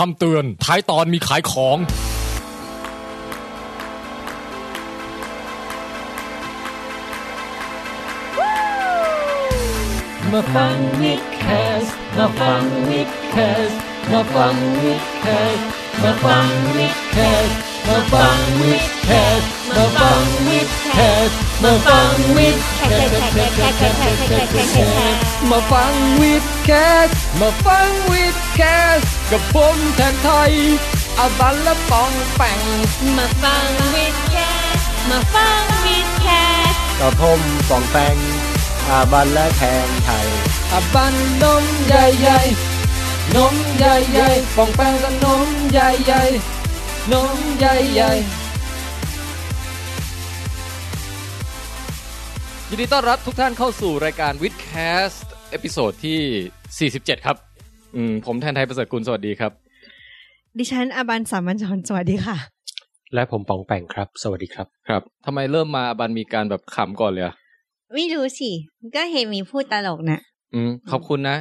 คำเตือนท้ายตอนมีขายของมาฟังวิดแคสต์มาฟังวิดแคสต์มาฟังวิดแคสต์มาฟังวิดแคสต์มาฟังวิดแคสต์มาฟังวิดแคสต์มาฟังวิดแคสต์มาฟังวิดแคสต์มาฟังวิดแคสต์กับผมแทนไทยอาบันและปองแป้งมาฟังวิดแคสต์มาฟังวิดแคสต์กับผมปองแป้งอาบันและแทนไทยอาบันนมใหญ่ๆนมใหญ่ๆปองแป้งกับนมใหญ่ๆน้องใหญ่ใหญ่ยินดีต้อนรับทุกท่านเข้าสู่รายการ Withcast เอพิโซดที่47ครับผมแทนไทยประเสริฐกุลสวัสดีครับดิฉันอาบันสามัญชนสวัสดีค่ะและผมปองแป่งครับสวัสดีครับครับทำไมเริ่มมาอาบันมีการแบบขำก่อนเลยอะไม่รู้สิก็เห็นมีพูดตลกนะขอบคุณนะ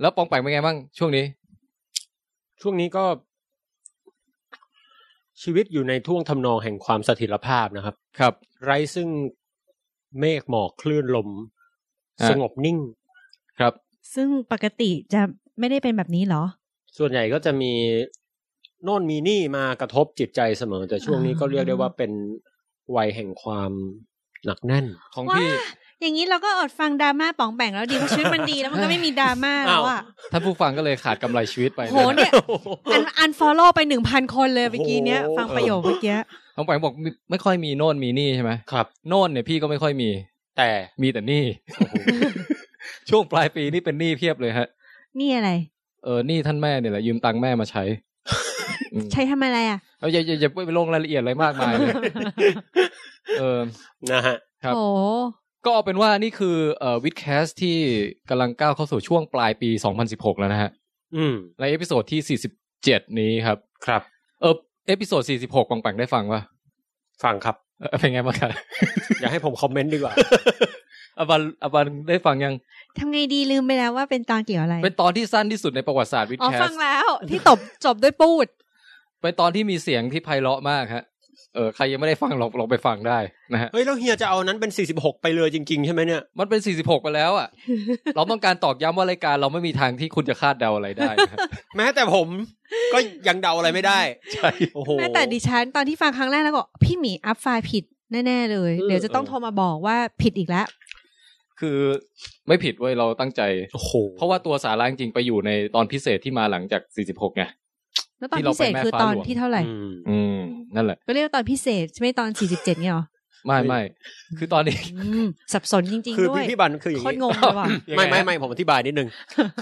แล้วปองแป่งเป็นไงบ้างช่วงนี้ก็ชีวิตอยู่ในท่วงทำนองแห่งความเสถียรภาพนะครับครับไร้ซึ่งเมฆหมอกคลื่นลมสงบนิ่งครับซึ่งปกติจะไม่ได้เป็นแบบนี้หรอส่วนใหญ่ก็จะมีโน่นมีนี่มากระทบจิตใจเสมอแต่ช่วงนี้ก็เรียกได้ว่าเป็นวัยแห่งความหนักแน่นของพี่อย่างนี้เราก็อดฟังดราม่าป๋องแบ่งแล้วดีเพราะชีวิตมันดีแล้วมันก็ไม่มีดราม่าแล้วอ่ะท่านผู้ฟังก็เลยขาดกำไรชีวิตไปโหเนี่ยอันฟอลโล่ไป 1,000 คนเลยเมื่อกี้เนี้ยฟังประโยคเมื่อกี้ป๋องแบ่งบอกไม่ค่อยมีโน่นมีนี่ใช่ไหมครับโน่นเนี่ยพี่ก็ไม่ค่อยมีแต่มีแต่นี่ ช่วงปลายปีนี่เป็นหนี้เพียบเลยฮะหนี้อะไรหนี้ท่านแม่เนี่ยแหละยืมตังค์แม่มาใช้ ใช้ทำอะไรอ่ะเอาอย่าไปลงรายละเอียดอะไรมากมายเลยนะฮะครับโอ้ก็เอาเป็นว่านี่คือวิดแคสที่กำลังก้าวเข้าสู่ช่วงปลายปี2016แล้วนะฮะในเอพิโซดที่47นี้ครับครับเอพิโซด46ปังๆได้ฟังป่ะฟังครับเป็นไงบ้างครับ อยากให้ผมคอมเมนต์ดีกว่า อบันได้ฟังยังทำไงดีลืมไปแล้วว่าเป็นตอนเกี่ยวอะไรเป็นตอนที่สั้นที่สุดในประวัติศาสตร์วิดแคสฟังแล้วที่จบด้วยปูดเป็นตอนที่มีเสียงที่ไพเราะมากฮะใครยังไม่ได้ฟังลองไปฟังได้นะฮะเฮ้ยแล้วเฮียจะเอานั้นเป็น46ไปเลยจริงๆใช่ไหมเนี่ยมันเป็น46ไปแล้วอ่ะ เราต้องการตอกย้ำว่ารายการเราไม่มีทางที่คุณจะคาดเดาอะไรได้ แม้แต่ผมก็ยังเดาอะไรไม่ได้ ใช่โอ้โหแม้แต่ดิฉันตอนที่ฟังครั้งแรกแล้วก็พี่หมีอัพไฟล์ผิดแน่ๆเลยเดี๋ยวจะต้องโทรมาบอกว่าผิดอีกแล้วคือไม่ผิดเว้ยเราตั้งใจโอ้โหเพราะว่าตัวสาระจริงๆไปอยู่ในตอนพิเศษที่มาหลังจาก46ไงแล้วตอนพิเศษคือตอนที่เท่าไหร่นั่นแหละก็เรียกตอนพิเศษใช่ไหมตอน47เนี่ยหรอไม่คือตอนนี้สับสนจริงๆด้วยคือพี่บันคืออย่างนี้คนงงเลยว่ะไม่ผมอธิบายนิดนึง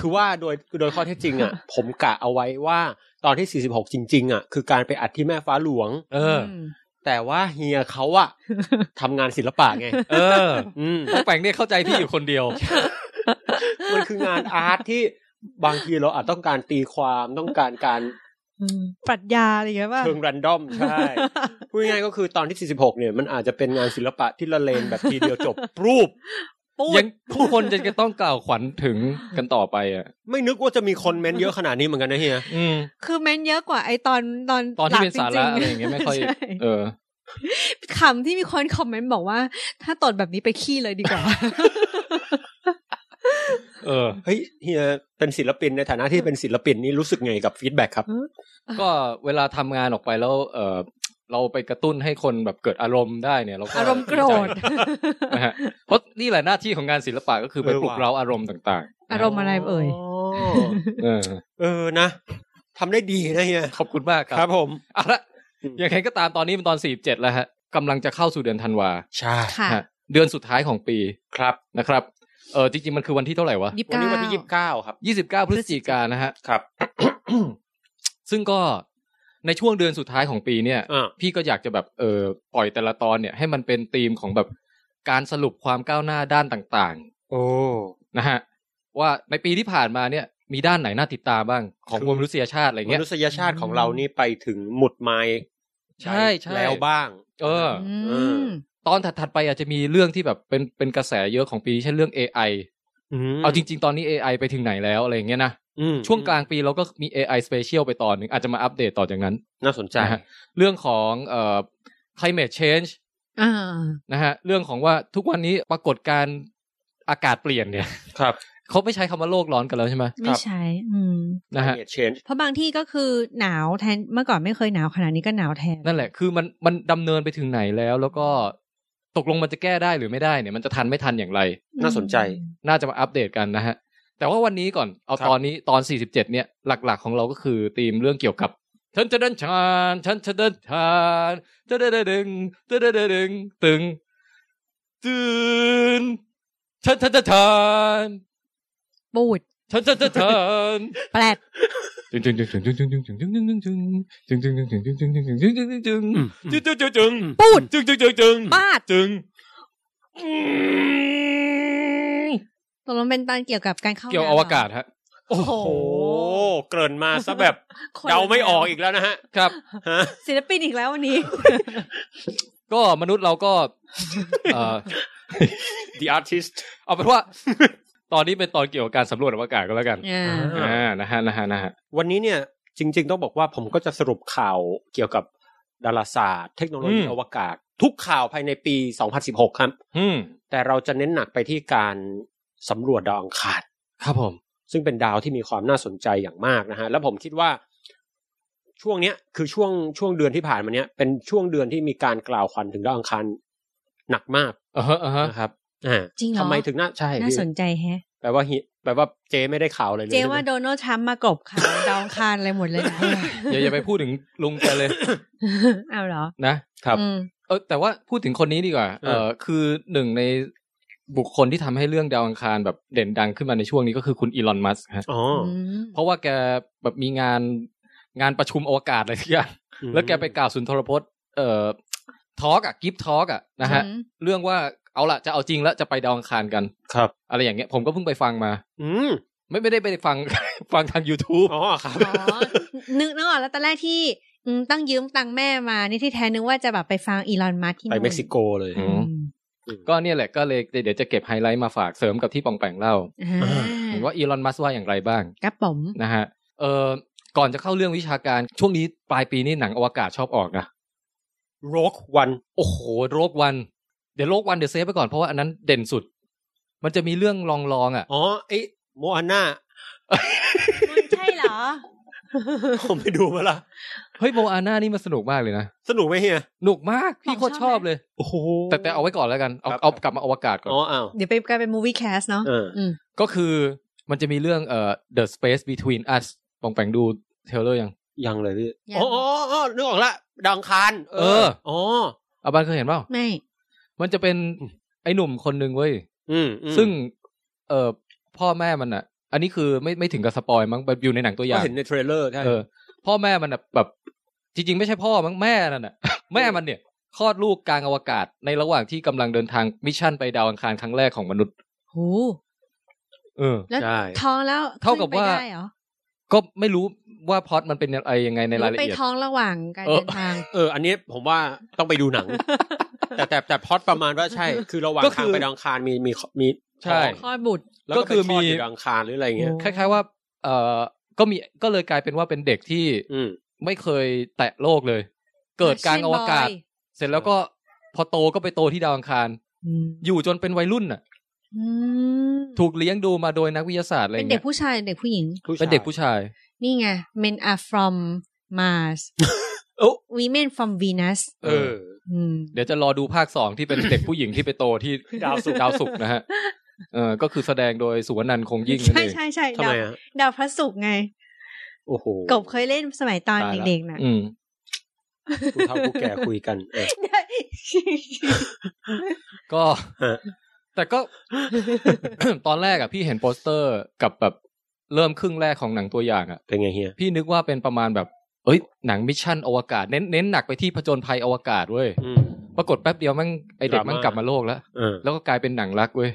คือว่าโดยข้อเท็จจริงอ่ะผมกะเอาไว้ว่าตอนที่46จริงๆอ่ะคือการไปอัดที่แม่ฟ้าหลวงแต่ว่าเฮียเขาอ่ะทำงานศิลปะไงแปลงเนี่ยเข้าใจพี่อยู่คนเดียวมันคืองานอาร์ตที่บางทีเราอาจต้องการตีความต้องการปรัชญาอะไรอย่างเงี้ยว่าเชิงรันดอมใช่พูดง่ายก็คือตอนที่46เนี่ยมันอาจจะเป็นงานศิลปะที่ละเลงแบบทีเดียวจบรูปยังผู้คนจะต้องกล่าวขวัญถึงกันต่อไปอ่ะไม่นึกว่าจะมีคนเม้นเยอะขนาดนี้เหมือนกันนะเฮียคือเม้นเยอะกว่าไอตอนที่เป็นสาระอะไรอย่างเงี้ยไม่ค่อยคำที่มีคนคอมเมนต์บอกว่าถ้าตดแบบนี้ไปขี้เลยดีกว่าเฮ้ยเฮียเป็นศิลปินในฐานะที่เป็นศิลปินนี่รู้สึกไงกับฟีดแบ็กครับก็เวลาทำงานออกไปแล้วเราไปกระตุ้นให้คนแบบเกิดอารมณ์ได้เนี่ยเราอารมณ์โกรธนะฮะเพราะนี่แหละหน้าที่ของงานศิลปะก็คือไปปลุกเร้าอารมณ์ต่างๆอารมณ์อะไรเอ่ยนะทำได้ดีนะเฮียขอบคุณมากครับครับผมเอาละอย่างไรก็ตามตอนนี้เป็นตอน47แล้วฮะกำลังจะเข้าสู่เดือนธันวาใช่เดือนสุดท้ายของปีครับนะครับจริงๆมันคือวันที่เท่าไหร่วะวันนี้วันที่29ครับ29พฤศจิกายนนะฮะครับ ซึ่งก็ในช่วงเดือนสุดท้ายของปีเนี่ยพี่ก็อยากจะแบบปล่อยแต่ละตอนเนี่ยให้มันเป็นธีมของแบบการสรุปความก้าวหน้าด้านต่างๆโอ้นะฮะว่าในปีที่ผ่านมาเนี่ยมีด้านไหนน่าติดตามบ้างของมนุษยชาติอะไรเงี้ยมนุษยชาติของเรานี่ไปถึงหมุดหมายใช่แล้วบ้างตอนถัดๆไปอาจจะมีเรื่องที่แบบเป็นกระแสเยอะของปีเช่นเรื่อง AI เอาจริงๆตอนนี้ AI ไปถึงไหนแล้วอะไรอย่างเงี้ยนะ ช่วงกลางปีเราก็มี AI Special ไปตอนนึงอาจจะมาอัปเดตต่อจากนั้นน่าสนใจเรื่องของclimate change นะฮะเรื่องของว่าทุกวันนี้ปรากฏการณ์อากาศเปลี่ยนเนี่ยครับเขาไม่ใช้คำว่าโลกร้อนกันแล้วใช่ไหมไม่ใช่นะฮะเพราะบางที่ก็คือหนาวแทนเมื่อก่อนไม่เคยหนาวขนาดนี้ก็หนาวแทนนั่นแหละคือมันดำเนินไปถึงไหนแล้วก็ตกลงมันจะแก้ได้หรือไม่ได้เนี่ยมันจะทันไม่ทันอย่างไรน่าสนใจน่าจะมาอัปเดตกันนะฮะแต่ว่าวันนี้ก่อนเอาตอนนี้ตอน47เนี่ยหลักๆของเราก็คือธีมเรื่องเกี่ยวกับฉันจะเดินทางฉันจะเดินทางจะได้ดึงจะได้ดึงตึงตื่นฉันจะทานปูดฉันจะทานแปลกจึงจึงจึงจึงจึงจึงจึงจึงจึงจึงจึงจึงจึงจึงจึงจึงจึงจึงจึงจึงจึงจึงจึงจึงปูดจึงจึงจึงจึงปาดจึงตกลงเป็นตอนเกี่ยวกับการเข้าเกี่ยวอวกาศฮะโอ้โหเกริ่นมาซะแบบเดาไม่ออกอีกแล้วนะฮะครับศิลปินอีกแล้ววันนี้ก็มนุษย์เราก็the artist เอาเป็นว่าตอนนี้เป็นตอนเกี่ยวกับการสำรวจอวกาศก็แล้วกันนะฮะนะฮะวันนี้เนี่ยจริงๆต้องบอกว่าผมก็จะสรุปข่าวเกี่ยวกับดาราศาสตร์เทคโนโลยีอวกาศทุกข่าวภายในปี2016ครับแต่เราจะเน้นหนักไปที่การสำรวจดาวอังคารครับผมซึ่งเป็นดาวที่มีความน่าสนใจอย่างมากนะฮะแล้วผมคิดว่าช่วงเนี้ยคือช่วงเดือนที่ผ่านมาเนี้ยเป็นช่วงเดือนที่มีการกล่าวขวัญถึงดาวอังคารหนักมากนะครับจริงเหรอทำไมถึงน่าใช่น่าสนใจแฮะแปลว่าเจไม่ได้ข่าวอะไรเลยเจว่าโดนัลด์ทรัมป์มากบข่าวดาวอังคารอะไรหมดเลยนะอย่าไปพูดถึงลุงแกเลยเอาเหรอนะครับแต่ว่าพูดถึงคนนี้ดีกว่าคือหนึ่งในบุคคลที่ทำให้เรื่องดาวอังคารแบบเด่นดังขึ้นมาในช่วงนี้ก็คือคุณ Elon Musk ฮะเพราะว่าแกแบบมีงานประชุมอวกาศอะไรทุกอย่างแล้วแกไปกล่าวสุนทรพจน์ทอล์กอ่ะกิฟทอล์กอ่ะนะฮะเรื่องว่าเอาล่ะจะเอาจริงแล้วจะไปดาวอังคารกันครับอะไรอย่างเงี้ยผมก็เพิ่งไปฟังมาไม่ได้ไปฟังทาง YouTube อ๋อครับอ๋อนึกออกแล้วตอนแรกที่ต้องยืมตังค์แม่มานี่ที่แท้นึกว่าจะแบบไปฟัง Elon Musk ที่ไปเม็กซิโกเลยก็เนี่ยแหละก็เลยเดี๋ยวจะเก็บไฮไลท์มาฝากเสริมกับที่ปองแปงเล่าเห็นว่าอีลอนมัสก์ว่าอย่างไรบ้างครับผมนะฮะก่อนจะเข้าเรื่องวิชาการช่วงนี้ปลายปีนี้หนังอวกาศชอบออกนะ Rogue One โอ้โห Rogue One เดี๋ยว Rogue One เดี๋ยวเซฟไปก่อนเพราะว่าอันนั้นเด่นสุดมันจะมีเรื่องลองอ่ะอ๋อไอ้โมอาน่ามันใช่เหรอผมไปดูมาละเฮ้ยโมอาน่านี่มันสนุกมากเลยนะสนุกไหมเฮียสนุกมากพี่โคตรชอบเลยโอ้โหแต่เอาไว้ก่อนแล้วกันเอากลับมาอวกาศก่อนอ๋ออ้าวเดี๋ยวไปกลายเป็นมูวี่แคสเนาะก็คือมันจะมีเรื่องThe Space Between Us ปองแปงดูเทเลอร์ยังเลยพี่อ๋อนึกออกละดาวอังคารอ๋ออาบันเคยเห็นเปล่าไม่มันจะเป็นไอ้หนุ่มคนนึงเว้ยซึ่งพ่อแม่มันอะอันนี้คือไม่ถึงกับสปอยมั้งแบบอยู่ในหนังตัวอย่างก็เห็นในเทรลเลอร์ใช่พ่อแม่มันแบบจริงๆไม่ใช่พ่อมั้งแม่นั่นน่ะแม่มันเนี่ยคลอดลูกกลางอวกาศในระหว่างที่กำลังเดินทางมิชชั่นไปดาวอังคารครั้งแรกของมนุษย์โหแล้วท้องแล้วเท่ากับว่าก็ไม่รู้ว่าพล็อตมันเป็นอะไรยังไงในรายละเอียดไปท้องระหว่างการเดินทางอันนี้ผมว่าต้องไปดูหนังแต่พล็อตประมาณว่าใช่คือระหว่างทางไปดาวอังคารมีใช่คลอดบุตรก็คือมีดาวอังคารหรืออะไรเงี้ยคล้ายๆว่าก็เลยกลายเป็นว่าเป็นเด็กที่ไม่เคยแตะโลกเลยเกิดกลางอวกาศเสร็จแล้วก็พอโตก็ไปโตที่ดาวอังคารอยู่จนเป็นวัยรุ่นน่ะถูกเลี้ยงดูมาโดยนักวิทยาศาสตร์อะไรเงี้ยเป็นเด็กผู้ชายเด็กผู้หญิงเป็นเด็กผู้ชายนี่ไง Men are from Mars Women from Venus เดี๋ยวจะรอดูภาค2ที่เป็นเด็กผู้หญิงที่ไปโตที่ดาวศุกร์นะฮะก็คือแสดงโดยสุวรรณันท์คงยิ่งนั่นเองใช่ดาวพระศุกร์ไงโอ้โหกบเคยเล่นสมัยตอนเด็กๆน่ะผู้เฒ่าผู้แก่คุยกันก็แต่ก็ตอนแรกอ่ะพี่เห็นโปสเตอร์กับแบบเริ่มครึ่งแรกของหนังตัวอย่างอ่ะเป็นไงเฮียพี่นึกว่าเป็นประมาณแบบหนังมิชชั่นอวกาศเน้นหนักไปที่ผจญภัยอวกาศเว้ยปรากฏแป๊บเดียวมันไอเด็กมันกลับมาโลกแล้วแล้วก็กลายเป็นหนังรักเว้ย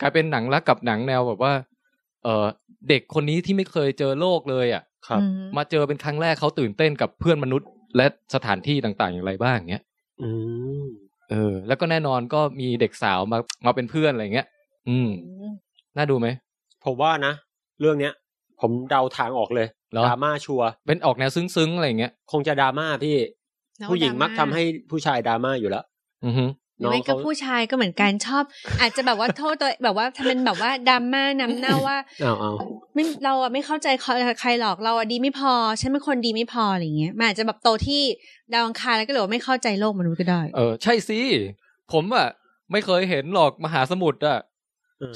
กลายเป็นหนังรักกับหนังแนวแบบว่าเด็กคนนี้ที่ไม่เคยเจอโลกเลยอ่ะมาเจอเป็นครั้งแรกเขาตื่นเต้นกับเพื่อนมนุษย์และสถานที่ต่างๆอย่างไรบ้างเงี้ยแล้วก็แน่นอนก็มีเด็กสาวมาเป็นเพื่อนอะไรเงี้ยน่าดูไหมผมว่านะเรื่องเนี้ย ผมเดาทางออกเลยดราม่าชัวเป็นออกแนวซึ้งๆอะไรอย่างเงี้ยคงจะดราม่าพี่ผู้หญิงมักทำให้ผู้ชายดราม่าอยู่แล้วอือฮึไม่ก็ผู้ชายก็เหมือนกันชอบอาจจะแบบว่าโทษตัวแบบว่าทำเป็นแบบว่าดราม่าน้ำเน่าว่าไม่เราอ่ะไม่เข้าใจใครหรอกเราอ่ะดีไม่พอฉันเป็นคนดีไม่พออะไรอย่างเงี้ยมันอาจจะแบบโตที่ดาวอังคารแล้วก็หรือว่าไม่เข้าใจโลกมนุษย์ก็ได้เออใช่สิผมอ่ะไม่เคยเห็นหรอกมหาสมุทรอ่ะ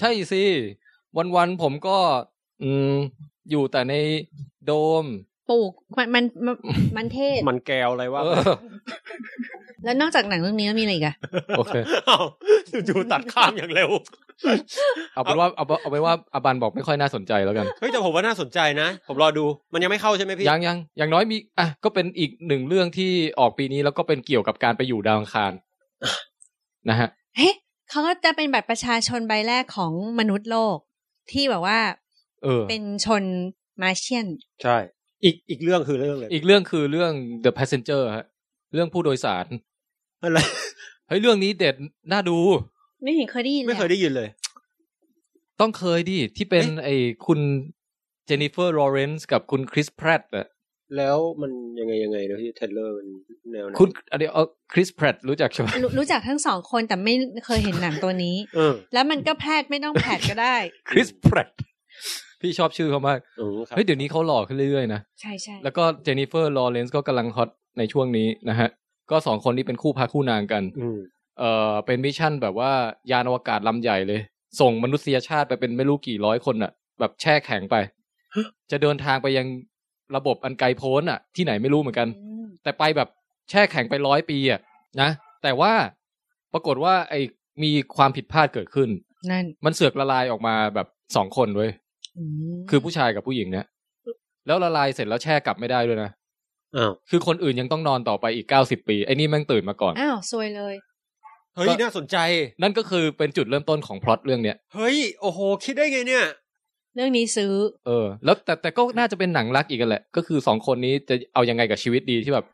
ใช่สิวันๆผมก็อยู่แต่ในโดมปลูกมันเทศมันแก้วอะไรวะแล้วนอกจากหนังเรื่องนี้แล้วมีอะไรอีกอ่ะโอเคดูตัดข้ามอย่างเร็วเอาเป็นว่าอบันบอกไม่ค่อยน่าสนใจแล้วกันเฮ้ยแต่ผมว่าน่าสนใจนะผมรอดูมันยังไม่เข้าใช่มั้ยพี่ยังๆอย่างน้อยมีอ่ะก็เป็นอีก1เรื่องที่ออกปีนี้แล้วก็เป็นเกี่ยวกับการไปอยู่ดาวอังคารนะฮะเฮ้เขาก็จะเป็นบัตรประชาชนใบแรกของมนุษย์โลกที่แบบว่าเป็นชนมาร์เชียนใช่อีกเรื่องคือเรื่องอะไรอีกเรื่องคือเรื่อง The Passenger ฮะเรื่องผู้โดยสารอะไรเฮ้ยเรื่องนี้เด็ดน่าดูไม่เห็นเคยได้ยินไม่เคยได้ยินเลยต้องเคยดิที่เป็นไอ้คุณเจนนิเฟอร์ลอเรนซ์กับคุณคริสแพรตอะแล้วมันยังไงเดี๋ยวที่เทเลอร์มันแนวไหนคุณเดี๋ยวคริสแพรตรู้จักใช่ไหมรู้จักทั้งสองคนแต่ไม่เคยเห็นหนังตัวนี้แล้วมันก็แพรตไม่ต้องแพรตก็ได้คริสแพรตพี่ชอบชื่อเขามากเฮ้ยเดี๋ยวนี้เขาหล่อขึ้นเรื่อยๆนะใช่ๆแล้วก็เจนนิเฟอร์ลอเรนซ์ก็กำลังฮอตในช่วงนี้นะฮะก็สองคนนี้เป็นคู่พาคู่นางกันเป็นมิชชั่นแบบว่ายานอวกาศลำใหญ่เลยส่งมนุษยชาติไปเป็นไม่รู้กี่ร้อยคนอ่ะแบบแช่แข็งไปจะเดินทางไปยังระบบอันไกลโพ้นอ่ะที่ไหนไม่รู้เหมือนกันแต่ไปแบบแช่แข็งไป100ปีอ่ะนะแต่ว่าปรากฏว่าไอ้มีความผิดพลาดเกิดขึ้นนั่นมันเสือกละลายออกมาแบบ2คนเว้ยคือผู้ชายกับผู้หญิงเนี่ยแล้วละลายเสร็จแล้วแช่กลับไม่ได้ด้วยนะคือคนอื่นยังต้องนอนต่อไปอีก90ปีไอ้นี่แม่งตื่นมาก่อนอ้าวซวยเลยเฮ้ยน่าสนใจนั่นก็คือเป็นจุดเริ่มต้นของพล็อตเรื่องเนี้ยเฮ้ยโอ้โหคิดได้ไงเนี่ยเรื่องนี้ซื้อแล้วแต่ก็น่าจะเป็นหนังรักอีกกันแหละก็คือ2คนนี้จะเอายังไงกับชีวิตดีที่แบบ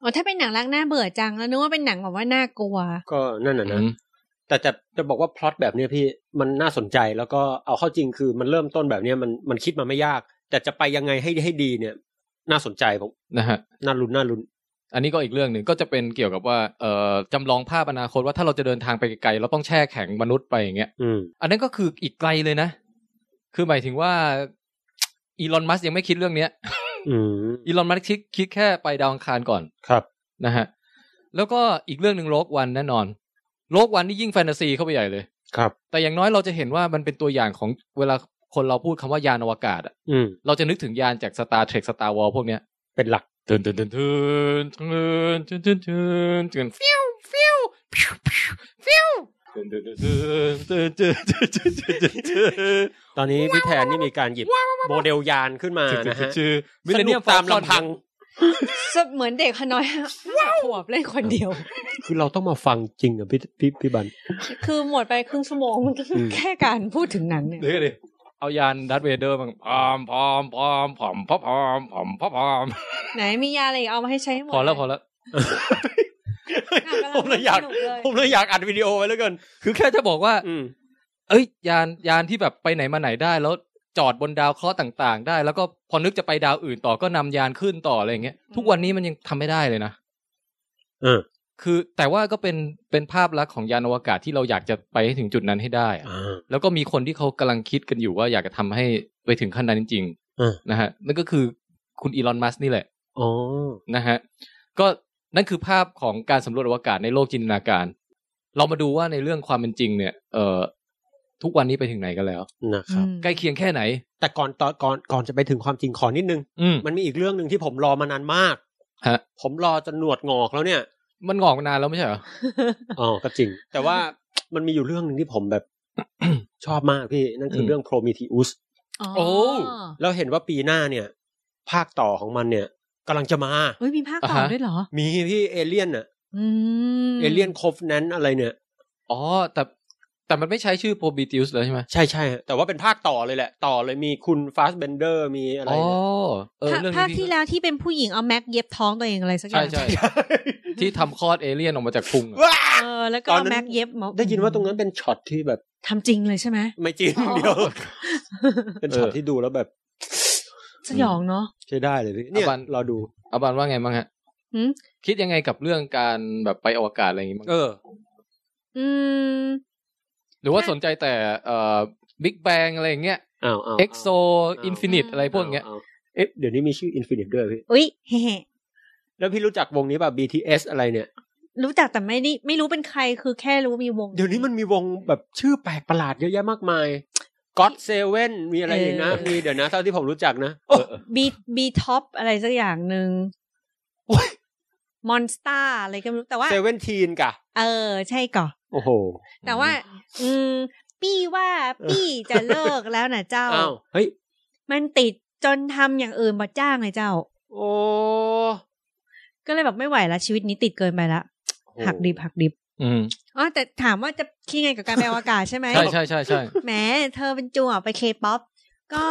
อ๋อถ้าเป็นหนังรักน่าเบื่อจังแล้วนึกว่าเป็นหนังแบบว่าน่ากลัวก็นั่นน่ะนะแต่จะบอกว่าพล็อตแบบเนี้ยพี่มันน่าสนใจแล้วก็เอาเข้าจริงคือมันเริ่มต้นแบบเนี้ยมันคิดมาไม่ยากแต่จะไปยังไงให้ดีเนี่ยน่าสนใจผมนะฮะน่าลุ้นอันนี้ก็อีกเรื่องหนึ่งก็จะเป็นเกี่ยวกับว่าจำลองภาพอนาคตว่าถ้าเราจะเดินทางไปไกลเราต้องแช่แข็งมนุษย์ไปอย่างเงี้ยอันนั้นก็คืออีกไกลเลยนะคือหมายถึงว่า Elon Musk ยังไม่คิดเรื่องเนี้ยElon Musk คิดแค่ไปดาวอังคารก่อนครับนะฮะแล้วก็อีกเรื่องนึงRogue Oneแน่นอนRogue Oneนี่ยิ่งแฟนตาซีเข้าไปใหญ่เลยครับแต่อย่างน้อยเราจะเห็นว่ามันเป็นตัวอย่างของเวลาคนเราพูดคำว่ายานอวกาศอ่ะเราจะนึกถึงยานจาก Star Trek Star Wars พวกเนี้ยเป็นหลักตื่นๆๆๆตื่นๆๆๆฟิวฟิวฟิวตอนนี้พี่แทนนี่มีการหยิบโมเดลยานขึ้นมานะฮะมิเลเนียมตามลำพังเหมือนเด็กน้อยหัวเล่นคนเดียวคือเราต้องมาฟังจริงอ่ะพี่บันคือหมดไปครึ่งชั่วโมงมันก็แค่การพูดถึงหนังเนี่ยดิเอายานดัตเวเดอร์มั้งพร้อมไหนมียาอะไรเอามาให้ใช้หมดพอแล้วผมเลยอยากอัดวิดีโอไว้แล้วกันคือแค่จะบอกว่าเอ้ยยานที่แบบไปไหนมาไหนได้แล้วจอดบนดาวเคราะห์ต่างๆได้แล้วก็พอนึกจะไปดาวอื่นต่อก็นำยานขึ้นต่ออะไรอย่างเงี้ยทุกวันนี้มันยังทำไม่ได้เลยนะคือแต่ว่าก็เป็นภาพลักษณ์ของยานอวกาศที่เราอยากจะไปให้ถึงจุดนั้นให้ได้แล้วก็มีคนที่เขากำลังคิดกันอยู่ว่าอยากจะทำให้ไปถึงขั้นนั้นจริงๆนะฮะนั่นก็คือคุณอีลอนมัสก์นี่แหละนะฮะก็นั่นคือภาพของการสำรวจอวกาศในโลกจินตนาการเรามาดูว่าในเรื่องความเป็นจริงเนี่ยทุกวันนี้ไปถึงไหนกันแล้วนะครับใกล้เคียงแค่ไหนแต่ก่อนจะไปถึงความจริงขอนิดนึงมันมีอีกเรื่องนึงที่ผมรอมานานมากฮะผมรอจนหนวดงอกแล้วเนี่ยมันงอกมานานแล้วไม่ใช่เหรออ๋อก็จริงแต่ว่ามันมีอยู่เรื่องนึงที่ผมแบบ ชอบมากพี่นั่นคือเรื่องโพรเมธีอุสโอ้แล้วเห็นว่าปีหน้าเนี่ยภาคต่อของมันเนี่ยกำลังจะมาเฮ้ยมีภาคต่อด้วยเหรอมีพี่เอเลี่ยนอะเอเลี่ยนคอฟแนนอะไรเนี่ยอ๋อแต่มันไม่ใช้ชื่อโพรเมธีอุสเลยใช่ไหมใช่ๆแต่ว่าเป็นภาคต่อเลยแหละต่อเลยมีคุณฟาสเบนเดอร์มีอะไรภาคที่แล้วที่เป็นผู้หญิงเอาแม็กเย็บท้องตัวเองอะไรสักอย่างใช่ๆที่ทำคลอดเอเลี่ยนออกมาจากพุงแล้วก็แม็กเย็บได้ยินว่าตรงนั้นเป็นช็อตที่แบบทำจริงเลยใช่ไหมไม่จริงเดียวเป็นช็อตที่ดูแล้วแบบ สยองเนาะใช่ได้เลยเนี่ยเราดูอาบันว่าไงบ้างฮะคิดยังไงกับเรื่องการแบบไปอวกาศอะไรอย่างงี้บ้างหรือว่าสนใจแต่บิ๊กแบงอะไรอย่างเงี้ยเอ็กโซอินฟินิตอะไรพวกเงี้ยเอ๊ะเดี๋ยวนี้มีชื่ออินฟินิตด้วยพี่อุ๊ยแล้วพี่รู้จักวงนี้ป่ะ BTS อะไรเนี่ยรู้จักแต่ไม่รู้เป็นใครคือแค่รู้มีวงเดี๋ยวนี้มันมีวงแบบชื่อแปลกประหลาดเยอะแยะมากมายก็อดเซเว่นมีอะไรอีกนะมีเดี๋ยวนะเท่าที่ผมรู้จักนะบีท็อปอะไรสักอย่างนึงโอ้ยมอนสเตอร์อะไรก็ไม่รู้แต่ว่าเซเว่นทีนกะใช่ก่อโอ้โหแต่ว่าพี่ว่าพี่จะเลิกแล้วนะเจ้าเฮ้ยมันติดจนทำอย่างอื่นบ่จ้างเลยเจ้าโอ้ก็เลยแบบไม่ไหวละชีวิตนี้ติดเกินไปละหักดิบแต่ถามว่าจะคิดไงกับการไปอวกาศใช่ไหมใช่แหมเธอเป็นจั่วไปเคป๊อปก็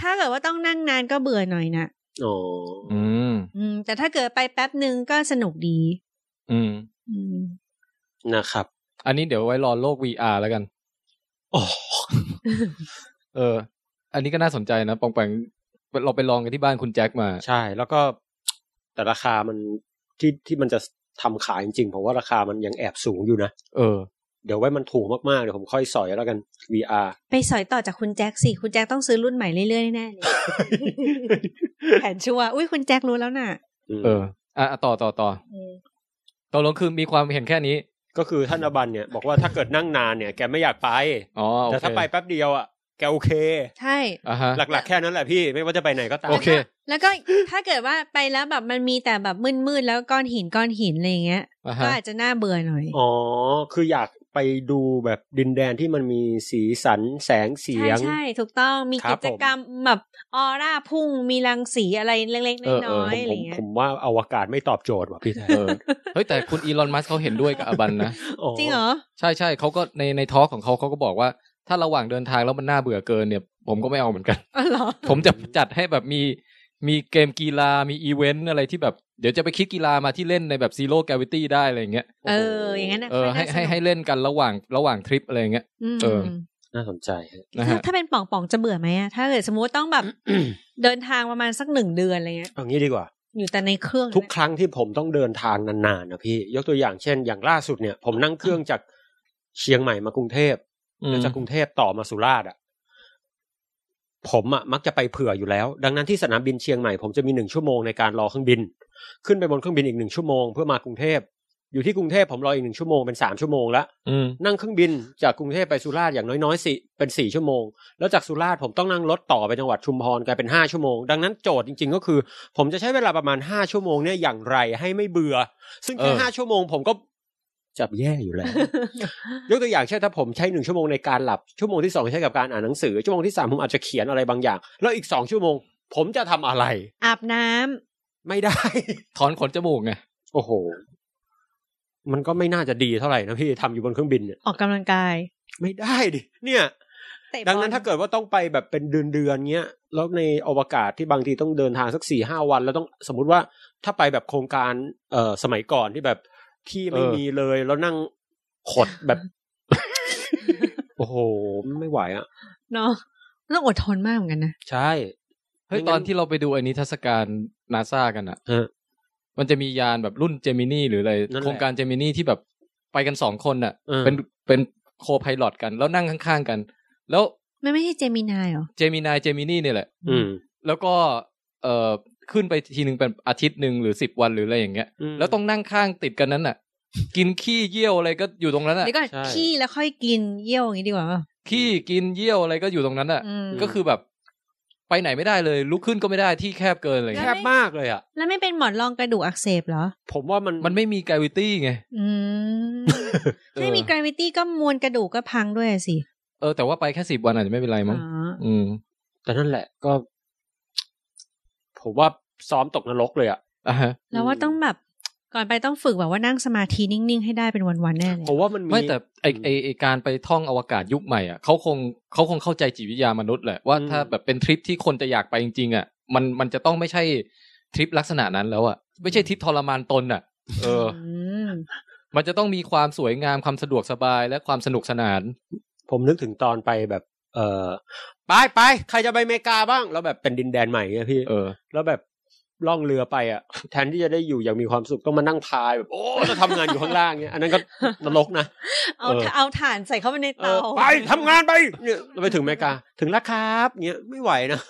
ถ้าเกิดว่าต้องนั่งนานก็เบื่อหน่อยนะโอ้แต่ถ้าเกิดไปแป๊บนึงก็สนุกดีนะครับอันนี้เดี๋ยวไว้รอโลก VR แล้วกันโอ้ อันนี้ก็น่าสนใจนะปองแปงเราไปลองกันที่บ้านคุณแจ็คมาใช่แล้วก็แต่ราคามันที่มันจะทำขายจริงๆผมว่าราคามันยังแอบสูงอยู่นะเดี๋ยวไว้มันถูกมากๆเดี๋ยวผมค่อยสอยแล้วกัน VR ไปสอยต่อจากคุณแจ็คสิคุณแจ็คต้องซื้อรุ่นใหม่เรื่อยๆแน่เลย แผนชัวร์อุ้ยคุณแจ็ครู้แล้วน่ะต่อตกลงคือมีความเห็นแค่นี้ก็คือท่านอบันเนี่ยบอกว่าถ้าเกิดนั่งนานเนี่ยแกไม่อยากไปแต่ถ้าไปแป๊บเดียวอ่ะแกโอเคใช่หลักๆแค่นั้นแหละพี่ไม่ว่าจะไปไหนก็ตามโอเคแล้วก็ถ้าเกิดว่าไปแล้วแบบมันมีแต่แบบมืดๆแล้วก้อนหินอะไรอย่างเงี้ยก็อาจจะน่าเบื่อหน่อยอ๋อคืออยากไปดูแบบดินแดนที่มันมีสีสันแสงเสียงใช่ถูกต้องมีกิจกรรมแบบออร่าพุ่งมีรังสีอะไรเล็กๆน้อยๆอะไรเงี้ยผมว่าอวกาศไม่ตอบโจทย์ว่ะพี่เฮ้ยแต่คุณ Elon Musk เขาเห็นด้วยกับอบันนะจริงเหรอใช่ๆเขาก็ในทอล์คของเขาก็บอกว่าถ้าระหว่างเดินทางแล้วมันน่าเบื่อเกินเนี่ยผมก็ไม่เอาเหมือนกันผมจะจัดให้แบบมีเกมกีฬามีอีเวนต์อะไรที่แบบเดี๋ยวจะไปคิดกีฬามาที่เล่นในแบบ Zero Gravity ได้อะไรอย่างเงี้ยอย่างงั้นน่ะให้เล่นกันระหว่างทริปอะไรอย่างเงี้ยน่าสนใจถ้าเป็นป่องๆจะเบื่อมั้ยอ่ะถ้าเกิดสมมุติต้องแบบ เดินทางประมาณสัก1เดือนอะไรเงี้ยเอางี้ดีกว่าอยู่แต่ในเครื่องทุกครั้งที่ผมต้องเดินทางนานๆนะพี่ยกตัวอย่างเช่นอย่างล่าสุดเนี่ยผมนั่งเครื่องจากเชียงใหม่มากรุงเทพแล้วจากกรุงเทพต่อมาสุราษฎร์อ่ะผมอ่ะมักจะไปเผื่ออยู่แล้วดังนั้นที่สนามบินเชียงใหม่ผมจะมี1ชั่วโมงในการรอเครื่องบินขึ้นไปบนเครื่องบินอีก1ชั่วโมงเพื่อมากรุงเทพอยู่ที่กรุงเทพผมรออีก1ชั่วโมงเป็น3ชั่วโมงละนั่งเครื่องบินจากกรุงเทพไปสุราษฎร์อย่างน้อยๆ4เป็น4ชั่วโมงแล้วจากสุราษฎร์ผมต้องนั่งรถต่อไปจังหวัดชุมพรกลายเป็น5ชั่วโมงดังนั้นโจทย์จริงๆก็คือผมจะใช้เวลาประมาณ5ชั่วโมงเนี่ยอย่างไรให้ไม่เบื่อซึ่งแค่5ชั่วโมงผมก็จับแย่อยู่แล้ว ยกตัวอย่างเช่นถ้าผมใช้1ชั่วโมงในการหลับชั่วโมงที่2ใช้กับการอ่านหนังสือชั่วโมงที่3ผมอาจจะเขียนอะไรบางอย่างแล้วอีก2ชั่วโมงผมจะทำอะไรอาบน้ำไม่ได้ ถอนขนจมูกไงโอ้โหมันก็ไม่น่าจะดีเท่าไหร่นะพี่ทำอยู่บนเครื่องบินเนี่ยออกกำลังกายไม่ได้ดิเนี่ยดังนั้นถ้าเกิดว่าต้องไปแบบเป็นเดือนๆเงี้ยแล้วในอวกาศที่บางทีต้องเดินทางสัก 4-5 วันแล้วต้องสมมติว่าถ้าไปแบบโครงการสมัยก่อนที่แบบที่ไม่มีเลยแล้วนั่งขดแบบ โอ้โหไม่ไหวอ่ะเนาะต้องอดทนมากเหมือนกันนะใช่เฮ้ยตอนที่เราไปดูไอ้นิทรรศการ NASA กันอ่ะมันจะมียานแบบรุ่นเจมินี่หรืออะไรโครงการเจมินี่ที่แบบไปกัน2คนน่ะเป็นโคไพลอตกันแล้วนั่งข้างๆกันแล้วไม่ใช่เจมินายหรอเจมินี่เนี่ยแหละแล้วก็ขึ้นไปทีนึงเป็นอาทิตย์นึงหรือ10วันหรืออะไรอย่างเงี้ยแล้วต้องนั่งข้างติดกันนั้นน่ะกินขี้เยี่ยวอะไรก็อยู่ตรงนั้นน่ะขี้แล้วค่อยกินเยี่ยวอย่างงี้ดีกว่าขี้กินเยี่ยวอะไรก็อยู่ตรงนั้นน่ะก็คือแบบไปไหนไม่ได้เลยลุกขึ้นก็ไม่ได้ที่แคบเกินอะไรแคบมากเลยอ่ะแล้วไม่เป็นหมอนรองกระดูกอักเสบเหรอผมว่ามันไม่มีกราวิตี้ไงไม่มีกราวิตี้ก็มวลกระดูกก็พังด้วยสิแต่ว่าไปแค่10วันอาจจะไม่เป็นไรมั้งแต่นั่นแหละก็ผมว่าซ้อมตกนรกเลยอ่ะแล้วว่าต้องแบบก่อนไปต้องฝึกแบบว่านั่งสมาธินิ่งๆให้ได้เป็นวันๆแน่เลยผมว่ามันไม่แต่ไอการไปท่องอวกาศยุคใหม่อ่ะเขาคงเข้าใจจิตวิทยามนุษย์แหละว่าถ้าแบบเป็นทริปที่คนจะอยากไปจริงๆอ่ะมันจะต้องไม่ใช่ทริปลักษณะนั้นแล้วอ่ะไม่ใช่ทริปทรมานตนอ่ะมันจะต้องมีความสวยงามความสะดวกสบายและความสนุกสนานผมนึกถึงตอนไปแบบ ไปใครจะไปอเมริกาบ้างแล้วแบบเป็นดินแดนใหม่ไงพี่แล้วแบบล่องเรือไปอ่ะแทนที่จะได้อยู่อย่างมีความสุขก็มานั่งพายแบบโอ้จะทำงานอยู่ข้างล่างเงี้ยอันนั้นก็นรกนะเอาถ่านใส่เข้าไปในเตาไปทำงานไปเนี่ยเราไปถึงอเมริกาถึงแล้วครับเงี้ยไม่ไหวนะ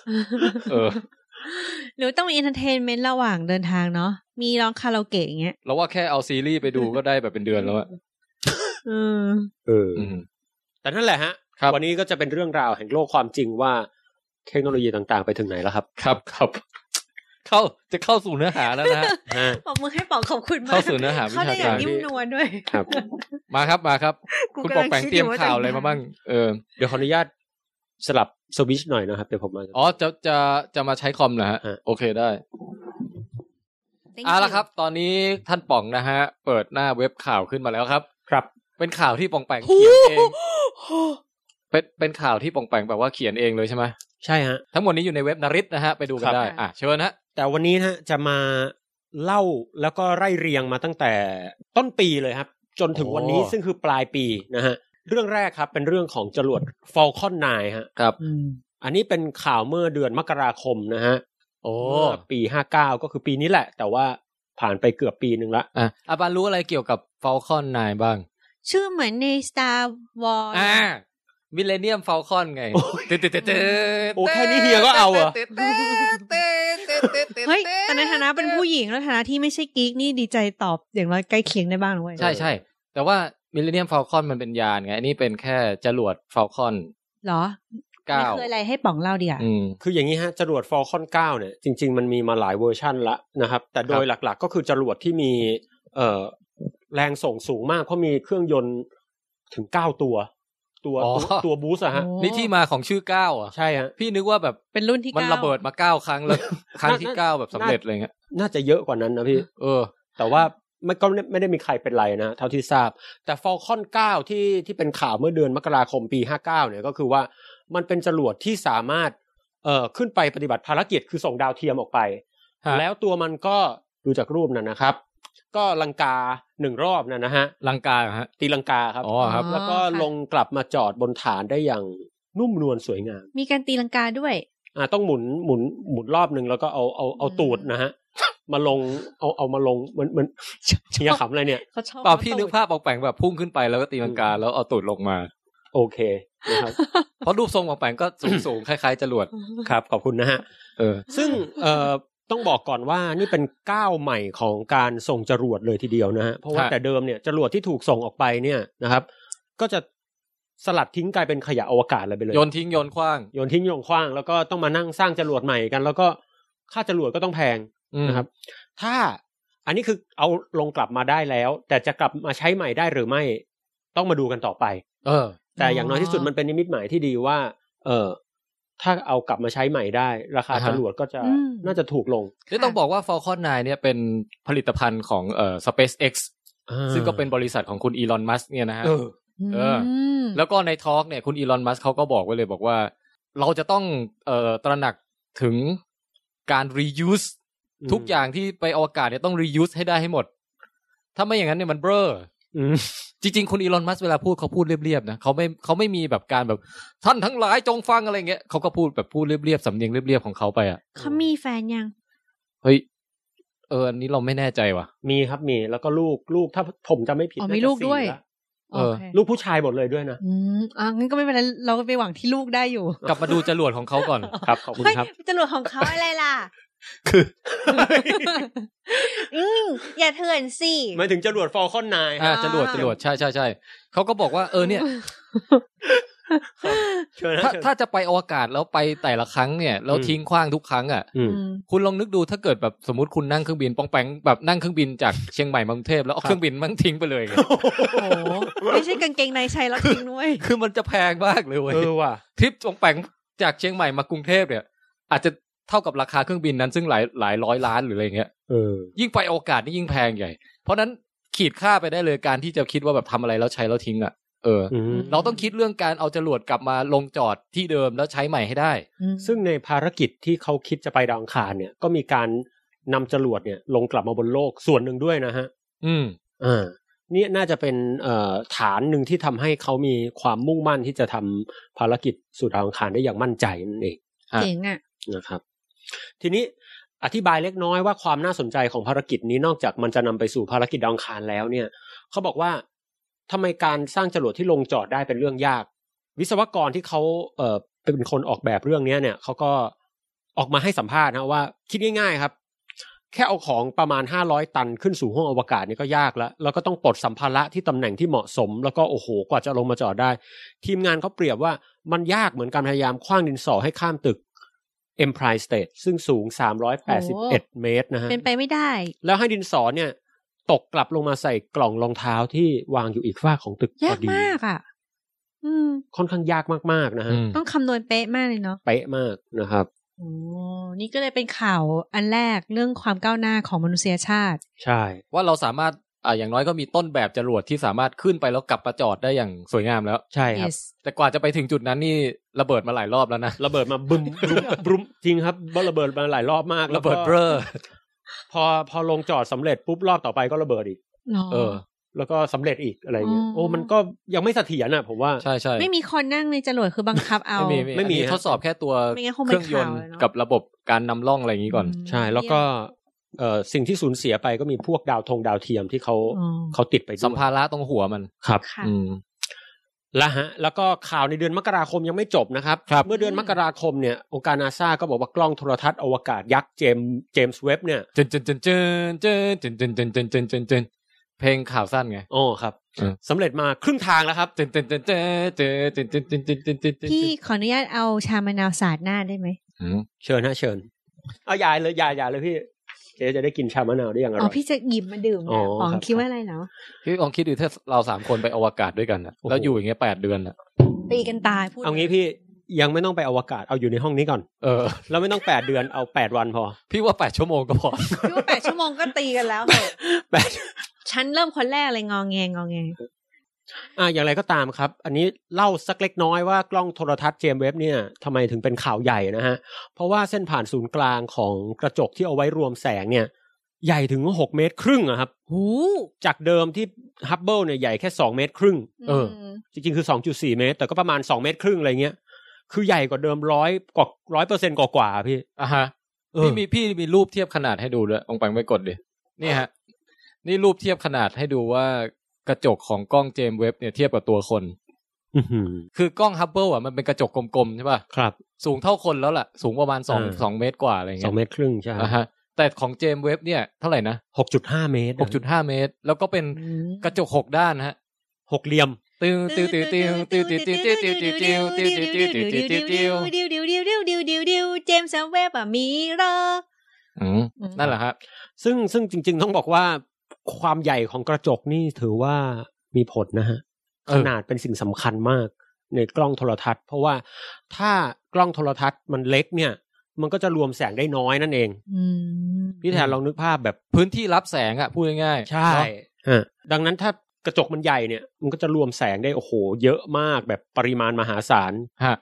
หรือต้องมีเอนเตอร์เทนเมนต์ระหว่างเดินทางเนาะมีร้องคาราโอเกะอย่างเงี้ยเราว่าแค่เอาซีรีส์ไปดูก็ได้แบบเป็นเดือนแล้วอ่ะแต่นั่นแหละฮะวันนี้ก็จะเป็นเรื่องราวแห่งโลกความจริงว่าเทคโนโลยีต่างๆไปถึงไหนแล้วครับครับเข้าสู่เนื้อหาแล้วนะปอบมือให้ปอกขอบคุณมากเข้าสู่เนื้อหาวิชาการนี่เข้าได้อย่างนิ่มนวลด้วยครับมาครับคุณปอกแปลงเตรียมข่าวอะไรมาบ้างเดี๋ยวขออนุญาตสลับสวิตช์หน่อยนะครับเดี๋ยวผมมาอ๋อจะมาใช้คอมเหรอฮะโอเคได้แล้วครับตอนนี้ท่านป่องนะฮะเปิดหน้าเว็บข่าวขึ้นมาแล้วครับครับเป็นข่าวที่ป่องแปลงเขียนเองเป็นข่าวที่ป่องแปลงแบบว่าเขียนเองเลยใช่ไหมใช่ฮะทั้งหมดนี้อยู่ในเว็บนฤทธิ์นะฮะไปดูกันได้อ่ะเชิญฮะแต่วันนี้นะจะมาเล่าแล้วก็ไล่เรียงมาตั้งแต่ต้นปีเลยครับจนถึงวันนี้ซึ่งคือปลายปีนะฮะเรื่องแรกครับเป็นเรื่องของจรวด Falcon 9 ฮะครับอันนี้เป็นข่าวเมื่อเดือนมกราคมนะฮะปี 59 ก็คือปีนี้แหละแต่ว่าผ่านไปเกือบปีนึงละอาบานรู้อะไรเกี่ยวกับ Falcon 9 บ้างชื่อเหมือนใน Star Wars มิลเลนเนียม Falcon ไงโอ้แค่นี้เฮียก็เอาอะเฮ้ยแต่ในฐานะเป็นผู้หญิงแล้วฐานะที่ไม่ใช่กิ๊กนี่ดีใจตอบอย่างน้อยใกล้เคียงได้บ้างนะเว้ยใช่ๆแต่ว่ามิลเลนเนียม Falcon มันเป็นยานไงอันนี้เป็นแค่จรวด Falcon เหรอไม่เคยอะไรให้ป๋องเล่าดิอ่ะคืออย่างนี้ฮะจรวด Falcon 9 เนี่ยจริงๆมันมีมาหลายเวอร์ชั่นละนะครับแต่โดยหลักๆก็คือจรวดที่มีแรงส่งสูงมากเพราะมีเครื่องยนต์ถึง9ตัวบูสอะฮะนี่ที่มาของชื่อ9อ่ะใช่ฮะพี่นึกว่าแบบเป็นรุ่นที่9มันระเบิดมา9ครั้งแล้วครั้งที่9แบบสำเร็จอะไรเงี้ยน่าจะเยอะกว่านั้นนะพี่แต่ว่ามันก็ไม่ได้มีใครเป็นไรนะเท่าที่ทราบแต่ Falcon 9 ที่เป็นข่าวเมื่อเดือนมกราคมปี59เนี่ยก็คือว่ามันเป็นจรวดที่สามารถขึ้นไปปฏิบัติภารกิจคือส่งดาวเทียมออกไปแล้วตัวมันก็ดูจากรูปนั่นนะครับก็ลังกา1รอบนะฮะลังกาฮะตีลังกาครับอ๋อครับแล้วก็ลงกลับมาจอดบนฐานได้อย่างนุ่มนวลสวยงามมีการตีลังกาด้วยต้องหมุนรอบนึงแล้วก็เอาตูดนะฮะมาลงเอามาลงมันเชียขำอะไรเนี่ยเปล่าพี่นึกภาพออกแปลงแบบพุ่งขึ้นไปแล้วก็ตีลังกาแล้วเอาตูดลงมาโอเคนะครับเพราะรูปทรงออกแปลงก็สูงๆคล้ายๆจรวดครับขอบคุณนะฮะซึ่งต้องบอกก่อนว่านี่เป็นก้าวใหม่ของการส่งจรวดเลยทีเดียวนะฮะเพราะว่าแต่เดิมเนี่ยจรวดที่ถูกส่งออกไปเนี่ยนะครับก็จะสลัดทิ้งกลายเป็นขยะอวกาศอะไรไปเลยโยนทิ้งโยนขว้างแล้วก็ต้องมานั่งสร้างจรวดใหม่กันแล้วก็ค่าจรวดก็ต้องแพงนะครับถ้าอันนี้คือเอาลงกลับมาได้แล้วแต่จะกลับมาใช้ใหม่ได้หรือไม่ต้องมาดูกันต่อไปแต่อย่างน้อยที่สุดมันเป็นนิมิตหมายที่ดีว่าถ้าเอากลับมาใช้ใหม่ได้ราคาจรวดก็จะน่าจะถูกลงนี่ต้องบอกว่า Falcon 9 เนี่ยเป็นผลิตภัณฑ์ของSpaceX ซึ่งก็เป็นบริษัทของคุณ Elon Musk เนี่ยนะฮะแล้วก็ในทอล์คเนี่ยคุณ Elon Musk เขาก็บอกไว้เลยบอกว่าเราจะต้องตระหนักถึงการ reuse ทุกอย่างที่ไปอวกาศเนี่ยต้อง reuse ให้ได้ให้หมดถ้าไม่อย่างนั้นเนี่ยมันเบ้อจริงๆคุณอีลอนมัสก์เวลาพูดเขาพูดเรียบๆนะเขาไม่มีแบบการแบบท่านทั้งหลายจงฟังอะไรเงี้ยเขาก็พูดแบบพูดเรียบๆสำเนียงเรียบๆของเขาไปอ่ะเขามีแฟนยังเฮ้ยอันนี้เราไม่แน่ใจว่ะมีครับมีแล้วก็ลูกถ้าผมจำไม่ผิดมีลูกด้วยลูกผู้ชายหมดเลยด้วยนะงั้นก็ไม่เป็นไรเราไปหวังที่ลูกได้อยู่กลับมาดูจรวดของเขาก่อนครับขอบคุณครับจรวดของเขาอะไรล่ะคืออย่าเถื่อนสิหมายถึงจรวด Falcon 9 จรวดใช่เขาก็บอกว่าเนี่ยถ้าจะไปอวกาศแล้วไปแต่ละครั้งเนี่ยแล้วทิ้งขว้างทุกครั้งอ่ะคุณลองนึกดูถ้าเกิดแบบสมมุติคุณนั่งเครื่องบินปองแปงแบบนั่งเครื่องบินจากเชียงใหม่มากรุงเทพแล้วเอาเครื่องบินมันทิ้งไปเลยโอ้ไม่ใช่กางเกงในใช้แล้วทิ้งด้วยคือมันจะแพงมากเลยเว้ยว่ะทริปปองแปงจากเชียงใหม่มากรุงเทพเนี่ยอาจจะเท่ากับราคาเครื่องบินนั้นซึ่งหลายร้อยล้านหรืออะไรเงี้ยยิ่งไปโอกาสนี่ยิ่งแพงใหญ่เพราะนั้นขีดค่าไปได้เลยการที่จะคิดว่าแบบทำอะไรแล้วใช้แล้วทิ้งอ่ะเราต้องคิดเรื่องการเอาจรวดกลับมาลงจอดที่เดิมแล้วใช้ใหม่ให้ได้ซึ่งในภารกิจที่เขาคิดจะไปดาวอังคารเนี่ยก็มีการนำจรวดเนี่ยลงกลับมาบนโลกส่วนหนึ่งด้วยนะฮะ นี่น่าจะเป็นฐานหนึ่งที่ทำให้เขามีความมุ่งมั่นที่จะทำภารกิจสู่ดาวอังคารได้อย่างมั่นใจนั่นเองเจ๋งอ่ะนะครับทีนี้อธิบายเล็กน้อยว่าความน่าสนใจของภารกิจนี้นอกจากมันจะนำไปสู่ภารกิจดาวอังคารแล้วเนี่ยเขาบอกว่าทำไมการสร้างจรวดที่ลงจอดได้เป็นเรื่องยากวิศวกรที่เขาเป็นคนออกแบบเรื่องนี้เนี่ยเขาก็ออกมาให้สัมภาษณ์นะว่าคิดง่ายๆครับแค่เอาของประมาณ500ตันขึ้นสู่ห้องอวกาศนี่ก็ยากแล้วแล้วก็ต้องปลดสัมภาระที่ตำแหน่งที่เหมาะสมแล้วก็โอ้โหกว่าจะลงมาจอดได้ทีมงานเขาเปรียบว่ามันยากเหมือนการพยายามขว้างดินสอให้ข้ามตึก Empire State ซึ่งสูง381เมตรนะฮะเป็นไปไม่ได้แล้วให้ดินสอเนี่ยตกกลับลงมาใส่กล่องรองเท้าที่วางอยู่อีกฝ้าของตึกพอดียากมากอ่ะค่อนข้างยากมากๆนะฮะต้องคำนวณเป๊ะมากเลยเนาะเป๊ะมากนะครับโอ้นี่ก็เลยเป็นข่าวอันแรกเรื่องความก้าวหน้าของมนุษยชาติใช่ว่าเราสามารถอย่างน้อยก็มีต้นแบบจรวดที่สามารถขึ้นไปแล้วกลับมาจอดได้อย่างสวยงามแล้วใช่ครับ yes. แต่กว่าจะไปถึงจุดนั้นนี่ระเบิดมาหลายรอบแล้วนะระเบิดมาบึ้ม บึ้มจริงครับระเบิดมาหลายรอบมากระเบิดเบ้อ พอลงจอดสำเร็จปุ๊บรอบต่อไปก็ระเบิดอีก oh. แล้วก็สำเร็จอีกอะไรเงี้ยโอ้มันก็ยังไม่เสถียรนะผมว่าใช่ๆไม่มีคนนั่งในจรวดคือบังคับเอาไม่มีทดสอบแค่ตัวเครื่องยนต์กับระบบการนำล่องอะไรอย่างงี้ก่อนใช่แล้วก็สิ่งที่สูญเสียไปก็มีพวกดาวเทียมที่เขาติดไปสัมภาระตรงหัวมันครับละฮะแล้วก็ข่าวในเดือนมกราคมยังไม่จบนะครับเมื่อเดือนมกราคมเนี่ยองค์การ NASA ก็บอกว่ากล้องโทรทัศน์อวกาศยักษ์เจมส์เว็บเนี่ยเพลงข่าวสั้นไงโอ้ครับสำเร็จมาครึ่งทางแล้วครับพี่ขออนุญาตเอาชามะนาวสาดหน้าได้ไหมเชิญฮะเชิญเอายายเลยยายเลยพี่เจ๊จะได้กินชามะนาวได้อย่างอร่อยอ๋อพี่จะหยิบมาดื่มนะอ๋องคิดว่าอะไรเนาะพี่อ๋องคิดดูถ้าเรา3คนไปอวกาศด้วยกันแล้วอยู่อย่างเงี้ย8เดือนน่ะตีกันตายพูดเอางี้พี่ยังไม่ต้องไปอวกาศเอาอยู่ในห้องนี้ก่อนแล้วไม่ต้อง8เดือนเอา8วันพอพี่ว่า8ชั่วโมงก็พอพี่ว่า8ชั่วโมงก็ตีกันแล้ว8ฉันเริ่มคนแรกเลยงอแงอย่างไรก็ตามครับอันนี้เล่าสักเล็กน้อยว่ากล้องโทรทัศน์เจมส์เว็บเนี่ยทำไมถึงเป็นข่าวใหญ่นะฮะเพราะว่าเส้นผ่านศูนย์กลางของกระจกที่เอาไว้รวมแสงเนี่ยใหญ่ถึง6.5 เมตรอะครับหูจากเดิมที่ฮับเบิลเนี่ยใหญ่แค่2.5 เมตรจริงๆคือ 2.4 เมตรแต่ก็ประมาณ2.5 เมตรอะไรเงี้ยคือใหญ่กว่าเดิม100% กว่าพี่อะฮะพี่มีรูปเทียบขนาดให้ดูด้วยองค์ปังไปกดดินี่ฮะนี่รูปเทียบขนาดให้ดูว่ากระจกของกล้องเจมส์เว็บเนี่ยเทียบกับตัวคนคือกล้องฮับเบิลอ่ะมันเป็นกระจกกลมๆใช่ป่ะครับสูงเท่าคนแล้วล่ะสูงประมาณ2เมตรกว่าอะไรเงี้ย2เมตรครึ่งใช่อ่ะฮะแต่ของเจมส์เว็บเนี่ยเท่าไหร่นะ 6.5 เมตร 6.5 เมตรแล้วก็เป็นกระจก6ด้านฮะ6เหลี่ยมติ้วติ้วติ้วติ้วติ้วติ้วติ้วติ้วติ้วติ้วติ้วติ้วติ้วติ้วติ้วติ้วติ้วติ้วติ้วความใหญ่ของกระจกนี่ถือว่ามีผลนะฮะขนาดเป็นสิ่งสำคัญมากในกล้องโทรทัศน์เพราะว่าถ้ากล้องโทรทัศน์มันเล็กเนี่ยมันก็จะรวมแสงได้น้อยนั่นเองพี่แทนลองนึกภาพแบบพื้นที่รับแสงอะพูดง่ายๆใช่ดังนั้นถ้ากระจกมันใหญ่เนี่ยมันก็จะรวมแสงได้โอ้โหเยอะมากแบบปริมาณมหาศาลฮะ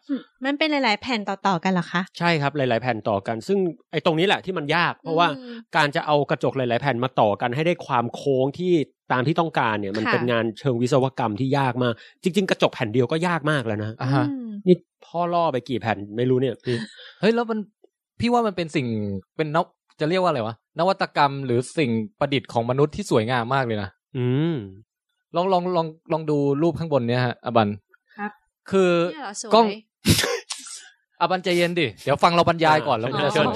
มันเป็นหลายๆแผ่นต่อๆกันเหรอคะใช่ครับหลายๆแผ่นต่อกันซึ่งไอ้ตรงนี้แหละที่มันยากเพราะว่าการจะเอากระจกหลายๆแผ่นมาต่อกันให้ได้ความโค้งที่ตามที่ต้องการเนี่ยมันเป็นงานเชิงวิศวกรรมที่ยากมากจริงๆกระจกแผ่นเดียวก็ยากมากแล้วนะนี่พ่อล่อไปกี่แผ่นไม่รู้เนี่ยเฮ้ยแล้วมันพี่ว่ามันเป็นสิ่งเป็นนกจะเรียกว่าอะไรวะนวัตกรรมหรือสิ่งประดิษฐ์ของมนุษย์ที่สวยงามมากเลยนะลองดูรูปข้างบนเนี่ยฮะอบันครับคือกล้องอบันใจเย็นดิเดี๋ยวฟังเราบรรยายก่อนแล้วเชิญ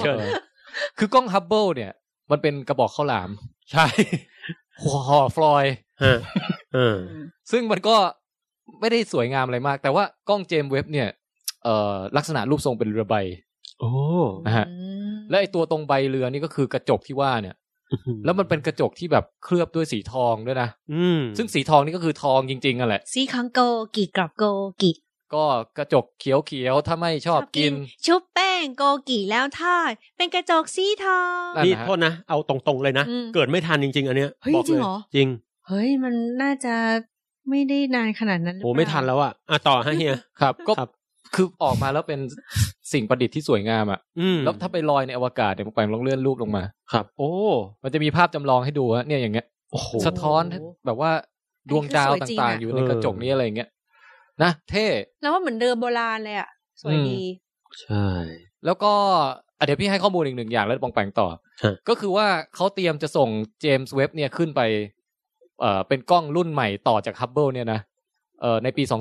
คือกล้องฮับเบิลเนี่ยมันเป็นกระบอกข้าวหลามใช่ห่อฟลอยซึ่งมันก็ไม่ได้สวยงามอะไรมากแต่ว่ากล้องเจมส์เว็บเนี่ยลักษณะรูปทรงเป็นเรือใบโอ้นะฮะและไอตัวตรงใบเรือนี่ก็คือกระจกที่ว่าเนี่ยแล้วมันเป็นกระจกที่แบบเคลือบด้วยสีทองด้วยนะซึ่งสีทองนี่ก็คือทองจริงๆอ่ะแหละสีของโกกิกรอบโกกิก็กระจกเขียวๆถ้าไม่ชอบกินชุบแป้งโกกิแล้วทอดเป็นกระจกสีทองนี่โทษนะเอาตรงๆเลยนะเกิดไม่ทันจริงๆอันเนี้ยบอกเลยจริงเฮ้ยมันน่าจะไม่ได้นานขนาดนั้นโอ้ไม่ทันแล้วอ่ะต่อฮะเฮียครับก็คือออกมาแล้วเป็นสิ่งประดิษฐ์ที่สวยงามอ่ะแล้วถ้าไปลอยในอวกาศเดี๋ยวผมลองเลื่อนรูปลงมาครับโอ้มันจะมีภาพจำลองให้ดูฮะเนี่ยอย่างเงี้ยสะท้อนแบบว่า ดวงดาวต่างๆอยู่ในกระจกนี้อะไรอย่างเงี้ยนะเท่แล้วว่าเหมือนเดิมโบราณเลยอ่ะสวยดีใช่แล้วก็เดี๋ยวพี่ให้ข้อมูลอีกหนึ่งอย่างแล้วปองแปงต่อก็คือว่าเขาเตรียมจะส่งเจมส์เว็บเนี่ยขึ้นไปเป็นกล้องรุ่นใหม่ต่อจากฮับเบิลเนี่ยนะในปี2018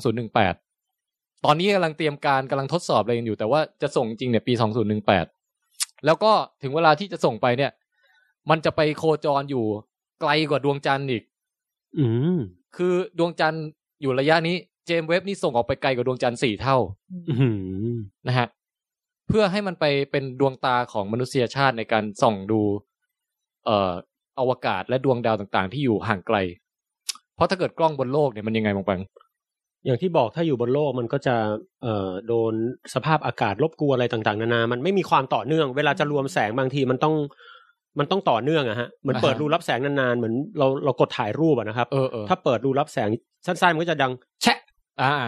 ตอนนี้กำลังเตรียมการกำลังทดสอบอะไรกันอยู่แต่ว่าจะส่งจริงเนี่ยปี2018แล้วก็ถึงเวลาที่จะส่งไปเนี่ยมันจะไปโคจรอยู่ไกลกว่าดวงจันทร์อีกคือดวงจันทร์อยู่ระยะนี้เจมส์เว็บนี่ส่งออกไปไกลกว่าดวงจันทร์4 เท่านะฮะเพื่อให้มันไปเป็นดวงตาของมนุษยชาติในการส่องดูอวกาศและดวงดาวต่างๆที่อยู่ห่างไกลเพราะถ้าเกิดกล้องบนโลกเนี่ยมันยังไงมองไปอย่างที่บอกถ้าอยู่บนโลกมันก็จะโดนสภาพอากาศรบกวนอะไรต่างๆนานามันไม่มีความต่อเนื่องเวลาจะรวมแสงบางทีมันต้องต่อเนื่องอะฮะเหมือนเปิดรูรับแสงนานๆเหมือนเรากดถ่ายรูปอะนะครับถ้าเปิดรูรับแสงสั้นๆมันก็จะดังแชะ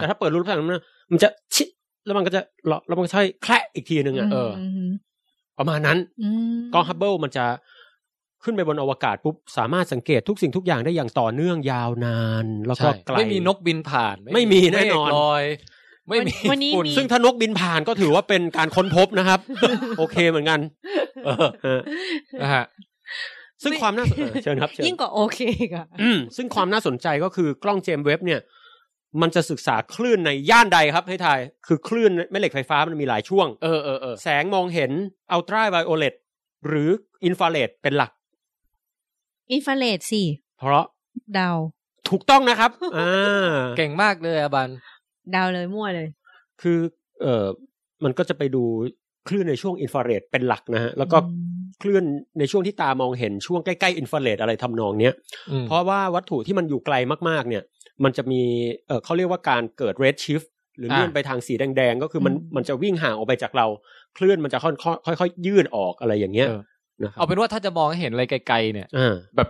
แต่ถ้าเปิดรูรับแสงนั้นมันจะชิแล้วมันก็จะแล้วมันก็ใช่แคละอีกทีนึงอ่ะประมาณนั้นกล้องฮับเบิลมันจะขึ้นไปบนอวกาศปุ๊บสามารถสังเกตทุกสิ่งทุกอย่างได้อย่างต่อเนื่องยาวนานแล้วก็ไกลไม่มีนกบินผ่านไม่มีแน่นอนไม่มีฝุ่นซึ่งถ้านกบินผ่านก็ถือว่าเป็นการค้นพบนะครับโอเคเหมือนกันนะฮะซึ่งความน่าสนใจเชิญครับยิ่งกว่าโอเคค่ะซึ่งความน่าสนใจก็คือกล้องเจมส์เว็บเนี่ยมันจะศึกษาคลื่นในย่านใดครับให้ทายคือคลื่นแม่เหล็กไฟฟ้ามันมีหลายช่วงแสงมองเห็นอัลตราไวโอเลตหรืออินฟราเรดเป็นหลักอินฟราเรดสิเพราะดาวถูกต้องนะครับเก่งมากเลยอาบันดาวเลยมั่วเลยคือมันก็จะไปดูคลื่นในช่วงอินฟราเรดเป็นหลักนะฮะแล้วก็คลื่นในช่วงที่ตามองเห็นช่วงใกล้ๆอินฟราเรดอะไรทำนองเนี้ยเพราะว่าวัตถุที่มันอยู่ไกลมากๆเนี่ยมันจะมีเขาเรียกว่าการเกิด red shift หรือเลื่อนไปทางสีแดงๆก็คือมันจะวิ่งห่างออกไปจากเราคลื่นมันจะค่อยๆยืดออกอะไรอย่างเงี้ยนะครับเอาเป็นว่าถ้าจะมองเห็นอะไรไกลๆเนี่ยแบบ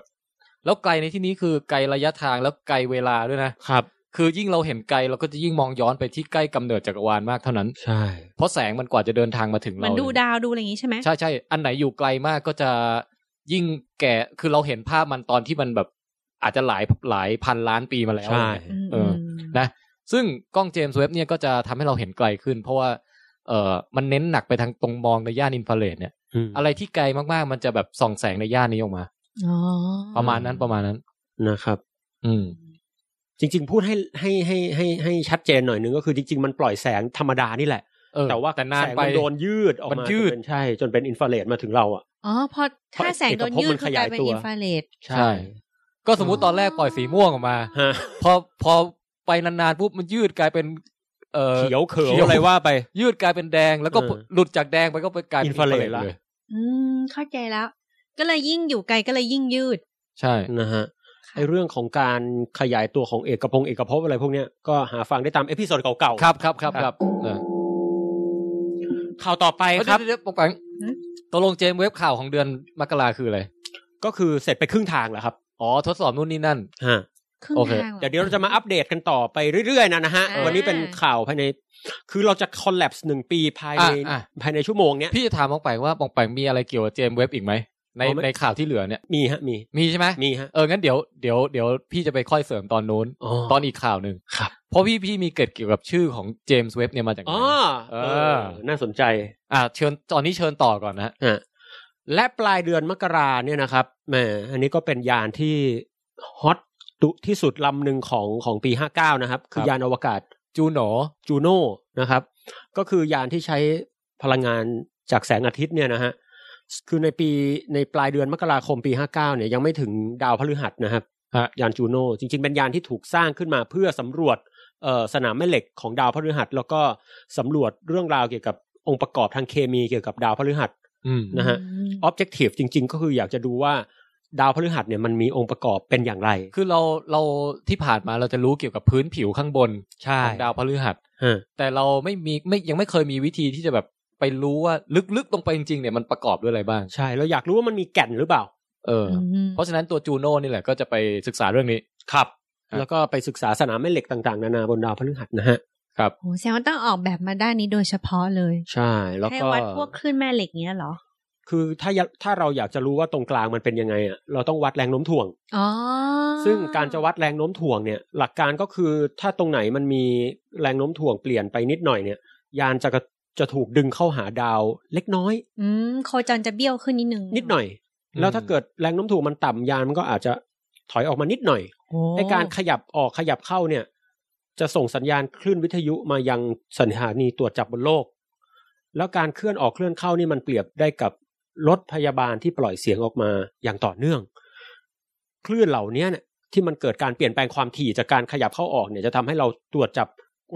แล้วไกลในที่นี้คือไกลระยะทางแล้วไกลเวลาด้วยนะครับคือยิ่งเราเห็นไกลเราก็จะยิ่งมองย้อนไปที่ใกล้กำเนิดจักรวาลมากเท่านั้นใช่เพราะแสงมันกว่าจะเดินทางมาถึงเรามันดูดาวดูอะไรอย่างงี้ใช่ไหมใช่ๆอันไหนอยู่ไกลมากก็จะยิ่งแก่คือเราเห็นภาพมันตอนที่มันแบบอาจจะหลายพันล้านปีมาแล้วใช่นะซึ่งกล้องเจมส์เว็บเนี่ยก็จะทำให้เราเห็นไกลขึ้นเพราะว่ามันเน้นหนักไปทางตรงมองในย่านอินฟราเรดเนี่ยอะไรที่ไกลมากๆมันจะแบบส่องแสงในย่านนี้ออกมาประมาณนั้นนะครับจริงๆพูดให้ชัดเจนหน่อยนึงก็คือจริงๆมันปล่อยแสงธรรมดานี่แหละแต่ว่าแสงมันโดนยืดออกมาเป็นใช่จนเป็นอินฟราเรดมาถึงเราอ่ะอ๋อพอถ้าแสงโดนยืดก็กลายเป็นอินฟราเรดใช่ก็สมมุติตอนแรกปล่อยสีม่วงออกมาพอไปนานๆปุ๊บมันยืดกลายเป็นเขียวเขียวอะไรว่าไปยืดกลายเป็นแดงแล้วก็หลุดจากแดงไปก็เป็นกลายเป็นอินฟราเรดเลยเข้าใจแล้วก็เลยยิ่งอยู่ไกลก็เลยยิ่งยืดใช่นะฮะไอเรื่องของการขยายตัวของเอกภพอะไรพวกเนี้ยก็หาฟังได้ตามเอพิโซดเก่าๆครับข่าวต่อไปครับตกลงเจมส์เว็บข่าวของเดือนมกราคืออะไรก็คือเสร็จไปครึ่งทางแล้วครับอ๋อทดสอบนู่นนี่นั่นโอเคเดี๋ยวเราจะมาอัปเดตกันต่อไปเรื่อยๆนะฮะวันนี้เป็นข่าวภายในคือเราจะคอลแลปส์1ปีภายในชั่วโมงเนี้ยพี่จะถามปองแปงว่าปองแปงมีอะไรเกี่ยวกับเจมส์เว็บอีกไหมในข่าวที่เหลือเนี่ยมีฮะมีใช่ไหมมีฮะงั้นเดี๋ยวพี่จะไปค่อยเสริมตอนนู้นตอนอีกข่าวหนึ่งครับเพราะพี่มีเกิดเกี่ยวกับชื่อของเจมส์เว็บเนี่ยมาจากไหนน่าสนใจเชิญตอนนี้เชิญต่อก่อนนะและปลายเดือนมกราเนี่ยนะครับแหมอันนี้ก็เป็นยานที่ฮอตที่สุดลำหนึ่งของปี59นะครับคือยานอวกาศจูโน่นะครับก็คือยานที่ใช้พลังงานจากแสงอาทิตย์เนี่ยนะฮะคือในปลายเดือนมกราคมปี59เนี่ยยังไม่ถึงดาวพฤหัสนะครับยานจูโน่จริงๆเป็นยานที่ถูกสร้างขึ้นมาเพื่อสำรวจสนามแม่เหล็กของดาวพฤหัสแล้วก็สำรวจเรื่องราวเกี่ยวกับองค์ประกอบทางเคมีเกี่ยวกับดาวพฤหัสนะฮะ objective จริงๆก็คืออยากจะดูว่าดาวพฤหัสเนี่ยมันมีองค์ประกอบเป็นอย่างไรคือเราที่ผ่านมาเราจะรู้เกี่ยวกับพื้นผิวข้างบนของดาวพฤหัสแต่เรายังไม่เคยมีวิธีที่จะแบบไปรู้ว่าลึกๆลงไปจริงๆเนี่ยมันประกอบด้วยอะไรบ้างใช่เราอยากรู้ว่ามันมีแก่นหรือเปล่าเพราะฉะนั้นตัวจูโน่นี่แหละก็จะไปศึกษาเรื่องนี้ครับแล้วก็ไปศึกษาสนามแม่เหล็กต่างๆนานาบนดาวพฤหัสนะฮะครับโอ้แสดงว่าต้องออกแบบมาด้านนี้โดยเฉพาะเลยใช่แล้วก็ให้วัดพวกคลื่นแม่เหล็กเงี้ยเหรอ คือถ้าเราอยากจะรู้ว่าตรงกลางมันเป็นยังไงอ่ะเราต้องวัดแรงโน้มถ่วงซึ่งการจะวัดแรงโน้มถ่วงเนี่ยหลักการก็คือถ้าตรงไหนมันมีแรงโน้มถ่วงเปลี่ยนไปนิดหน่อยเนี่ยยานจะถูกดึงเข้าหาดาวเล็กน้อยโคจรจะเบี้ยวขึ้นนิดนึงนิดหน่อยแล้วถ้าเกิดแรงโน้มถ่วงมันต่ำยานมันก็อาจจะถอยออกมานิดหน่อยไอ้การขยับออกขยับเข้าเนี่ยจะส่งสัญญาณคลื่นวิทยุมายังสถานีตรวจจับบนโลกแล้วการเคลื่อนออกเคลื่อนเข้านี่มันเปรียบได้กับรถพยาบาลที่ปล่อยเสียงออกมาอย่างต่อเนื่องคลื่นเหล่านี้เนี่ยที่มันเกิดการเปลี่ยนแปลงความถี่จากการขยับเข้าออกเนี่ยจะทำให้เราตรวจจับ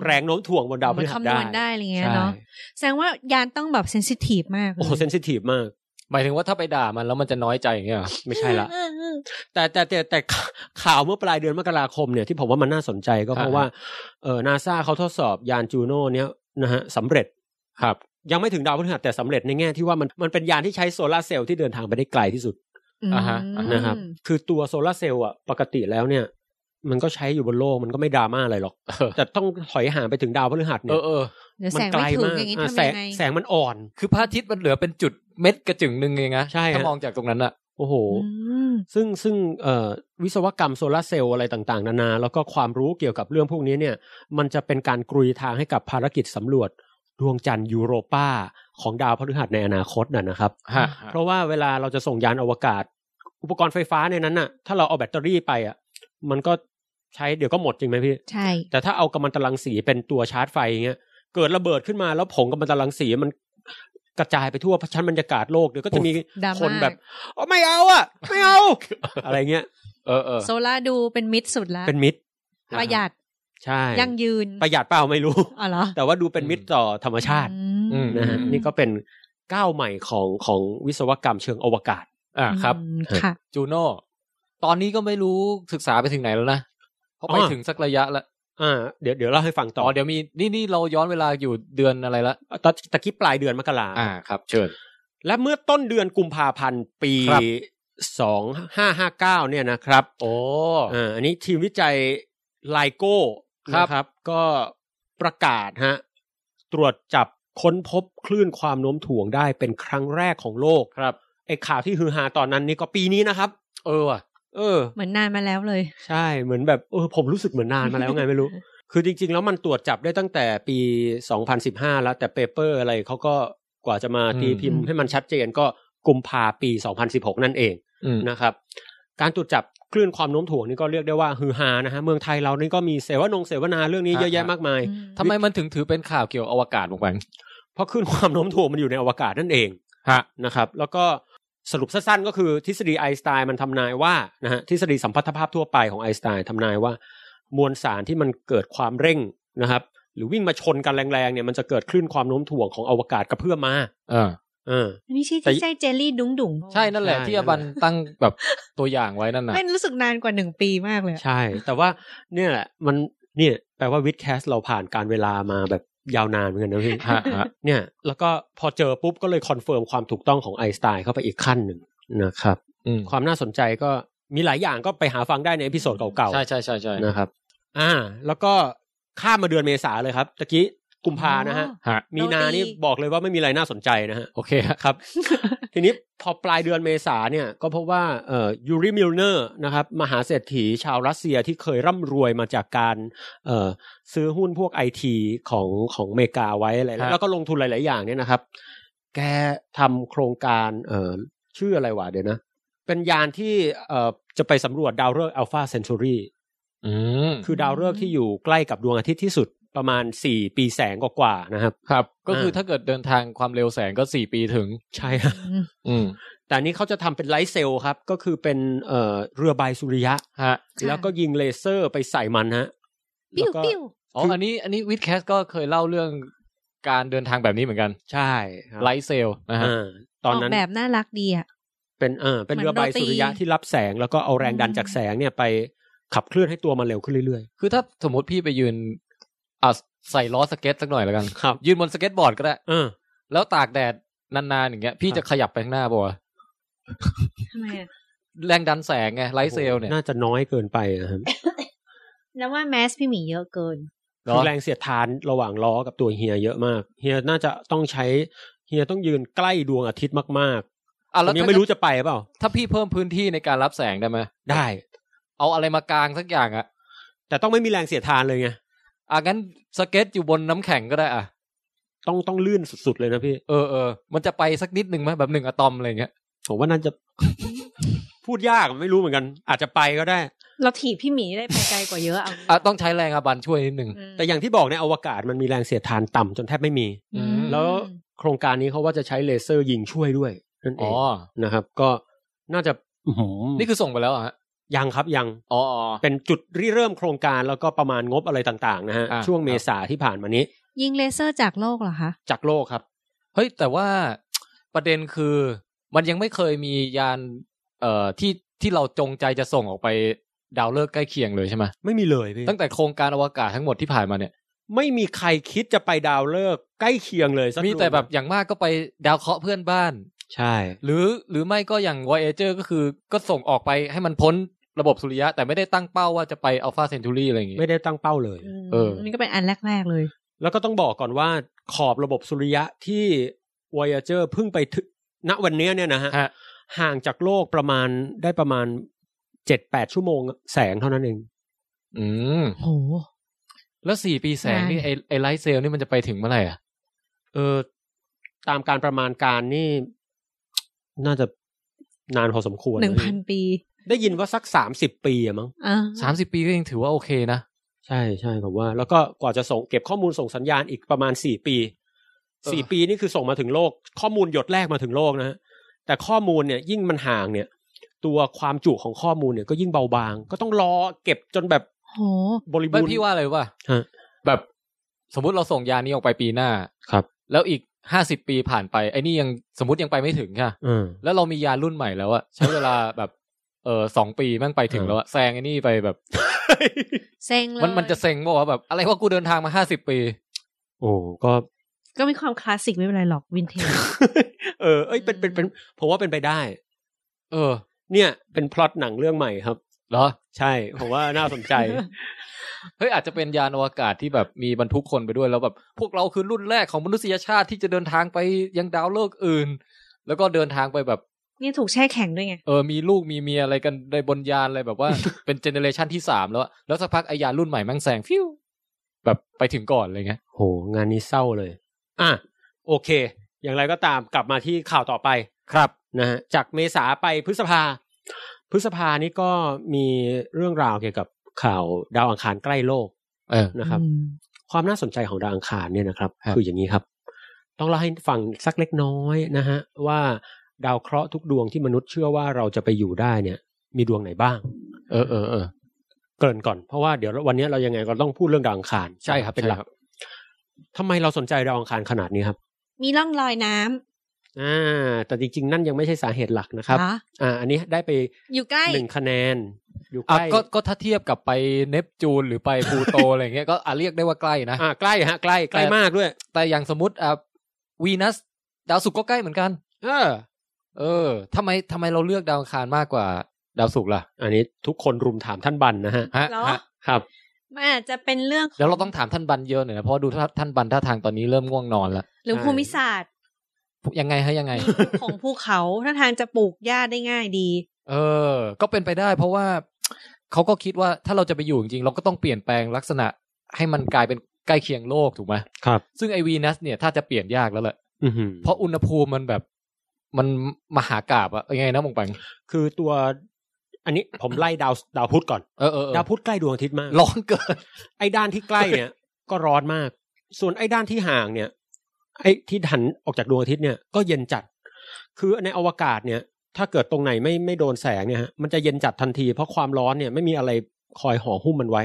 แรงโน้มถ่วงบนดาวพฤหัสได้คำนวณได้อะไรเงี้ยเนาะแสดงว่ายานต้องแบบเซนซิทีฟมากโอ้เซนซิทีฟมากหมายถึงว่าถ้าไปด่ามันแล้วมันจะน้อยใจอย่างเงี้ยไม่ใช่ละแต่ข่าวเมื่อปลายเดือนมกราคมเนี่ยที่ผมว่ามันน่าสนใจก็เพราะว่าNASA เขาทดสอบยาน Juno เนี่ยนะฮะสำเร็จครับยังไม่ถึงดาวพฤหัสแต่สำเร็จในแง่ที่ว่ามันเป็นยานที่ใช้โซลาร์เซลล์ที่เดินทางไปได้ไกลที่สุดนะครับคือตัวโซลาร์เซลล์อ่ะปกติแล้วเนี่ยมันก็ใช้อยู่บนโลกมันก็ไม่ดราม่าอะไรหรอกแต่ต้องถอยห่างไปถึงดาวพฤหัสเนี่ยมันไกลมากแสงมันอ่อนคือพระอาทิตย์มันเหลือเป็นจุดเม็ดกระจึงนึงเองนะถ้ามองจากตรงนั้นอ่ะโอ้โหซึ่งวิศวกรรมโซลาร์เซลล์อะไรต่างๆนานาแล้วก็ความรู้เกี่ยวกับเรื่องพวกนี้เนี่ยมันจะเป็นการกรุยทางให้กับภารกิจสำรวจดวงจันทร์ยูโรปาของดาวพฤหัสในอนาคตนะครับเพราะว่าเวลาเราจะส่งยานอวกาศอุปกรณ์ไฟฟ้าในนั้นน่ะถ้าเราเอาแบตเตอรี่ไปอ่ะมันก็ใช้เดี๋ยวก็หมดจริงไหมพี่ใช่แต่ถ้าเอากัมมันตรังสีเป็นตัวชาร์จไฟอย่างเงี้ยเกิดระเบิดขึ้นมาแล้วผงกัมมันตรังสีมันกระจายไปทั่วชั้นบรรยากาศโลกเดี๋ยวก็จะมีคนแบบอ๋อไม่เอาอ่ะไม่เอา อะไรเงี้ยโซล่าดูเป็นมิตรสุดแล้วเป็นมิตรประหยัดใช่ยั่งยืนประหยัดเปล่าไม่รู้อ๋อเหรอแต่ว่าดูเป็นมิตรต่อธรรมชาตินะฮะนี่ก็เป็นก้าวใหม่ของวิศวกรรมเชิงอวกาศครับจูโน่ตอนนี้ก็ไม่รู้ศึกษาไปถึงไหนแล้วนะเพราะไปถึงสักระยะละเดี๋ยวเล่าให้ฟังต่อเดี๋ยวมีนี่เราย้อนเวลาอยู่เดือนอะไรละตะกี้ปลายเดือนมกราครับเชิญและเมื่อต้นเดือนกุมภาพันธ์ปี2559เนี่ยนะครับโอ้อันนี้ทีมวิจัยไลโก้นะครับก็ประกาศฮะตรวจจับค้นพบคลื่นความโน้มถ่วงได้เป็นครั้งแรกของโลกครับไอ้ข่าวที่ฮือฮาตอนนั้นนี่ก็ปีนี้นะครับเหมือนนานมาแล้วเลยใช่เหมือนแบบผมรู้สึกเหมือนนานมาแล้วไงไม่รู้ คือจริงๆแล้วมันตรวจจับได้ตั้งแต่ปี2015แล้วแต่เปเปอร์อะไรเขาก็กว่าจะมาตีพิมพ์ให้มันชัดเจนก็กุมภาปี2016นั่นเองนะครับการตรวจจับคลื่นความโน้มถ่วงนี่ก็เรียกได้ว่าฮือฮานะฮะเมืองไทยเรานี่ก็มีเสวนาเรื่องนี้เยอะแยะมากมายทำไมมันถึงถือเป็นข่าวเกี่ยวอวกาศบ้างเพราะคลื่นความโน้มถ่วงมันอยู่ในอวกาศนั่นเองนะครับแล้วก็สรุปสั้นๆก็คือทฤษฎีไอน์สไตน์มันทำนายว่านะฮะทฤษฎีสัมพัทธภาพทั่วไปของไอน์สไตน์ทำนายว่ามวลสารที่มันเกิดความเร่งนะครับหรือวิ่งมาชนกันแรงๆเนี่ยมันจะเกิดคลื่นความโน้มถ่วงของอวกาศกระเพื่อมมานี่ใช่ที่ใช่เจลลี่ดุ๋งๆใช่นั่นแหละที่อบันตั้งแบบตัวอย่างไว้นั่นน่ะไม่รู้สึกนานกว่า1ปีมากเลยใช่แต่ว่าเนี่ยแหละมันเนี่ยแปลว่าวิดแคสเราผ่านการเวลามาแบบยาวนานเหมือนกันนะพี่เนี่ยแล้วก็พอเจอปุ๊บก็เลยคอนเฟิร์มความถูกต้องของไอน์สไตน์เข้าไปอีกขั้นหนึ่งนะครับความน่าสนใจก็มีหลายอย่างก็ไปหาฟังได้ในเอพิโซดเก่าๆใช่ใช่ใช่ใช่นะครับแล้วก็ข้ามมาเดือนเมษาเลยครับตะกี้กุมภานะฮะมีนานี่บอกเลยว่าไม่มีอะไรน่าสนใจนะฮะโอเคครับ ทีนี้พอปลายเดือนเมษาเนี่ยก็เพราะว่ายูริมิลเนอร์นะครับมหาเศรษฐีชาวรัสเซียที่เคยร่ำรวยมาจากการซื้อหุ้นพวก IT ของอเมริกาไว้อะไรแล้วก็ลงทุนหลายๆอย่างเนี่ยนะครับแกทำโครงการชื่ออะไรวะเดี๋ยวนะเป็นยานที่จะไปสำรวจดาวฤกษ์ Alpha Centauri คือดาวฤกษ์ที่อยู่ใกล้กับดวงอาทิตย์ที่สุดประมาณ4ปีแสงกว่าๆนะครับครับก็คือถ้าเกิดเดินทางความเร็วแสงก็4ปีถึงใช่ฮะแต่อันนี้เขาจะทำเป็นไลท์เซลล์ครับก็คือเป็นเรือใบสุริยะฮะแล้วก็ยิงเลเซอร์ไปใส่มันฮะปิ้วปิ้วอันนี้วิดแคสก็เคยเล่าเรื่องการเดินทางแบบนี้เหมือนกันใช่ไลท์เซลล์นะฮะตอนนั้นออกแบบน่ารักดีอ่ะเป็นเรือใบสุริยะที่รับแสงแล้วก็เอาแรงดันจากแสงเนี่ยไปขับเคลื่อนให้ตัวมันเร็วขึ้นเรื่อยๆคือถ้าสมมติพี่ไปยืนใส่ล้อสเก็ตสักหน่อยแล้วกันครับยืนบนสเก็ตบอร์ดก็ได้แล้วตากแดดนานๆอย่างเงี้ยพี่จะขยับไปข้างหน้าบ่ทำไมอ่ะแรงดันแสงไงไลท์เซลล์เนี่ยน่าจะน้อยเกินไปนะครับแล้วว่าแมสพี่หมีเยอะเกินคือแรงเสียดทานระหว่างล้อกับตัวเฮียเยอะมากเฮียน่าจะต้องใช้เฮียต้องยืนใกล้ดวงอาทิตย์มาก ยังไม่รู้จะไปเปล่าถ้าพี่เพิ่มพื้นที่ในการรับแสงได้ไหมได้เอาอะไรมากางสักอย่างอะแต่ต้องไม่มีแรงเสียดทานเลยไงงั้นสเก็ตอยู่บนน้ำแข็งก็ได้อะต้องลื่นสุดๆเลยนะพี่เออมันจะไปสักนิดนึงไหมแบบ1อะตอมอะไรเงี้ยผมว่านั่นจะ พูดยากไม่รู้เหมือนกันอาจจะไปก็ได้เราถีบพี่หมีได้ไปไกลกว่าเยอะเอาต้องใช้แรงอาบันช่วยนิดนึงแต่อย่างที่บอกในอวกาศมันมีแรงเสียดทานต่ำจนแทบไม่มีแล้วโครงการนี้เขาว่าจะใช้เลเซอร์ยิงช่วยด้วยนั่นเองนะครับก็น่าจะนี่คือส่งไปแล้วอ่ะยังครับยังเป็นจุดริเริ่มโครงการแล้วก็ประมาณงบอะไรต่างๆนะฮะช่วงเมษาที่ผ่านมานี้ยิงเลเซอร์จากโลกเหรอคะจากโลกครับเฮ้ยแต่ว่าประเด็นคือมันยังไม่เคยมียานที่เราจงใจจะส่งออกไปดาวฤกษ์ใกล้เคียงเลยใช่ไหมไม่มีเลยพี่ตั้งแต่โครงการอวกาศทั้งหมดที่ผ่านมาเนี่ยไม่มีใครคิดจะไปดาวฤกษ์ใกล้เคียงเลยมีแต่แบบอย่างมากก็ไปดาวเคราะห์เพื่อนบ้านใช่หรือไม่ก็อย่าง Voyager ก็คือก็ส่งออกไปให้มันพ้นระบบสุริยะแต่ไม่ได้ตั้งเป้าว่าจะไป Alpha Centauri อะไรอย่างงี้ไม่ได้ตั้งเป้าเลยนี่ก็เป็นอันแรกๆเลยแล้วก็ต้องบอกก่อนว่าขอบระบบสุริยะที่ Voyager เพิ่งไปณวันนี้เนี่ยนะฮะห่างจากโลกประมาณได้ประมาณ 7-8 ชั่วโมงแสงเท่านั้นเองโหแล้ว4ปีแสงนี่ไอ้ไลท์เซลล์นี่มันจะไปถึงเมื่อไหร่อ่ะตามการประมาณการนี่น่าจะนานพอสมควร 1,000 ปีได้ยินว่าสัก30 ปีอะมั้ง30 ปีก็ยังถือว่าโอเคนะใช่ๆผมว่าแล้วก็กว่าจะส่งเก็บข้อมูลส่งสัญญาณอีกประมาณ4ปีนี่คือส่งมาถึงโลกข้อมูลหยดแรกมาถึงโลกนะฮะแต่ข้อมูลเนี่ยยิ่งมันห่างเนี่ยตัวความจุของข้อมูลเนี่ยก็ยิ่งเบาบางก็ต้องรอเก็บจนแบบโหบริบูรณ์พี่ว่าอะไรวะแบบสมมุติเราส่งยานนี้ออกไปปีหน้าครับแล้วอีก50 ปีผ่านไปไอ้นี่ยังสมมุติยังไปไม่ถึงใช่แล้วเรามียานรุ่นใหม่แล้วอะใช้เวลาแบบ2 ปีแม่งไปถึงแล้วอะแซงไอ้นี่ไปแบบเซ็งเลยมันจะเซ็งป่ะวะแบบอะไรวะกูเดินทางมา50 ปีโอ้ก็มีความคลาสสิกไม่เป็นไรหรอกวินเทจเอ้ยเป็นผมว่าเป็นไปได้เนี่ยเป็นพล็อตหนังเรื่องใหม่ครับเหรอใช่ผมว่าน่าสนใจเฮ้ยอาจจะเป็นยานอวกาศที่แบบมีบรรทุกคนไปด้วยแล้วแบบพวกเราคือรุ่นแรกของมนุษยชาติที่จะเดินทางไปยังดาวฤกษ์อื่นแล้วก็เดินทางไปแบบนี่ถูกแช่แข็งด้วยไงมีลูกมีเมียอะไรกันในบนยานอะไรแบบว่า เป็นเจเนเรชันที่3แล้วสักพักไอยานรุ่นใหม่แม่งแซงฟิวแบบไปถึงก่อนอะไรเงี้ยโหงานนี้เศร้าเลยอ่ะโอเคอย่างไรก็ตามกลับมาที่ข่าวต่อไปครับนะฮะจากเมษาไปพฤษภานี่ก็มีเรื่องราวเกี่ยวกับข่าวดาวอังคารใกล้โลกนะครับความน่าสนใจของดาวอังคารเนี่ยนะครับคืออย่างนี้ครับต้องเล่าให้ฟังสักเล็กน้อยนะฮะว่าดาวเคราะห์ทุกดวงที่มนุษย์เชื่อว่าเราจะไปอยู่ได้เนี่ยมีดวงไหนบ้างเกินก่อนเพราะว่าเดี๋ยววันนี้เรายังไงก็ต้องพูดเรื่องดาวอังคารใช่ครับเป็นหลักทำไมเราสนใจดาวอังคารขนาดนี้ครับมีร่องรอยน้ำแต่จริงๆนั่นยังไม่ใช่สาเหตุหลักนะครับอันนี้ได้ไปอยู่ใกล้1คะแนนอยู่ใกล้ก็ถ้าเทียบกับไปเนปจูนหรือไปพลูโตอะไรเงี้ยก็เรียกได้ว่าใกล้นะใกล้ฮะใกล้ใกล้มากด้วยแต่อย่างสมมุติวีนัสดาวศุกร์ก็ใกล้เหมือนกันทำไมเราเลือกดาวอังคารมากกว่าดาวศุกร์ล่ะอันนี้ทุกคนรุมถามท่านบันนะฮะครับมันอาจจะเป็นเรื่องแล้วเราต้องถามท่านบันเยอะหน่อยนะเพราะดูท่านบันท่าทางตอนนี้เริ่มง่วงนอนแล้วหรือภูมิศาสตร์ยังไงฮะยังไง ของภูเขาท่าทางจะปลูกหญ้าได้ง่ายดีก็เป็นไปได้เพราะว่าเขาก็คิดว่าถ้าเราจะไปอยู่จริงๆเราก็ต้องเปลี่ยนแปลงลักษณะให้มันกลายเป็นใกล้เคียงโลกถูกไหมครับซึ่งไอวีนัสเนี่ยถ้าจะเปลี่ยนยากแล้วแหละเพราะอุณหภูมิมันแบบมันมหากาพย์อะยังไงนะมองไปคือตัวอันนี้ผมไล่ดาวพุธก่อนดาวพุธใกล้ดวงอาทิตย์มากร้อนเกินไอ้ด้านที่ใกล้เนี่ยก็ร้อนมากส่วนไอ้ด้านที่ห่างเนี่ยไอ้ที่หันออกจากดวงอาทิตย์เนี่ยก็เย็นจัดคือในอวกาศเนี่ยถ้าเกิดตรงไหนไม่โดนแสงเนี่ยฮะมันจะเย็นจัดทันทีเพราะความร้อนเนี่ยไม่มีอะไรคอยห่อหุ้มมันไว้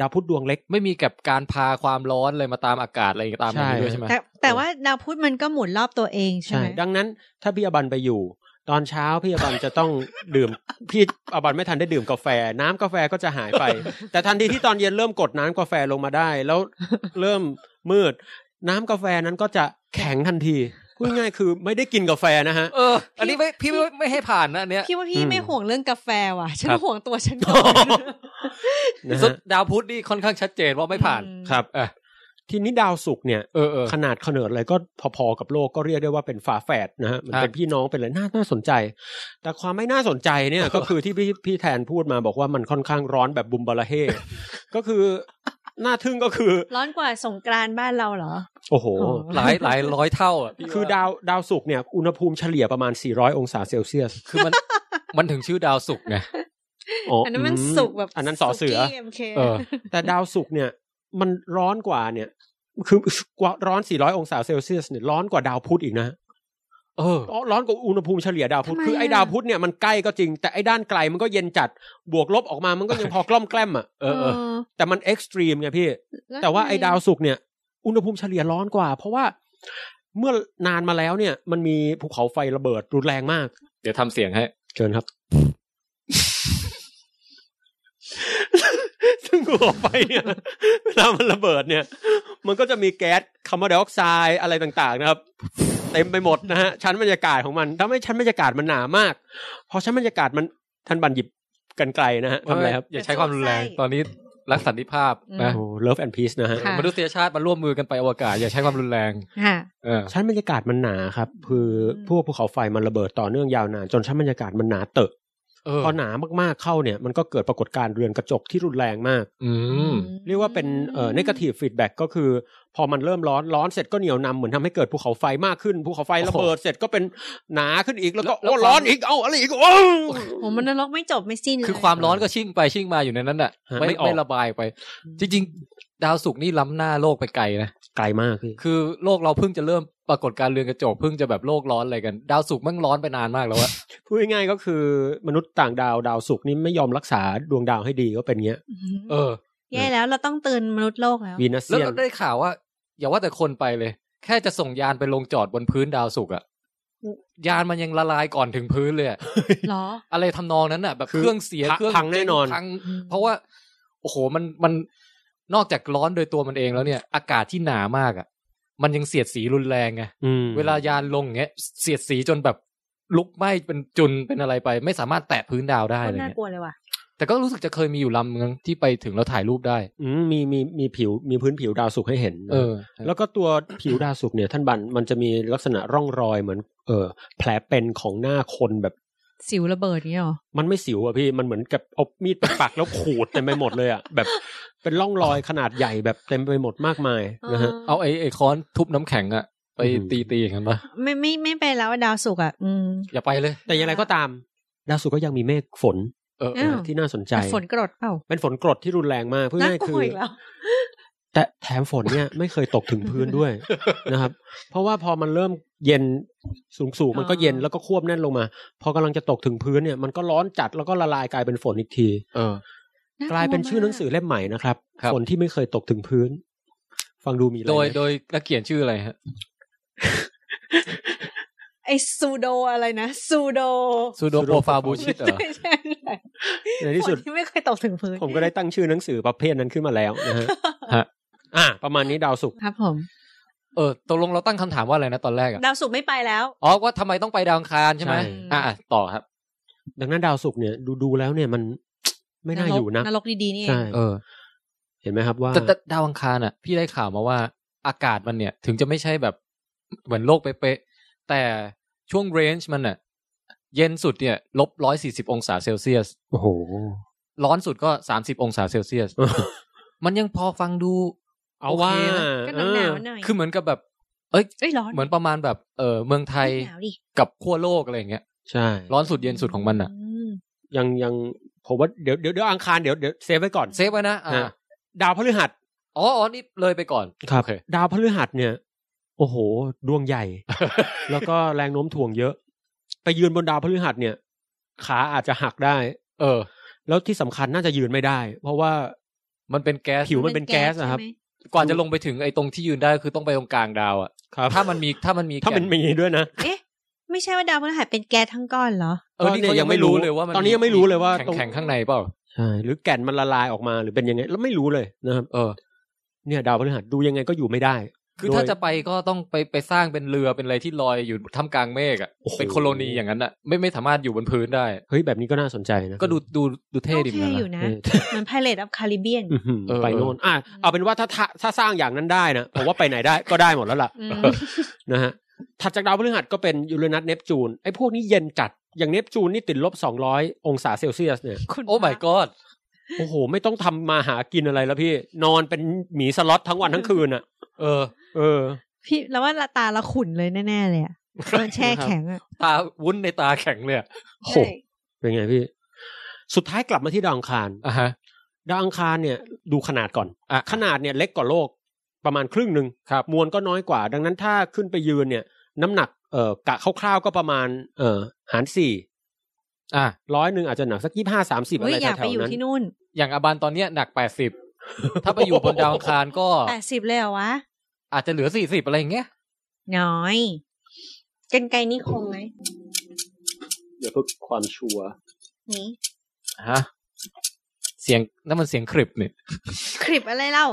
ดาวพุธดวงเล็กไม่มีกับการพาความร้อนเลยมาตามอากาศอะไรตามมันด้วยใช่ไหมแต่ว่าดาวพุธมันก็หมุนรอบตัวเองใช่ดังนั้นถ้าพี่อบันไปอยู่ตอนเช้าพี่อบันจะต้องดื่มพี่อบันไม่ทันได้ดื่มกาแฟน้ำกาแฟก็จะหายไปแต่ทันทีที่ตอนเย็นเริ่มกดน้ำกาแฟลงมาได้แล้วเริ่มมืดน้ำกาแฟนั้นก็จะแข็งทันทีพูดง่ายคือไม่ได้กินกาแฟนะฮะอันนี้พี่ไม่ให้ผ่านนะอันเนี้ยพี่ว่าพี่ไม่ห่วงเรื่องกาแฟว่ะฉันห่วงตัวฉันก่อนดาวพุธนี่ค่อนข้างชัดเจนว่าไม่ผ่านครับ ทีนี้ดาวศุกร์เนี่ยขนาดเขนิดอะไรก็พอๆกับโลกก็เรียกได้ว่าเป็นฝาแฝดนะฮะมันเป็นพี่น้องเป็นอะไรน่าสนใจแต่ความไม่น่าสนใจเนี่ยก็คือที่พี่แทนพูดมาบอกว่ามันค่อนข้างร้อนแบบบุมบาระเฮก็คือน่าทึ่งก็คือร้อนกว่าสงกรานต์บ้านเราเหรอโอ้โหหลายร้อยเท่าอ่ะคือดาวศุกร์เนี่ยอุณหภูมิเฉลี่ยประมาณ400องศาเซลเซียสคือมันถึงชื่อดาวศุกร์ไงอันนั้นมันศุกร์แบบอันนั้นสอเสือแต่ดาวศุกร์เนี่ยมันร้อนกว่าเนี่ยคือร้อน400องศาเซลเซียสเนี่ยร้อนกว่าดาวพุธอีกนะร้อนกว่าอุณหภูมิเฉลี่ยดาวพุธคือไอ้ดาวพุธเนี่ยมันใกล้ก็จริงแต่ไอ้ด้านไกลมันก็เย็นจัดบวกลบออกมามันก็ยังพอกล่อมแกล้มอ่ะแต่มันเอ็กซ์ตรีมไงพี่แต่ว่าไอ้ดาวศุกร์เนี่ยอุณหภูมิเฉลี่ยร้อนกว่าเพราะว่าเมื่อนานมาแล้วเนี่ยมันมีภูเขาไฟระเบิดรุนแรงมากเดี๋ยวทำเสียงให้เชิญครับซึ่งภูเขาไฟเนี่ยเวลามันระเบิดเนี่ยมันก็จะมีแก๊สคาร์บอนไดออกไซด์อะไรต่างๆนะครับเต็มไปหมดนะฮะชั้นบรรยากาศของมันทำให้ชั้นบรรยากาศมันหนามากพอชั้นบรรยากาศมันท่านบันหยิบกันไกลนะฮะทำอะไรครับอย่าใช้ความรุนแรงตอนนี้รักสันติภาพนะโอ้ Love and Peace นะฮะมนุษยชาติมันร่วมมือกันไปอวกาศอย่าใช้ความรุนแรงชั้นบรรยากาศมันหนาครับคือพวกภูเขาไฟมันระเบิดต่อเนื่องยาวนานจนชั้นบรรยากาศมันหนาเตอะพอหนามากๆเข้าเนี่ยมันก็เกิดปรากฏการณ์เรือนกระจกที่รุนแรงมากเรียกว่าเป็นnegative feedback ก็คือพอมันเริ่มร้อนเสร็จก็เหนียวนำเหมือนทำให้เกิดภูเขาไฟมากขึ้นภูเขาไฟระเบิดเสร็จก็เป็นหนาขึ้นอีกแล้วก็ร้อนอีกเอ้าอะไรอีกโอ้มันนรกไม่จบไม่สิ้นคือความร้อนก็ชิ่งไปชิ่งมาอยู่ในนั้นน่ะไม่ระบายไปจริงๆดาวศุกร์นี่ล้ำหน้าโลกไปไกลนะไกลมากคือโลกเราเพิ่งจะเริ่มปรากฏการณ์เรือนกระจกเพิ่งจะแบบโลกร้อนอะไรกันดาวศุกร์มันร้อนไปนานมากแล้วอะพูดง่ายๆก็คือมนุษย์ต่างดาวดาวศุกร์นี่ไม่ยอมรักษาดวงดาวให้ดีก็เป็นเงี้ยแย่แล้วเราต้องเตือนมนุษย์โลกแล้วแล้วเราได้ข่าวว่าอย่าว่าแต่คนไปเลยแค่จะส่งยานไปลงจอดบนพื้นดาวศุกร์อะยานมันยังละลายก่อนถึงพื้นเลยหรออะไรทำนองนั้นอะแบบเครื่องเสียเครื่องพังแน่นอนเพราะว่าโอ้โหมันนอกจากร้อนโดยตัวมันเองแล้วเนี่ยอากาศที่หนามากอะมันยังเสียดสีรุนแรงไงเวลายานลงเงี้ยเสียดสีจนแบบลุกไหม้เป็นจุนเป็นอะไรไปไม่สามารถแตะพื้นดาวได้เลยน่ากลัวเลยว่ะแต่ก็รู้สึกจะเคยมีอยู่ลำนึงที่ไปถึงแล้วถ่ายรูปได้มีผิวมีพื้นผิวดาวศุกร์ให้เห็นแล้วก็ตัวผิวดาวศุกร์เนี่ยท่านบันมันจะมีลักษณะร่องรอยเหมือนแผลเป็นของหน้าคนแบบสิวระเบิดเงี้ยหรอมันไม่สิวอ่ะพี่มันเหมือนกับเอามีดปักแล้วขูดเต็มไปหมดเลยอ่ะแบบเป็นร่องรอยขนาดใหญ่แบบเต็มไปหมดมากมายนะฮะเอาไอ้ค้อนทุบน้ำแข็งอ่ะไปตีๆกันป่ะไม่ไปแล้วดาวศุกร์อ่ะอย่าไปเลยแต่อย่างไรก็ตามดาวศุกร์ก็ยังมีเมฆฝนที่น่าสนใจฝนกรดเปล่าเป็นฝนกรดที่รุนแรงมากเพื่อให้คือแต่แถมฝนเนี่ยไม่เคยตกถึงพื้นด้วยนะครับเพราะว่าพอมันเริ่มเย็นสูงๆมันก็เย็นแล้วก็ควบแน่นลงมาพอกำลังจะตกถึงพื้นเนี่ยมันก็ร้อนจัดแล้วก็ละลายกลายเป็นฝนอีกทีกลายเป็นชื่อหนังสือเล่มใหม่นะครับฝนที่ไม่เคยตกถึงพื้นฟังดูมีอะไรโดยนักเขียนชื่ออะไรฮะไอ้ซูโดอะไรนะซูโดโปรฟาบูชิตเหรอในที่สุดที่ไม่เคยตกถึงพื้นผมก็ได้ตั้งชื่อหนังสือประเภทนั้นขึ้นมาแล้วนะฮะประมาณนี้ดาวศุกร์ครับผมตกลงเราตั้งคำถามว่าอะไรนะตอนแรกอะดาวศุกร์ไม่ไปแล้วอ๋อว่าทำไมต้องไปดาวอังคารใช่ไหมต่อครับดังนั้นดาวศุกร์เนี่ยดูแล้วเนี่ยมันไม่น่าอยู่นะนรกดีๆนี่เองเห็นไหมครับว่าแต่ดาวอังคารอะพี่ได้ข่าวมาว่าอากาศมันเนี่ยถึงจะไม่ใช่แบบเหมือนโลกเป๊ะแต่ช่วงเรนจ์มันน่ะเย็นสุดเนี่ยลบ140องศาเซลเซียสโอ้โหร้อนสุดก็30องศาเซลเซียส มันยังพอฟังดูเอาว่าก็หนาวหน่อยคือเหมือนกับแบบเอ้ยร้อนเหมือนประมาณแบบเมืองไทยกับขั้วโลกอะไรอย่างเงี้ยใช่ร้อนสุดเย็นสุดของมันน่ะยังผมว่าเดี๋ยวอังคารเดี๋ยวเซฟไว้ก่อนเซฟไว้นะดาวพฤหัสอ๋อนี่เลยไปก่อนครับดาวพฤหัสเนี่ยโอ้โหดวงใหญ่ แล้วก็แรงโน้มถ่วงเยอะไปยืนบนดาวพฤหัสเนี่ยขาอาจจะหักได้แล้วที่สำคัญน่าจะยืนไม่ได้เพราะว่ามันเป็นแก๊สผิวมันเป็นแก๊สนะครับก่อนจะลงไปถึงไอ้ตรงที่ยืนได้คือต้องไปตรงกลางดาวอ่ะถ้ามันมีถ้ามันมีด้วยนะเอ๊ะไม่ใช่ว่าดาวพฤหัสเป็นแก๊สทั้งก้อนเหรอนี่ก็ยังไม่รู้เลยว่าตอนนี้ยังไม่รู้เลยว่าแข็งข้างในเปล่าใช่หรือแก่นมันละลายออกมาหรือเป็นยังไงแล้วไม่รู้เลยนะครับเนี่ยดาวพฤหัสดูยังไงก็อยู่ไม่ได้ คือถ้าจะไปก็ต้องไปสร้างเป็นเรือเป็นอะไรที่ลอยอยู่ท่ามกลางเมฆอ่ะเป็นโคโลนีอย่างนั้นอ่ะไม่สามารถอยู่บนพื้นได้เฮ้ยแบบนี้ก็น่าสนใจนะก็ดูเท่ดีอยู่นะเหมือน Pirate of Caribbean ไปโน่นเอาเป็นว่าถ้าสร้างอย่างนั้นได้นะผมว่าไปไหนได้ก็ได้หมดแล้วล่ะนะฮะถัดจากดาวพฤหัสก็เป็นยูเรนัสเนปจูนไอ้พวกนี้เย็นจัดอย่างเนปจูนนี่ติดลบ200องศาเซลเซียสเนี่ยโอ้ my god โอ้โหไม่ต้องทำมาหากินอะไรแล้วพี่นอนเป็นหมีสล็อตทั้งวันทั้งคืนอ่ะพี่แล้วว่าตาละขุ่นเลยแน่ๆเลยอ่ะมันแช่แข็งอ่ะตาวุ้นในตาแข็งเลยโหเป็นไงพี่สุดท้ายกลับมาที่ดาวอังคารอ่ะฮะดาวอังคารเนี่ยดูขนาดก่อนขนาดเนี่ยเล็กกว่าโลกประมาณครึ่งนึงมวลก็น้อยกว่าดังนั้นถ้าขึ้นไปยืนเนี่ยน้ำหนักกะคร่าวๆก็ประมาณหาร4ร้อยนึงอาจจะหนักสัก25 30อะไรแถวๆนั้นอยากไปอยู่ที่นู่นอย่างอาบันตอนเนี้ยหนัก80ถ้าไปอยู่บนดาวอังคารก็80เลยเหรอวะอาจจะเหลือ40อะไรอย่างเงี้ยน้อยกรรไกรนิคมไงเดี๋ยวเพื่อความชัวร์นี่ฮะเสียงนั่นมันเสียงคลิปเนี่ยคลิปอะไรเล่า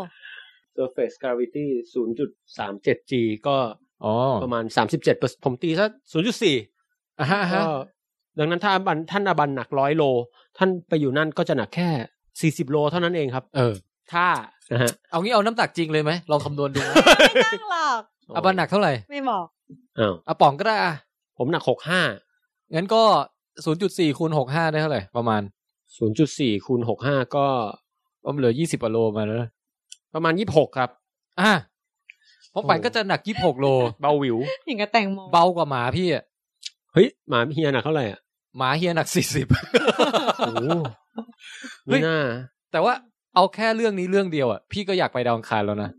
surface gravity 0.37g ก็ประมาณ37%ผมตีซะ 0.4 ดังนั้นถ้าท่านอาบันหนัก100โลท่านไปอยู่นั่นก็จะหนักแค่40โลเท่านั้นเองครับถ้านะฮะเอางี้เอาน้ำหนักจริงเลยไหมลองคำนวณดูนะไม่ต้องหรอกอาบันหนักเท่าไหร่ไม่บอกเอาป๋องก็ได้อ่ะผมหนัก65งั้นก็ 0.4 คูณ65ได้เท่าไหร่ประมาณ 0.4 คูณ65ก็เหลือ20กว่าโลมาแล้วประมาณ26ครับเพราะปันก็จะหนัก26โลเบาวิวอย่างกับแตงโมเบากว่าหมาพี่อ่ะเฮ้ยหมาเฮียหนักเท่าไหร่อ่ะหมาเฮียหนัก40โอ้ไม่น่าแต่ว่าเอาแค่เรื่องนี้เรื่องเดียวอ่ะพี่ก็อยากไปดาวอังคารแล้วนะ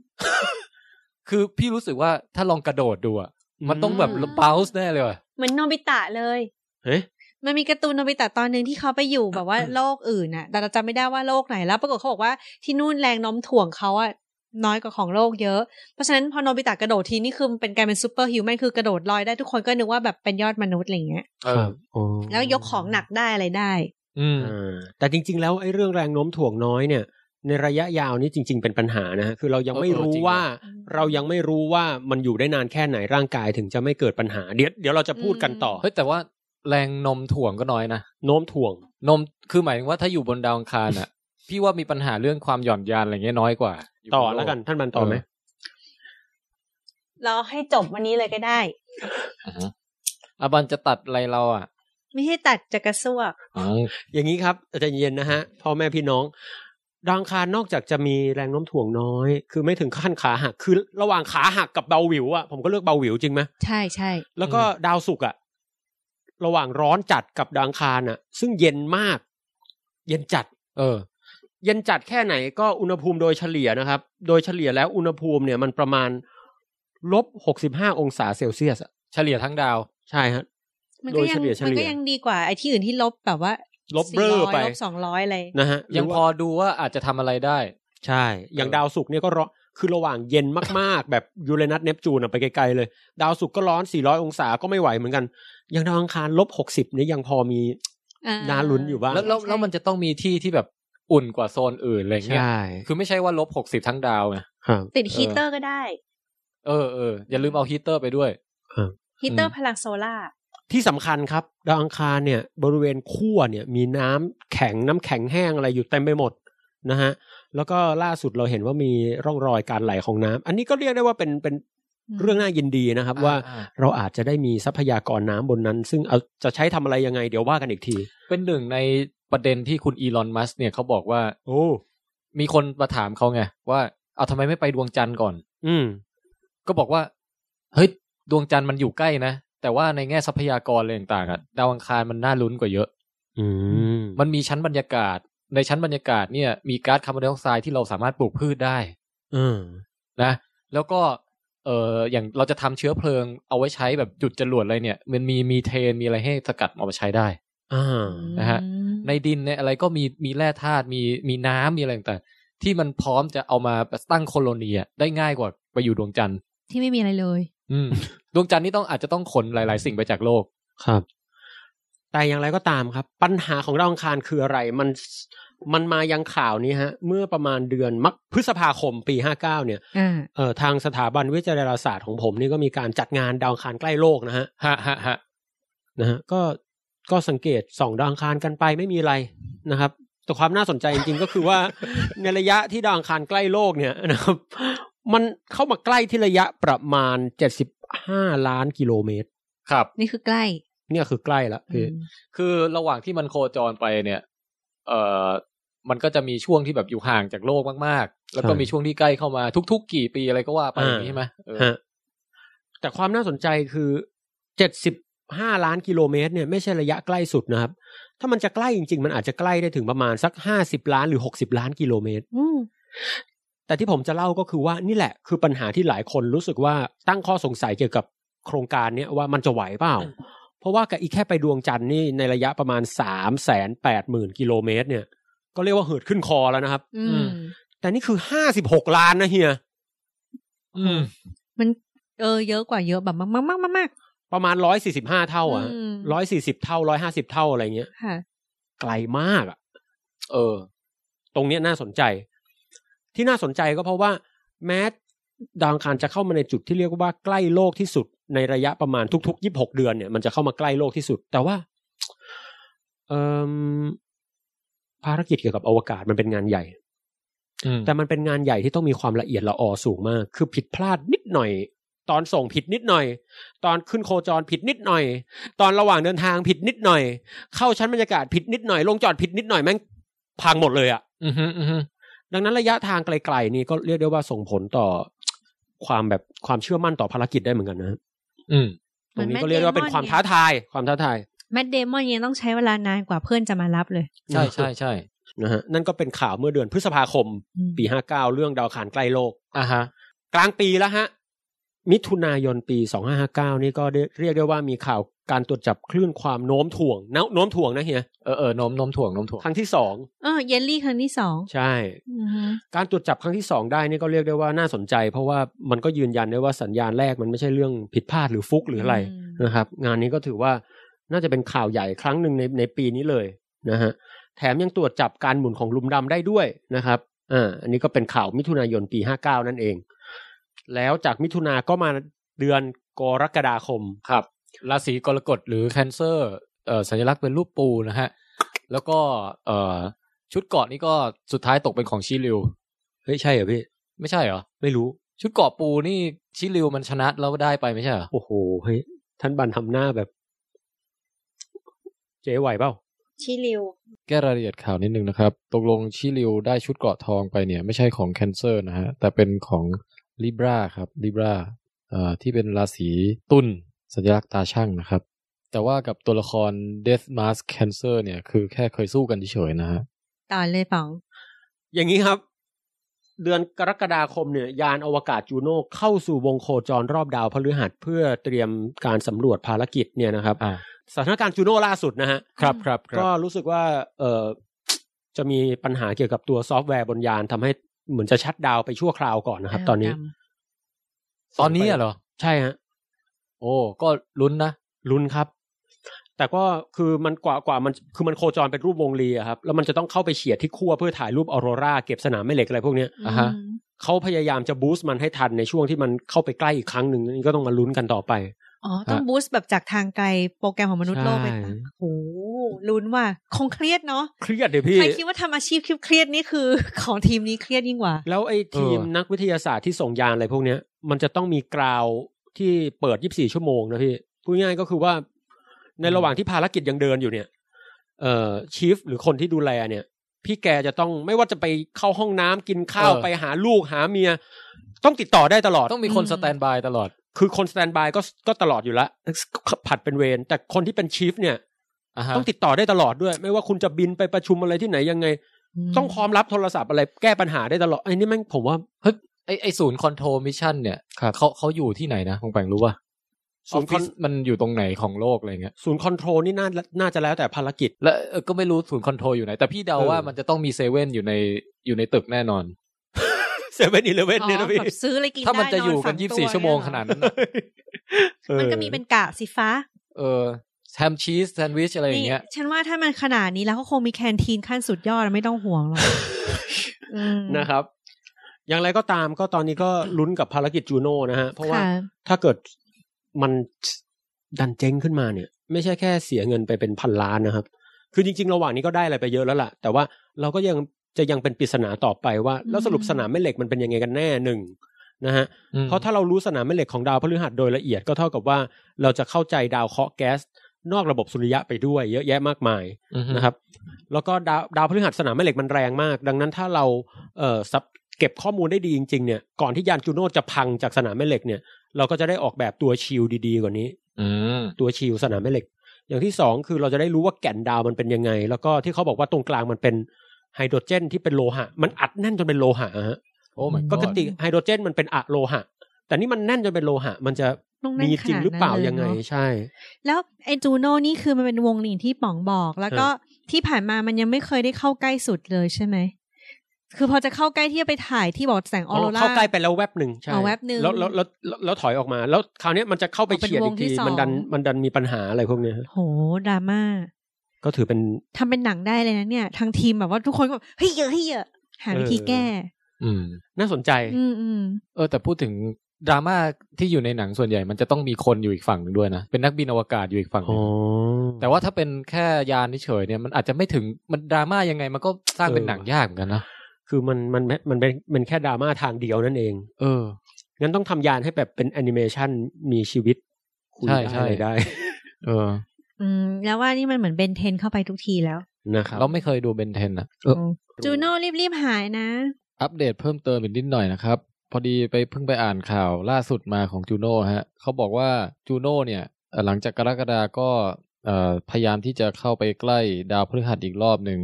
คือพี่รู้สึกว่าถ้าลองกระโดดดูอ่ะมันต้องแบบบาวส์แน่เลยเหมือนโนบิตะเลยเฮ้ยมันมีการ์ตูนโนบิตะตอนนึงที่เขาไปอยู่แบบว่าโลกอื่นน่ะแต่เราจำไม่ได้ว่าโลกไหนแล้วปรากฏเขาบอกว่าที่นู่นแรงโน้มถ่วงเขาอ่ะน้อยกว่าของโลกเยอะเพราะฉะนั้นพอโนบิตะกระโดดทีนี่คือเป็นการเป็นซูเปอร์ฮิวแมนคือกระโดดลอยได้ทุกคนก็นึกว่าแบบเป็นยอดมนุษย์อะไรเงี้ยแล้วยกของหนักได้อะไรได้แต่จริงๆแล้วไอ้เรื่องแรงโน้มถ่วงน้อยเนี่ยในระยะยาวนี่จริงๆเป็นปัญหานะคือเรายังไม่รู้ว่ามันอยู่ได้นานแค่ไหนร่างกายถึงจะไม่เกิดปัญหาเดี๋ยวเราจะพูดกันต่อเฮ้ยแต่ว่าแรงโน้มถ่วงก็น้อยนะโน้มถ่วงโน้มคือหมายถึงว่าถ้าอยู่บนดาวอังคารน่ะพี่ว่ามีปัญหาเรื่องความหย่อนยานอะไรเงี้ยน้อยกว่าต่อแล้วกันท่านมันต่อไหมเราให้จบวันนี้เลยก็ได้อาบันจะตัดอะไรเราอ่ะไม่ให้ตัดจะกระซวกอย่างนี้ครับใจเย็นนะฮะพ่อแม่พี่น้องดาวอังคารนอกจากจะมีแรงโน้มถ่วงน้อยคือไม่ถึงขั้นขาหักคือระหว่างขาหักกับเบาหวิวอ่ะผมก็เลือกเบาหวิวจริงไหมใช่ใช่แล้วก็ดาวศุกร์อ่ะระหว่างร้อนจัดกับดาวอังคารอ่ะซึ่งเย็นมากเย็นจัดเย็นจัดแค่ไหนก็อุณหภูมิโดยเฉลี่ยนะครับโดยเฉลี่ยแล้วอุณหภูมิเนี่ยมันประมาณลบ65องศาเซลเซียสเฉลี่ยทั้งดาวใช่ฮะโดยเฉลี่ยมันก็ยังดีกว่าไอ้ที่อื่นที่ลบแบบว่าลบเบ้อไปลบ200อะไรนะฮะยังพอดูว่าอาจจะทำอะไรได้ใช่อย่างดาวศุกร์เนี่ยก็ร้อนคือระหว่างเย็นมากๆแบบยูเรนัสเนปจูนไปไกลๆเลยดาวศุกร์ก็ร้อน400องศาก็ไม่ไหวเหมือนกันอย่างดาวอังคารลบ60เนี่ยยังพอมีน่าลุ้นอยู่บ้างแล้วมันจะต้องมีที่ที่แบบอุ่นกว่าโซนอื่นอะไรเงี้ยคือไม่ใช่ว่าลบ60ทั้งดาวไงติดฮีเตอร์ก็ได้อย่าลืมเอาฮีเตอร์ไปด้วยฮีเตอร์พลังโซล่าที่สำคัญครับดาวอังคารเนี่ยบริเวณขั้วเนี่ยมีน้ำแข็งแห้งอะไรอยู่เต็มไปหมดนะฮะแล้วก็ล่าสุดเราเห็นว่ามีร่องรอยการไหลของน้ำอันนี้ก็เรียกได้ว่าเป็นเรื่องน่ายินดีนะครับว่าเราอาจจะได้มีทรัพยากรน้ำบนนั้นซึ่งเอาจะใช้ทำอะไรยังไงเดี๋ยวว่ากันอีกทีเป็นหนึ่งในประเด็นที่คุณ Elon Musk เนี่ยเขาบอกว่าโอ้มีคนมาถามเขาไงว่าเอาทำไมไม่ไปดวงจันทร์ก่อนก็บอกว่าเฮ้ยดวงจันทร์มันอยู่ใกล้นะแต่ว่าในแง่ทรัพยากรอะไรต่างๆอะดาวอังคารมันน่าลุ้นกว่าเยอะมันมีชั้นบรรยากาศในชั้นบรรยากาศเนี่ยมีก๊าซคาร์บอนไดออกไซด์ที่เราสามารถปลูกพืชได้นะแล้วก็อย่างเราจะทำเชื้อเพลิงเอาไว้ใช้แบบจุดจรวดอะไรเนี่ยมันมีมีเทนมีอะไรให้สกัดออกมาใช้ได้นะฮะในดินเนี่ยอะไรก็มีแร่ธาตุมีน้ำมีอะไรต่างๆที่มันพร้อมจะเอามาตั้งโคโลนีได้ง่ายกว่าไปอยู่ดวงจันทร์ที่ไม่มีอะไรเลยดวงจันทร์นี่ต้องอาจจะต้องขนหลายๆสิ่งไปจากโลกครับแต่อย่างไรก็ตามครับปัญหาของดาวอังคารคืออะไรมัน มันมายังข่าวนี้ฮะเมื่อประมาณเดือนพฤษภาคมปี59เนี่ยทางสถาบันวิจัยดาราศาสตร์ของผมนี่ก็มีการจัดงานดาวอังคารใกล้โลกนะฮะนะฮะก็สังเกตส่องดาวอังคารกันไปไม่มีอะไรนะครับแต่ความน่าสนใจจริงๆก็คือว่าในระยะที่ดาวอังคารใกล้โลกเนี่ยนะครับมันเข้ามาใกล้ที่ระยะประมาณ75ล้านกิโลเมตรครับนี่คือใกล้เนี่ยคือใกล้ละคือระหว่างที่มันโคจรไปเนี่ยมันก็จะมีช่วงที่แบบอยู่ห่างจากโลกมากๆแล้วก็มีช่วงที่ใกล้เข้ามาทุกๆกี่ปีอะไรก็ว่าไปอย่างนี้ใช่ไหมแต่ความน่าสนใจคือ75ล้านกิโลเมตรเนี่ยไม่ใช่ระยะใกล้สุดนะครับถ้ามันจะใกล้จริงๆมันอาจจะใกล้ได้ถึงประมาณสัก50ล้านหรือ60ล้านกิโลเมตรแต่ที่ผมจะเล่าก็คือว่านี่แหละคือปัญหาที่หลายคนรู้สึกว่าตั้งข้อสงสัยเกี่ยวกับโครงการนี้ว่ามันจะไหวเปล่าเพราะว่ากับอีกแค่ไปดวงจันทร์นี่ในระยะประมาณ 380,000 กิโลเมตรเนี่ยก็เรียกว่าหืดขึ้นคอแล้วนะครับแต่นี่คือ56ล้านนะเฮียมันเยอะกว่าเยอะแบบมากๆๆๆประมาณ145เท่าอ่ะ140เท่า150เท่าอะไรเงี้ยค่ะไกลมากอ่ะตรงเนี้ยน่าสนใจที่น่าสนใจก็เพราะว่าแม้ดาวอังคารจะเข้ามาในจุดที่เรียกว่าใกล้โลกที่สุดในระยะประมาณทุกๆ26เดือนเนี่ยมันจะเข้ามาใกล้โลกที่สุดแต่ว่าภารกิจเกี่ยวกับอวกาศมันเป็นงานใหญ่แต่มันเป็นงานใหญ่ที่ต้องมีความละเอียดละออสูงมากคือผิดพลาดนิดหน่อยตอนส่งผิดนิดหน่อยตอนขึ้นโคจรผิดนิดหน่อยตอนระหว่างเดินทางผิดนิดหน่อยเข้าชั้นบรรยากาศผิดนิดหน่อยลงจอดผิดนิดหน่อยแม่งพังหมดเลยอ่ะดังนั้นระยะทางไกลๆนี่ก็เรียกได้ว่าส่งผลต่อความแบบความเชื่อมั่นต่อภารกิจได้เหมือนกันนะตรงนี้ก็เรียกว่าเป็นความท้าทายแมทเดมอนยังต้องใช้เวลานานกว่าเพื่อนจะมารับเลยใช่ใช่นะฮะนั่นก็เป็นข่าวเมื่อเดือนพฤษภาคมปี59เรื่องดาวอังคารใกล้โลกอ่ะฮะกลางปีแล้วฮะมิถุนายนปี2559นี่ก็เรียกได้ว่ามีข่าวการตรวจจับคลื่นความโน้มถ่วงโน้มถ่วงนะเฮียโน้มถ่วงครั้งที่2เยลลี่ครั้งที่2ใช่การตรวจจับครั้งที่2ได้นี่ก็เรียกได้ว่าน่าสนใจเพราะว่ามันก็ยืนยันได้ว่าสัญญาณแรกมันไม่ใช่เรื่องผิดพลาดหรือฟุกหรืออะไรนะครับงานนี้ก็ถือว่าน่าจะเป็นข่าวใหญ่ครั้งนึงในปีนี้เลยนะฮะแถมยังตรวจจับการหมุนของหลุมดำได้ด้วยนะครับอันนี้ก็เป็นข่าวมิถุนายนปี59นั่นเองแล้วจากมิถุนาก็มาเดือนกรกฎาคมครับราศีกรกฎหรือแคนเซอร์สัญลักษณ์เป็นรูปปูนะฮะแล้วก็ชุดเกาะนี่ก็สุดท้ายตกเป็นของชิริวเฮ้ยใช่เหรอพี่ไม่ใช่เหรอไม่รู้ชุดเกาะปูนี่ชิริวมันชนะแล้วได้ไปไม่ใช่เหรอโอ้โหเฮ้ยท่านบันทำหน้าแบบเจ๊ไหวเปล่าชิริวแก้รายละเอียดข่าวนิดนึงนะครับตกลงชิริวได้ชุดเกาะทองไปเนี่ยไม่ใช่ของแคนเซอร์นะฮะแต่เป็นของลิบราครับลิบราที่เป็นราศีตุลสัญลักษณ์ตาช่างนะครับแต่ว่ากับตัวละคร Death Mask Cancer เนี่ยคือแค่เคยสู้กันเฉยๆนะฮะต่อเลยป๋องอย่างนี้ครับเดือนกรกฎาคมเนี่ยยานอวกาศจูโน่เข้าสู่วงโคจรรอบดาวพฤหัสเพื่อเตรียมการสำรวจภารกิจเนี่ยนะครับสถานการณ์จูโน่ล่าสุดนะฮะครับก็รู้สึกว่าจะมีปัญหาเกี่ยวกับตัวซอฟต์แวร์บนยานทำให้เหมือนจะชัตดาวน์ไปชั่วคราวก่อนนะครับตอนนี้เหรอใช่ฮะโอ้ก็ลุ้นครับแต่ก็คือมันกว่ามันคือมันโคจรเป็นรูปวงรีอะครับแล้วมันจะต้องเข้าไปเฉียดที่ขั้วเพื่อถ่ายรูปออโรราเก็บสนามแม่เหล็กอะไรพวกเนี้ยฮะเขาพยายามจะบูสต์มันให้ทันในช่วงที่มันเข้าไปใกล้อีกครั้งนึงนี่ก็ต้องมาลุ้นกันต่อไปอ๋อต้องบูสต์แบบจากทางไกลโปรแกรมของมนุษย์โลกไปโอ้ลุ้นว่าคงเครียดเนาะเครียดดิพี่ใครคิดว่าทำอาชีพเครียดนี่คือของทีมนี้เครียดยิ่งกว่าแล้วไอ้ทีมนักวิทยาศาสตร์ที่ส่งยานอะไรพวกเนี้ยมันจะต้องมีกราวที่เปิด24ชั่วโมงนะพี่พูดง่ายก็คือว่าในระหว่างที่ภารกิจยังเดินอยู่เนี่ยชีฟหรือคนที่ดูแลเนี่ยพี่แกจะต้องไม่ว่าจะไปเข้าห้องน้ำกินข้าวไปหาลูกหาเมียต้องติดต่อได้ตลอดต้องมีคนสแตนบายตลอดคือคนสแตนบายก็ตลอดอยู่แล้วผัดเป็นเวรแต่คนที่เป็นชีฟเนี่ยต้องติดต่อได้ตลอดด้วยไม่ว่าคุณจะบินไปประชุมอะไรที่ไหนยังไงต้องพร้อมรับโทรศัพท์อะไรแก้ปัญหาได้ตลอดไอ้นี่แม่งผมว่าเฮ้ยไอศูนย์คอนโทรลมิชชั่นเนี่ยเขาอยู่ที่ไหนนะผมแปลงรู้ว่าศูนย์มันอยู่ตรงไหนของโลกอะไรเงี้ยศูนย์คอนโทรลนี่น่าจะแล้วแต่ภารกิจและก็ไม่รู้ศูนย์คอนโทรลอยู่ไหนแต่พี่เดาว่ามันจะต้องมีเซเว่นอยู่ในตึกแน่นอน7-Eleven เนี่ยนะพี่ซื้ออะไรกินได้ถ้ามันจะอยู่กัน24ชั่วโมงขนาดนั้นมันก็มีเป็นกะสีฟ้า แฮมชีสแซนด์วิชอะไรอย่างเงี้ยฉันว่าถ้ามันขนาดนี้แล้วก็คงมีแคนทีนขั้นสุดยอดไม่ต้องห่วงหรอก นะครับอย่างไรก็ตามก็ตอนนี้ก็ลุ้นกับภารกิจจูโน่นะฮะเพราะว่าถ้าเกิดมันดันเจ๊งขึ้นมาเนี่ยไม่ใช่แค่เสียเงินไปเป็นพันล้านนะครับคือจริงๆระหว่างนี้ก็ได้อะไรไปเยอะแล้วล่ะแต่ว่าเราก็ยังเป็นปริศนาต่อไปว่าแล้วสรุปสนามแม่เหล็กมันเป็นยังไงกันแน่หนึ่งนะฮะเพราะถ้าเรารู้สนามแม่เหล็กของดาวพฤหัสโดยละเอียดก็เท่ากับว่าเราจะเข้าใจดาวเคราะห์แก๊สนอกระบบสุริยะไปด้วยเยอะแยะมากมายนะครับแล้วก็ดาวพฤหัสสนามแม่เหล็กมันแรงมากดังนั้นถ้าเราเก็บข้อมูลได้ดีจริงๆเนี่ยก่อนที่ยานจูโน่จะพังจากสนามแม่เหล็กเนี่ยเราก็จะได้ออกแบบตัวชิลดีๆกว่านี้ตัวชิลสนามแม่เหล็กอย่างที่สองคือเราจะได้รู้ว่าแก่นดาวมันเป็นยังไงแล้วก็ที่เขาบอกว่าตรงกลางมันเป็นไฮโดรเจนที่เป็นโลหะมันอัดแน่นจนเป็นโลหะฮะปกติไฮโดรเจนมันเป็นอะโลหะแต่นี่มันแน่นจนเป็นโลหะมันจะมีจริงหรือเปล่ายังไงใช่แล้วไอจูโน่นี่คือมันเป็นวงหลิงที่ป๋องบอกแล้วก็ที่ผ่านมามันยังไม่เคยได้เข้าใกล้สุดเลยใช่ไหมคือพอจะเข้าใกล้ที่จะไปถ่ายที่บอกแสงออโรราเข้าใกล้ไปแล้วแวบหนึ่งใช่แล้วถอยออกมาแล้วคราวนี้มันจะเข้าไปเฉียดอีกทีมันดันมีปัญหาอะไรพวกนี้โหดราม่าก็ถือเป็นทำเป็นหนังได้เลยนะเนี่ยทางทีมแบบว่าทุกคนก็เฮ้ยเยอะหาวิธีแก้น่าสนใจแต่พูดถึงดราม่าที่อยู่ในหนังส่วนใหญ่มันจะต้องมีคนอยู่อีกฝั่งนึงด้วยนะเป็นนักบินอวกาศอยู่อีกฝั่งนึงแต่ว่าถ้าเป็นแค่ยานเฉยเนี่ยมันอาจจะไม่ถึงมันดราม่ายังไงมันก็สร้างเป็นหนังยากเหมือนกันนะคือมันแค่ดราม่าทางเดียวนั่นเองงั้นต้องทำยานให้แบบเป็นแอนิเมชันมีชีวิตคุยอะไรได้แล้วว่านี่มันเหมือนเบนเทนเข้าไปทุกทีแล้วนะครับเราไม่เคยดูเบนเทนนะจูโน่รีบหายนะอัปเดตเพิ่มเติมอีกนิดหน่อยนะครับพอดีเพิ่งไปอ่านข่าวล่าสุดมาของจูโน่ฮะเขาบอกว่าจูโน่เนี่ยหลังจากกรกฎาคมก็พยายามที่จะเข้าไปใกล้ดาวพฤหัสอีกรอบนึง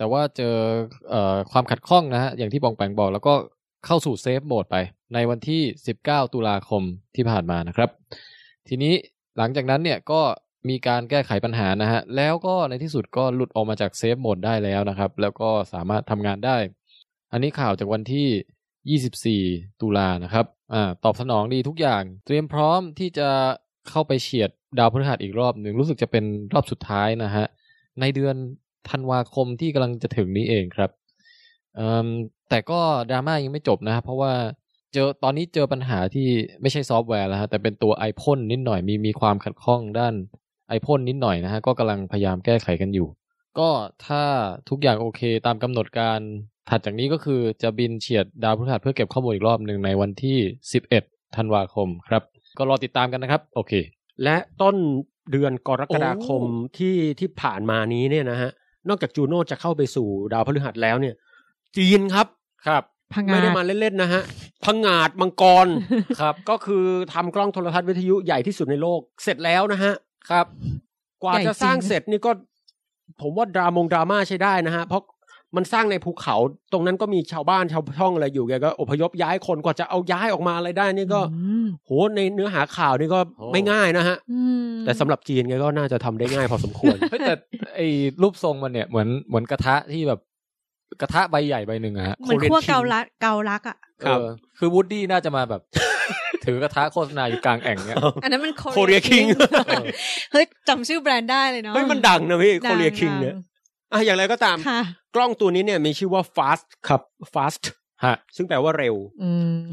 แต่ว่าเจอความขัดข้องนะฮะอย่างที่ปองแปงบอกแล้วก็เข้าสู่เซฟโหมดไปในวันที่19ตุลาคมที่ผ่านมานะครับทีนี้หลังจากนั้นเนี่ยก็มีการแก้ไขปัญหานะฮะแล้วก็ในที่สุดก็หลุดออกมาจากเซฟโหมดได้แล้วนะครับแล้วก็สามารถทำงานได้อันนี้ข่าวจากวันที่24ตุลานะครับตอบสนองดีทุกอย่างเตรียมพร้อมที่จะเข้าไปเฉียดดาวพฤหัสอีกรอบหนึ่งรู้สึกจะเป็นรอบสุดท้ายนะฮะในเดือนธันวาคมที่กำลังจะถึงนี้เองครับแต่ก็ดราม่ายังไม่จบนะครับเพราะว่าตอนนี้เจอปัญหาที่ไม่ใช่ซอฟต์แวร์แล้วฮะแต่เป็นตัวไอพ่นนิดหน่อยมีความขัดข้องด้านไอพ่นนิดหน่อยนะฮะก็กำลังพยายามแก้ไขกันอยู่ก็ถ้าทุกอย่างโอเคตามกำหนดการถัดจากนี้ก็คือจะบินเฉียดดาวพฤหัสเพื่อเก็บข้อมูลอีกรอบหนึ่งในวันที่11ธันวาคมครับก็รอติดตามกันนะครับโอเคและต้นเดือนกรกฎาคมที่ผ่านมานี้เนี่ยนะฮะนอกจากจูโน่จะเข้าไปสู่ดาวพฤหัสแล้วเนี่ยจีนครับไม่ได้มาเล่นๆนะฮะพังงาดมังกรครับก็คือทำกล้องโทรทัศน์วิทยุใหญ่ที่สุดในโลกเสร็จแล้วนะฮะครับกว่าจะสร้างเสร็จนี่ก็ผมว่าดราม่าใช้ได้นะฮะเพราะมันสร้างในภูเขาตรงนั้นก็มีชาวบ้านชาวช่องอะไรอยู่แกก็อพยพย้ายคนกว่าจะเอาย้ายออกมาอะไรได้นี่ก็โหในเนื้อหาข่าวนี่ก็ไม่ง่ายนะฮะแต่สำหรับจีนแกก็น่าจะทำได้ง่ายพอสมควรแต่ไอ้รูปทรงมันเนี่ยเหมือนกระทะที่แบบกระทะใบใหญ่ใบหนึ่งอะฮะเหมือนขั้วเกาลักอะคือวูดดี้น่าจะมาแบบถือกระทะโฆษณาอยู่กลางแอ่งเนี่ยอันนั้นมันโคเรียคิงเฮ้ยจำชื่อแบรนด์ได้เลยเนาะเฮ้ยมันดังนะพี่โคเรียคิงเนี่ยอย่างไรก็ตามกล้องตัวนี้เนี่ยมีชื่อว่า FAST ครับ FAST ฮะซึ่งแปลว่าเร็ว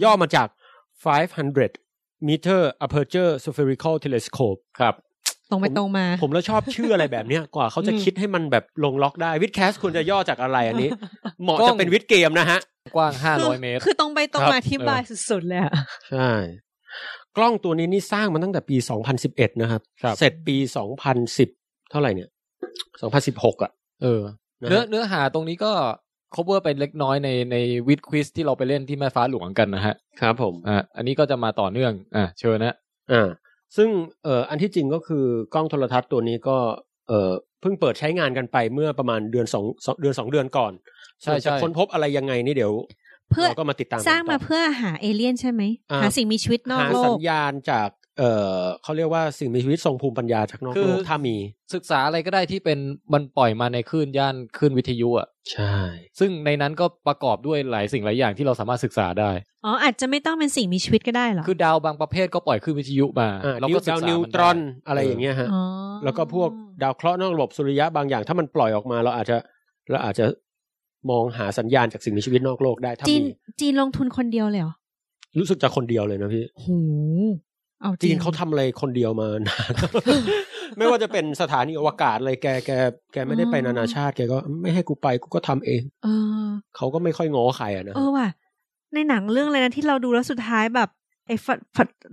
ย่อมาจาก 500 meter aperture spherical telescope ครับตรงไปตรงมาผมแล้วชอบชื่ออะไรแบบเนี้ยกว่าเขาจะคิดให้มันแบบลงล็อกได้วิดแคสควรจะย่อจากอะไรอันนี้เหมาะจะเป็นวิดเกมนะฮะกว้าง500เมตรคือตรงไปตรงมาอธิบายสุดๆเลยอ่ะใช่กล้องตัวนี้นี่สร้างมาตั้งแต่ปี2011นะครับเสร็จปี2010เท่าไหร่เนี่ย2016อ่ะเนื้อหาตรงนี้ก็ cover ไปเล็กน้อยในวิดควิสที่เราไปเล่นที่แม่ฟ้าหลวงกันนะฮะครับผมอันนี้ก็จะมาต่อเนื่องเชิญนะซึ่งอันที่จริงก็คือกล้องโทรทัศน์ตัวนี้ก็เพิ่งเปิดใช้งานกันไปเมื่อประมาณเดือนก่อนใช่จะค้นพบอะไรยังไงนี่เดี๋ยวเราก็มาติดตามสร้างมาเพื่อหาเอเลี่ยนใช่ไหมหาสิ่งมีชีวิตนอกโลกหาสัญญาณจาก เขาเรียกว่าสิ่งมีชีวิตทรงภูมิปัญญาจากนอกโลกถ้ามีศึกษาอะไรก็ได้ที่เป็นมันปล่อยมาในคลื่นย่านคลื่นวิทยุอ่ะใช่ซึ่งในนั้นก็ประกอบด้วยหลายสิ่งหลายอย่างที่เราสามารถศึกษาได้อ๋ออาจจะไม่ต้องเป็นสิ่งมีชีวิตก็ได้หรอคือดาวบางประเภทก็ปล่อยคลื่นวิทยุมาแล้วก็ดาวนิวตรอนอะไรอย่างเงี้ยฮะแล้วก็พวกดาวเคราะห์นอกระบบสุริยะบางอย่างถ้ามันปล่อยออกมาเราอาจจะมองหาสัญญาณจากสิ่งมีชีวิตนอกโลกได้ถ้ามีจีนลงทุนคนเดียวเลยเหรอรู้สึกจะคนเดียวเลยนะพี่โหจีนเขาทำอะไรคนเดียวมานาน ไม่ว่าจะเป็นสถานีอวกาศอะไรแกไม่ได้ไปนานาชาติแกก็ไม่ให้กูไปกูก็ทำเองเขาก็ไม่ค่อยง้อใครอ่ะนะว่ะในหนังเรื่องอะไรนะที่เราดูแล้วสุดท้ายแบบไอ้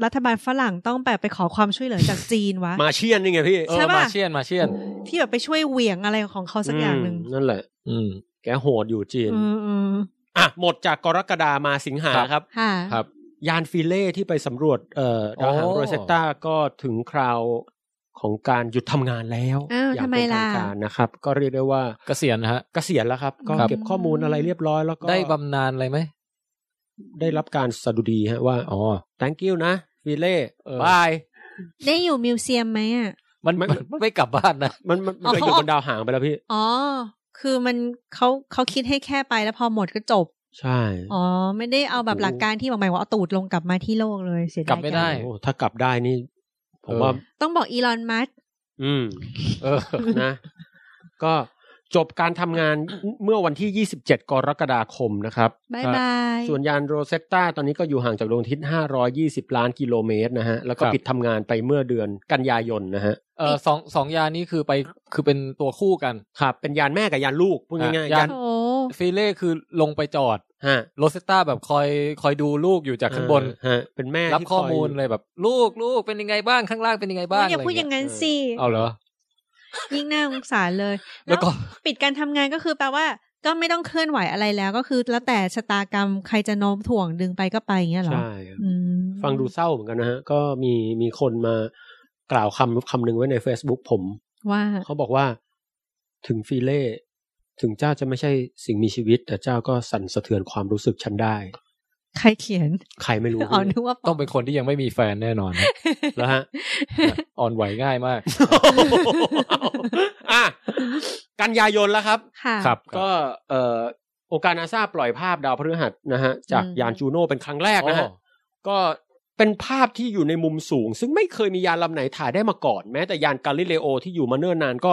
รัฐบาลฝรั่งต้องแบบไปขอความช่วยเหลือจากจีนวะ มาเชียนนี่ไงพี่ใช่ป่ะมาเชียนที่แบบไปช่วยเหวี่ยงอะไรของเขาสักอย่างนึงนั่นแหละแกโหดอยู่จีนอ่ะหมดจากกรกฎามาสิงหาครับครับยานฟิเล่ที่ไปสำรวจดาวหางโรเซตตาก็ถึงคราวของการหยุดทำงานแล้วอย่างเป็นทางการนะครับก็เรียกได้ว่าเกษียณฮะเกษียณแล้วครับก็เก็บข้อมูลอะไรเรียบร้อยแล้วก็ได้บำนาญอะไรไหมได้รับการสดุดีฮะว่าอ๋อ thank you นะฟิเล่บายได้อยู่มิวเซียมไหมอ่ะมันไม่กลับบ้านนะมันไปอยู่บนดาวหางไปแล้วพี่อ๋อคือมันเขาคิดให้แค่ไปแล้วพอหมดก็จบใช่อ๋อไม่ได้เอาแบบหลักการที่บอกหมายว่าเอาตูดลงกลับมาที่โลกเลยเสียดายกลับไม่ได้ถ้ากลับได้นี่ผมว่าต้องบอก Elon Musk นะ ก็จบการทำงานเมื่อวันที่27กรกฎาคมนะครับบ๊ายบายส่วนยานโรเซตตาตอนนี้ก็อยู่ห่างจากดวงอาทิตย์520ล้านกิโลเมตรนะฮะแล้วก็ปิดทำงานไปเมื่อเดือนกันยายนนะฮะสองยานนี้คือไปคือเป็นตัวคู่กันครับเป็นยานแม่กับยานลูกพูดง่ายๆยานฟิเล่คือลงไปจอดฮะโรเซตตาแบบคอยดูลูกอยู่จากข้างบนฮะเป็นแม่รับข้อมูลอะไรแบบลูกเป็นยังไงบ้างข้างล่างเป็นยังไงบ้างอย่าพูดอย่างนั้นสิเอาเหรอยิ่งน่าสงสารเลยแล้วก็ปิดการทำงานก็คือแปลว่าก็ไม่ต้องเคลื่อนไหวอะไรแล้วก็คือแล้วแต่ชะตากรรมใครจะโน้มถ่วงดึงไปก็ไปอย่างเงี้ยหรอใช่ฟังดูเศร้าเหมือนกันนะฮะก็มีคนมากล่าวคำหนึ่งไว้ใน Facebook ผมว่าเขาบอกว่าถึงฟิเล่ถึงเจ้าจะไม่ใช่สิ่งมีชีวิตแต่เจ้าก็สั่นสะเทือนความรู้สึกฉันได้ใครเขียนใครไม่รู้อ๋อนึกว่าต้องเป็นคนที่ยังไม่มีแฟนแน่นอนแล้วฮะอ่อนไหวง่ายมากอ่ะกันยายนแล้วครับครับก็องค์การ NASA ปล่อยภาพดาวพฤหัสนะฮะจากยาน Juno เป็นครั้งแรกนะฮะก็เป็นภาพที่อยู่ในมุมสูงซึ่งไม่เคยมียานลำไหนถ่ายได้มาก่อนแม้แต่ยานกาลิเลโอที่อยู่มาเนิ่นนานก็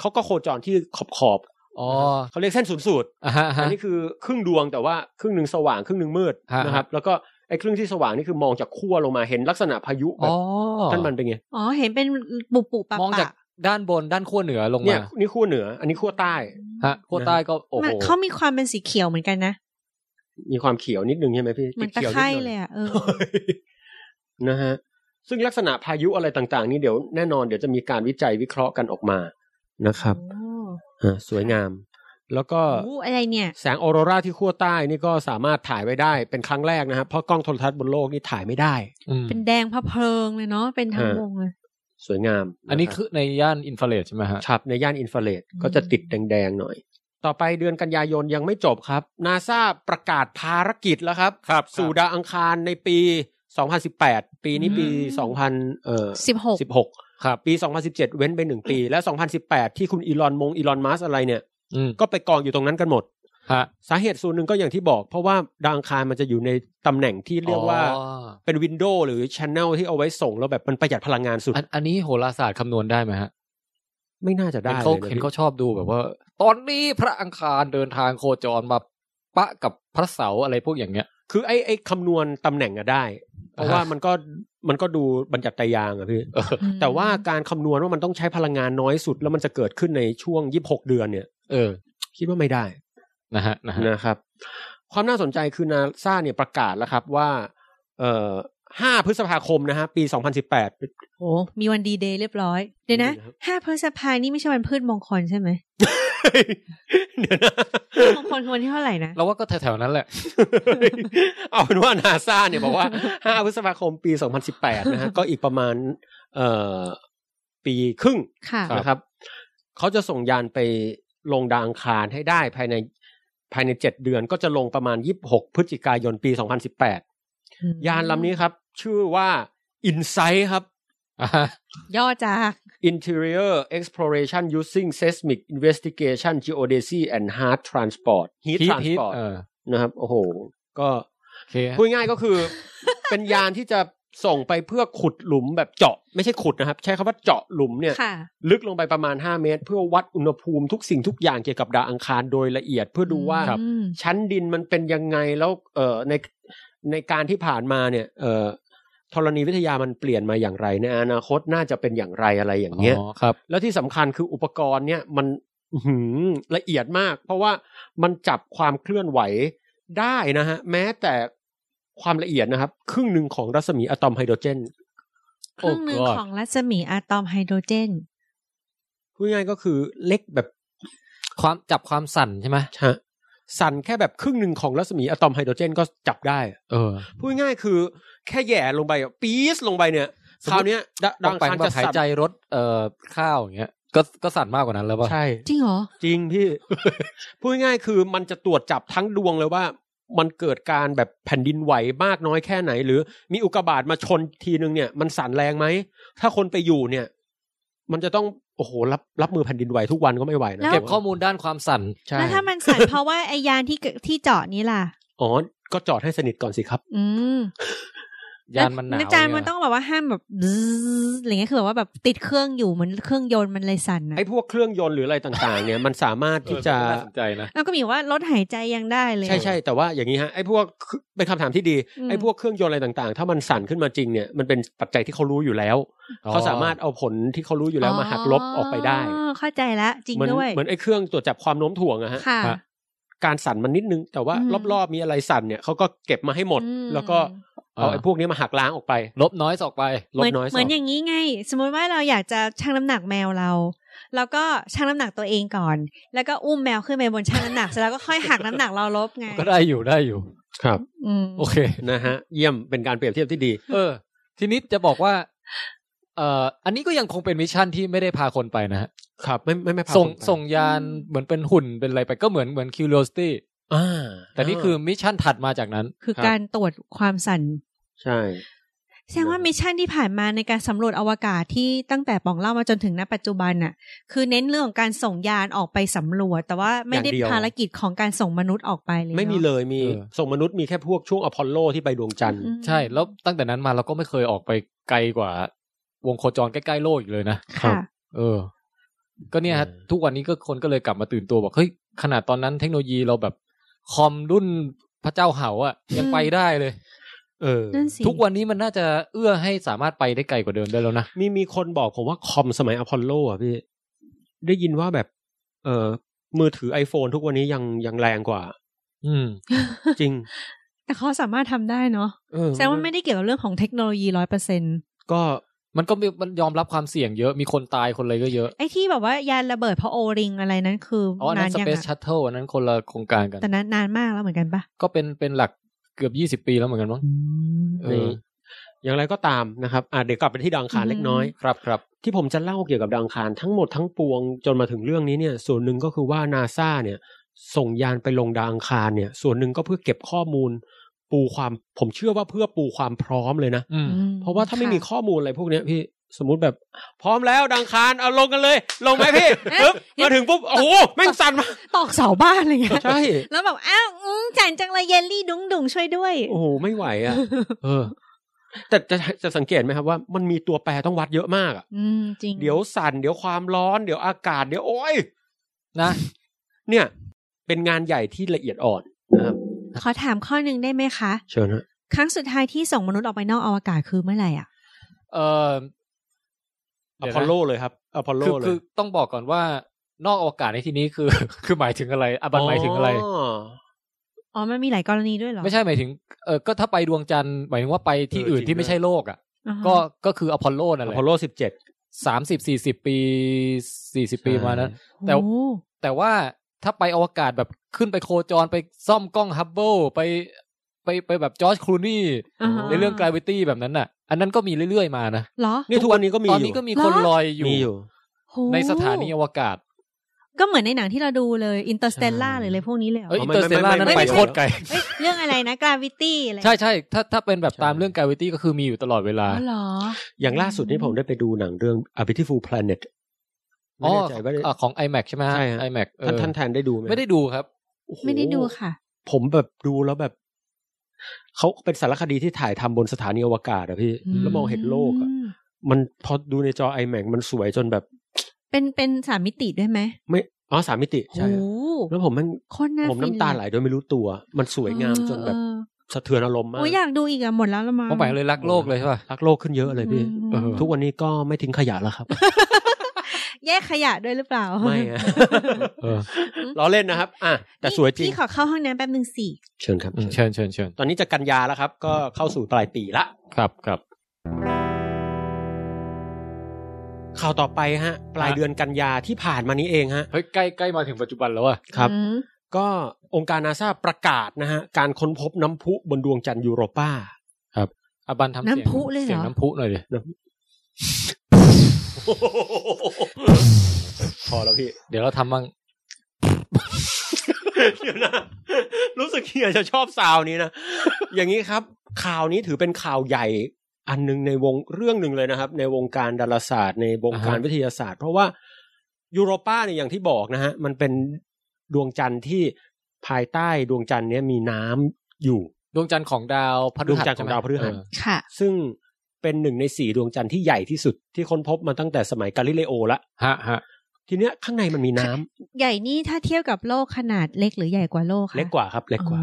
เขาก็โคจรที่ขอบอ๋อเขาเรียกเส้นศูนย์สูตรอันนี้คือครึ่งดวงแต่ว่าครึ่งนึงสว่างครึ่งนึงมืดนะครับแล้วก็ไอ้ครึ่งที่สว่างนี่คือมองจากขั้วลงมาเห็นลักษณะพายุแบบท่านมันเป็นไงอ๋อเห็นเป็นปุบๆปะมองจากด้านบนด้านขั้วเหนือลงมาเนี่ยนี่ขั้วเหนืออันนี้ขั้วใต้ฮะขั้วใต้ก็โอ้โหมันเขามีความเป็นสีเขียวเหมือนกันนะมีความเขียวนิดนึงใช่ไหมพี่มันตะไคร่เลยอ่ะนะฮะซึ่งลักษณะพายุอะไรต่างๆนี่เดี๋ยวแน่นอนเดี๋ยวจะมีการวิจัยวิเคราะห์กันออกมานะครับสวยงามแล้วก็อะไรเนี่ยแสงออโรราที่ขั้วใต้นี่ก็สามารถถ่ายไว้ได้เป็นครั้งแรกนะครับเพราะกล้องโทรทัศน์บนโลกนี่ถ่ายไม่ได้เป็นแดงพะเพลิงเลยเนาะเป็นทั้งวงเลยสวยงามอันนี้คือในย่านอินฟราเรดใช่ไหมฮะครับในย่านอินฟราเรดก็จะติดแดงๆหน่อยต่อไปเดือนกันยายนยังไม่จบครับ NASA ประกาศภารกิจแล้วครับสู่ดาวอังคารในปี2018ปีนี้ปี2016ครับปี2017เว้นไป1ปีและ2018ที่คุณอีลอนมัสก์อะไรเนี่ยก็ไปกองอยู่ตรงนั้นกันหมดฮะสาเหตุส่วนหนึ่งก็อย่างที่บอกเพราะว่าดาวอังคารมันจะอยู่ในตำแหน่งที่เรียกว่าเป็นวินโดว์หรือ channel ที่เอาไว้ส่งแล้วแบบมันประหยัดพลังงานสุดอันนี้โหราศาสตร์คำนวณได้ไหมฮะไม่น่าจะได้เลยเห็นเขาชอบดูแบบว่าตอนนี้พระอังคารเดินทางโคจรมาปะกับพระเสาร์อะไรพวกอย่างเงี้ยคือไอ้คำนวณตำแหน่งอะได้เพราะว่ามันก็ดูบัญญัติตายางอะพี่แต่ว่าการคำนวณว่ามันต้องใช้พลังงานน้อยสุดแล้วมันจะเกิดขึ้นในช่วง26เดือนเนี่ยคิดว่าไม่ได้นะครับความน่าสนใจคือ NASA เนี่ยประกาศแล้วครับว่า5พฤษภาคมนะฮะปี2018โอ้มีวันดีเดย์เรียบร้อยเดี๋ยวนะ5พฤษภานี่ไม่ใช่วันพืชมงคลใช่ไหมเดี๋ยวนะมงคลวันที่เท่าไหร่นะเราว่าก็แถวๆนั้นแหละเอาเป็นว่า NASA เนี่ยบอกว่า5พฤษภาคมปี2018นะฮะก็อีกประมาณปีครึ่งนะครับเขาจะส่งยานไปลงดาวอังคารให้ได้ภายใน7เดือนก็จะลงประมาณ26พฤศจิกายนปี2018ยานลำนี้ครับชื่อว่า Insight ครับย่อจาก Interior Exploration Using Seismic Investigation Geodesy and Heat Transport Heat Transport นะครับโอ้โหก็พูดง่ายก็คือเป็นยานที่จะส่งไปเพื่อขุดหลุมแบบเจาะไม่ใช่ขุดนะครับใช้คำว่าเจาะหลุมเนี่ยลึกลงไปประมาณ5เมตรเพื่อวัดอุณหภูมิทุกสิ่งทุกอย่างเกี่ยวกับดาวอังคารโดยละเอียดเพื่อดูว่าชั้นดินมันเป็นยังไงแล้วในการที่ผ่านมาเนี่ยธรณีวิทยามันเปลี่ยนมาอย่างไรในอนาคตน่าจะเป็นอย่างไรอะไรอย่างเงี้ยแล้วที่สำคัญคืออุปกรณ์เนี่ยมันละเอียดมากเพราะว่ามันจับความเคลื่อนไหวได้นะฮะแม้แต่ความละเอียดนะครับครึ่งหนึ่งของรัศมีอะตอมไฮโดรเจนครึ่งนึงของรัศมีอะตอมไฮโดรเจนพูดง่ายก็คือเล็กแบบความจับความสั่นใช่ไหมฮะสั่นแค่แบบครึ่งหนึ่งของรัศมีอะตอมไฮโดรเจนก็จับได้พูดง่ายคือแค่แย่ลงไปปี๊สลงไปเนี่ยคราวนี้ดาวอังคารจะหายใจรถข้าวอย่างเงี้ยก็สั่นมากกว่านั้นแล้วป่ะใช่จริงเหรอจริงพี่ พูดง่ายคือมันจะตรวจจับทั้งดวงเลยว่ามันเกิดการแบบแผ่นดินไหวมากน้อยแค่ไหนหรือมีอุกกาบาตมาชนทีนึงเนี่ยมันสั่นแรงไหมถ้าคนไปอยู่เนี่ยมันจะต้องโอ้โหรับมือแผ่นดินไหวทุกวันก็ไม่ไหวนะเก็บข้อมูลด้านความสั่นใช่แล้วถ้ามันสั่น เพราะว่าไอ้ยานที่จอดนี้ล่ะอ๋อก็จอดให้สนิทก่อนสิครับยานมันหนาวอาจารย์มันต้องแบบว่าห้ามแบบอะไรเงี้ยคือแบบว่าแบบติดเครื่องอยู่เหมือนเครื่องยนต์มันเลยสั่นนะไอ้พวกเครื่องยนต์หรืออะไรต่างๆเนี่ยมันสามารถที่จะน่าสนใจนะแล้วก็มีว่ารถหายใจยังได้เลยใช่ๆแต่ว่าอย่างนี้ฮะไอ้พวกเป็นคำถามที่ดีไอ้พวกเครื่องยนต์อะไรต่างๆถ้ามันสั่นขึ้นมาจริงเนี่ยมันเป็นปัจจัยที่เขารู้อยู่แล้วเขาสามารถเอาผลที่เขารู้อยู่แล้วมาหักลบออกไปได้เข้าใจแล้วจริงด้วยเหมือนไอ้เครื่องตรวจจับความโน้มถ่วงอะฮะการสั่นมันนิดนึงแต่ว่ารอบๆมีอะไรสั่นเนี่ยเขาก็เก็บมาให้หมดแล้วก็เอาไอ้พวกนี้มาหักล้างออกไปลบน้อยออกไปลบน้อยเหมือนอย่างนี้ไงสมมติว่าเราอยากจะชั่งน้ำหนักแมวเราแล้วก็ชั่งน้ำหนักตัวเองก่อนแล้วก็อุ้มแมวขึ้นไปบนชั่งน้ำหนักเสร็จแล้วก็ค่อยหักน้ำหนักเราลบไงก็ได้อยู่ครับโอเคนะฮะเยี่ยมเป็นการเปรียบเทียบที่ดีทีนี้จะบอกว่าอันนี้ก็ยังคงเป็นมิชชั่นที่ไม่ได้พาคนไปนะฮะครับไม่พาส่งยานเหมือนเป็นหุ่นเป็นอะไรไปก็เหมือน Curiosity แต่นี่คือมิชชั่นถัดมาจากนั้นคือการตรวจความสั่นใช่แสดงว่ามิชชั่นที่ผ่านมาในการสำรวจอวกาศที่ตั้งแต่ป๋องเล่ามาจนถึงณปัจจุบันน่ะคือเน้นเรื่องของการส่งยานออกไปสำรวจแต่ว่าไม่ได้ภารกิจของการส่งมนุษย์ออกไปเลยไม่มีเลยมีส่งมนุษย์มีแค่พวกช่วงอพอลโลที่ไปดวงจันทร์ใช่แล้วตั้งแต่นั้นมาเราก็ไม่เคยออกไปไกลกว่าวงโคจรใกล้ๆโลกอีกเลยนะค่ะก็เนี่ยฮะทุกวันนี้ก็คนก็เลยกลับมาตื่นตัวบอกเฮ้ยขนาดตอนนั้นเทคโนโลยีเราแบบคอมรุ่นพระเจ้าเห่าอ่ะยังไปได้เลยทุกวันนี้มันน่าจะเอื้อให้สามารถไปได้ไกลกว่าเดิมได้แล้วนะมีคนบอกผมว่าคอมสมัยอพอลโลอ่ะพี่ได้ยินว่าแบบมือถือ iPhone ทุกวันนี้ยังแรงกว่าจริง แต่เขาสามารถทำได้เนาะแสดงว่าไม่ได้เกี่ยวกับเรื่องของเทคโนโลยี 100% ก็มันยอมรับความเสี่ยงเยอะมีคนตายคนอะไรก็เยอะไอ้ที่แบบว่ายานระเบิดเพราะโอริงอะไรนั้นคือนานยังอ่ะ Space Shuttle อันนั้นคนละโครงการกันแต่นั้นนานมากแล้วเหมือนกันป่ะก็เป็นหลักเกือบ20ปีแล้วเหมือนกันมั้งอย่างไรก็ตามนะครับเดี๋ยวกลับไปที่ดาวอังคารเล็กน้อยครับที่ผมจะเล่าเกี่ยวกับดาวอังคารทั้งหมดทั้งปวงจนมาถึงเรื่องนี้เนี่ยส่วนหนึ่งก็คือว่า NASA เนี่ยส่งยานไปลงดาวอังคารเนี่ยส่วนหนึ่งก็เพื่อเก็บข้อมูลปูความผมเชื่อว่าเพื่อปูความพร้อมเลยนะเพราะว่าถ้าไม่มีข้อมูลอะไรพวกนี้พี่สมมุติแบบพร้อมแล้วดาวอังคารเอาลงกันเลยลงไหมพี่ปึ๊บมาถึงปุ๊บโอ้โหแม่งสั่นมาตอกเสาบ้านอะไรเงี้ยใช่แล้วแบบอ้าวสั่นจังเลยเยลลี่ดุ้งช่วยด้วยโอ้โหไม่ไหวอ่ะแต่จะสังเกตไหมครับว่ามันมีตัวแปรต้องวัดเยอะมากอ่ะจริงเดี๋ยวสั่นเดี๋ยวความร้อนเดี๋ยวอากาศเดี๋ยวโอ้ยนะเนี่ยเป็นงานใหญ่ที่ละเอียดอ่อนนะครับขอถามข้อหนึ่งได้ไหมคะเชิญนะครั้งสุดท้ายที่ส่งมนุษย์ออกไปนอกอวกาศคือเมื่อไหร่อ่ะอพอลโลเลยครับอพอลโลเลยคือต้องบอกก่อนว่านอกอวกาศในที่นี้คือหมายถึงอะไรหมายถึงอะไรอ๋อมันมีหลายกรณีด้วยเหรอไม่ใช่หมายถึงก็ถ้าไปดวงจันทร์หมายถึงว่าไปที่อื่นที่ไม่ใช่โลกอ่ะก็คืออพอลโลนั่นแหละอพอลโล17 30 40ปีมานะแต่ว่าถ้าไปอวกาศแบบขึ้นไปโคจรไปซ่อมกล้องฮับเบิลไปแบบจอร์จคลูนี่ในเรื่อง Gravity แบบนั้นน่ะอันนั้นก็มีเรื่อยๆมานะนี่ทุกวันนี้ก็มีคนลอยอยู่ในสถานีอวกาศ ก็เหมือนในหนังที่เราดูเลย Interstellar หรืออะไรพวกนี้เลยเหรอ Interstellar นั่นไปโคตรไกลเรื่องอะไรนะ Gravity อะไรใช่ๆถ้าเป็นแบบตามเรื่อง Gravity ก็คือมีอยู่ตลอดเวลาอ๋อเหรออย่างล่าสุดที่ผมได้ไปดูหนังเรื่อง A Beautiful Planet อ๋อของ IMAX ใช่มั้ย IMAX ท่านได้ดูมั้ยไม่ได้ดูครับไม่ได้ดูค่ะผมแบบดูแล้วแบบเขาเป็นสารคดีที่ถ่ายทำบนสถานีอวกาศอะพี่แล้วมองเห็นโลกอะมันพอดูในจอ IMAX มันสวยจนแบบเป็น3มิติด้วยไหมไม่อ๋อ3มิติใช่แล้วผมน้ำตาไหลโดยไม่รู้ตัวมันสวยงามจนแบบสะเทือนอารมณ์มากอยากดูอีกอะหมดแล้วละมั้งต้องไปเลยรักโลกเลยใช่ป่ะรักโลกขึ้นเยอะเลยพี่ทุกวันนี้ก็ไม่ทิ้งขยะแล้วครับแยกขยะด้วยหรือเปล่าไม่ล้อเล่นนะครับอ่ะแต่สวยจริงพี่ขอเข้าห้องน้ำแป๊บนึงสิเชิญครับเชิญๆๆตอนนี้จะกันยาแล้วครับก็เข้าสู่ปลายปีละครับข่าวต่อไปฮะปลายเดือนกันยาที่ผ่านมานี้เองฮะเฮ้ยใกล้ๆมาถึงปัจจุบันแล้วอ่ะครับก็องค์การ NASA ประกาศนะฮะการค้นพบน้ำพุบนดวงจันทร์ยูโรปาครับอบันทำเสียงน้ำพุเลยเหรอเสียงน้ำพุหน่อยดิพอแล้วพี่เดี๋ยวเราทำบ้างเดี๋ยวนะรู้สึกเฮียจะชอบซาวนี้นะอย่างนี้ครับข่าวนี้ถือเป็นข่าวใหญ่อันนึงในวงเรื่องนึงเลยนะครับในวงการดาราศาสตร์ในวงการวิทยาศาสตร์เพราะว่ายูโรปาเนี่ยอย่างที่บอกนะฮะมันเป็นดวงจันทร์ที่ภายใต้ดวงจันทร์นี้มีน้ำอยู่ดวงจันทร์ของดาวพฤหัสค่ะซึ่งเป็นหนึ่งใน4ดวงจันทร์ที่ใหญ่ที่สุดที่ค้นพบมาตั้งแต่สมัยกาลิเลโอละฮะทีเนี้ยข้างในมันมีน้ำใหญ่นี่ถ้าเทียบกับโลกขนาดเล็กหรือใหญ่กว่าโลกคะเล็กกว่าครับเล็กกว่า